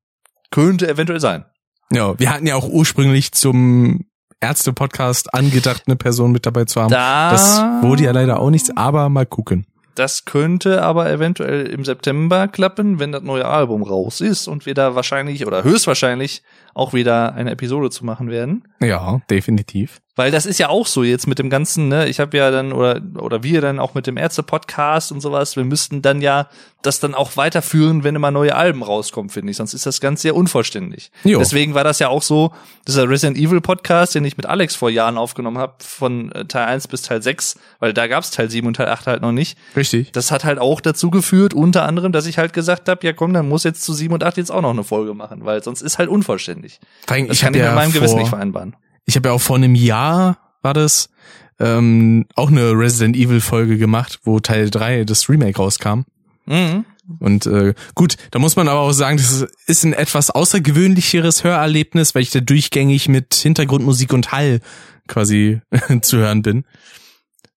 könnte eventuell sein. Ja, wir hatten ja auch ursprünglich zum Ärzte-Podcast angedacht, eine Person mit dabei zu haben. Da, das wurde ja leider auch nichts, aber mal gucken. Das könnte aber eventuell im September klappen, wenn das neue Album raus ist und wir da wahrscheinlich oder höchstwahrscheinlich auch wieder eine Episode zu machen werden. Ja, definitiv. Weil das ist ja auch so jetzt mit dem Ganzen, ne? Ich habe ja dann oder oder wir dann auch mit dem Ärzte-Podcast und sowas, wir müssten dann ja das dann auch weiterführen, wenn immer neue Alben rauskommen, finde ich. Sonst ist das Ganze ja unvollständig. Jo. Deswegen war das ja auch so, dieser Resident Evil Podcast, den ich mit Alex vor Jahren aufgenommen habe, von Teil eins bis Teil sechs, weil da gab's Teil sieben und Teil acht halt noch nicht. Richtig. Das hat halt auch dazu geführt, unter anderem, dass ich halt gesagt habe, ja komm, dann muss jetzt zu sieben und acht jetzt auch noch eine Folge machen, weil sonst ist halt unvollständig. Fein, das ich kann ich ja mit meinem vor... Gewissen nicht vereinbaren. Ich habe ja auch vor einem Jahr, war das, ähm, auch eine Resident Evil Folge gemacht, wo Teil drei das Remake rauskam. Mhm. Und äh, gut, da muss man aber auch sagen, das ist ein etwas außergewöhnlicheres Hörerlebnis, weil ich da durchgängig mit Hintergrundmusik und Hall quasi zu hören bin.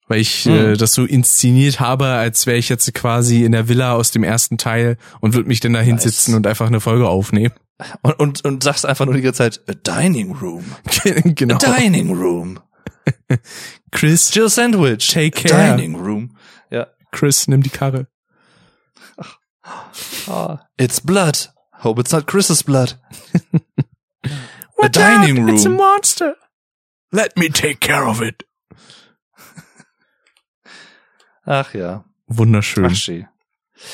Weil ich mhm. äh, das so inszeniert habe, als wäre ich jetzt quasi in der Villa aus dem ersten Teil und würde mich dann da hinsitzen nice. und einfach eine Folge aufnehmen. Und, und, und sagst einfach nur die ganze Zeit, a dining room. Genau. A dining room. Chris. Jill Sandwich. Take care. A dining room. Ja. Chris, nimm die Karre. Ach. Oh. It's blood. Hope it's not Chris's blood. Watch the dining out, room. It's a monster. Let me take care of it. Ach ja. Wunderschön. Ach,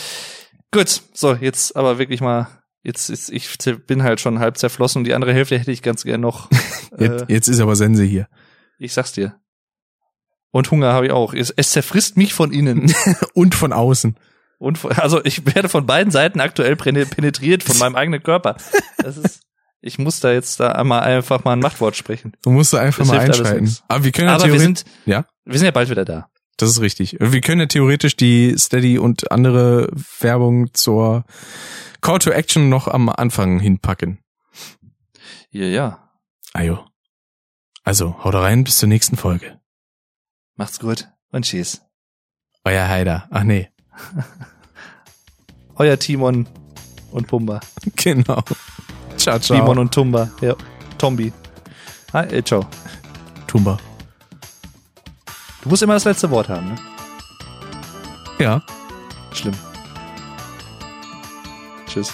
gut, so, jetzt aber wirklich mal, jetzt ist, ich bin halt schon halb zerflossen und die andere Hälfte hätte ich ganz gern noch. Äh, jetzt, jetzt ist aber Sense hier. Ich sag's dir. Und Hunger habe ich auch. Es, es zerfrisst mich von innen. Und von außen. Und von, also ich werde von beiden Seiten aktuell penetriert von meinem eigenen Körper. Das ist, ich muss da jetzt da einmal einfach mal ein Machtwort sprechen. Du musst da einfach das mal einschalten. Aber wir können ja aber wir sind, ja? wir sind ja bald wieder da. Das ist richtig. Wir können ja theoretisch die Steady und andere Werbung zur Call to Action noch am Anfang hinpacken. Ja, ja. Ajo. Also, haut rein, bis zur nächsten Folge. Macht's gut und tschüss. Euer Haider. Ach nee. Euer Timon und Pumba. Genau. Ciao, ciao. Timon und Tumba. Ja. Tombi. Hi, äh, ciao. Tumba. Du musst immer das letzte Wort haben, ne? Ja. Schlimm. Tschüss.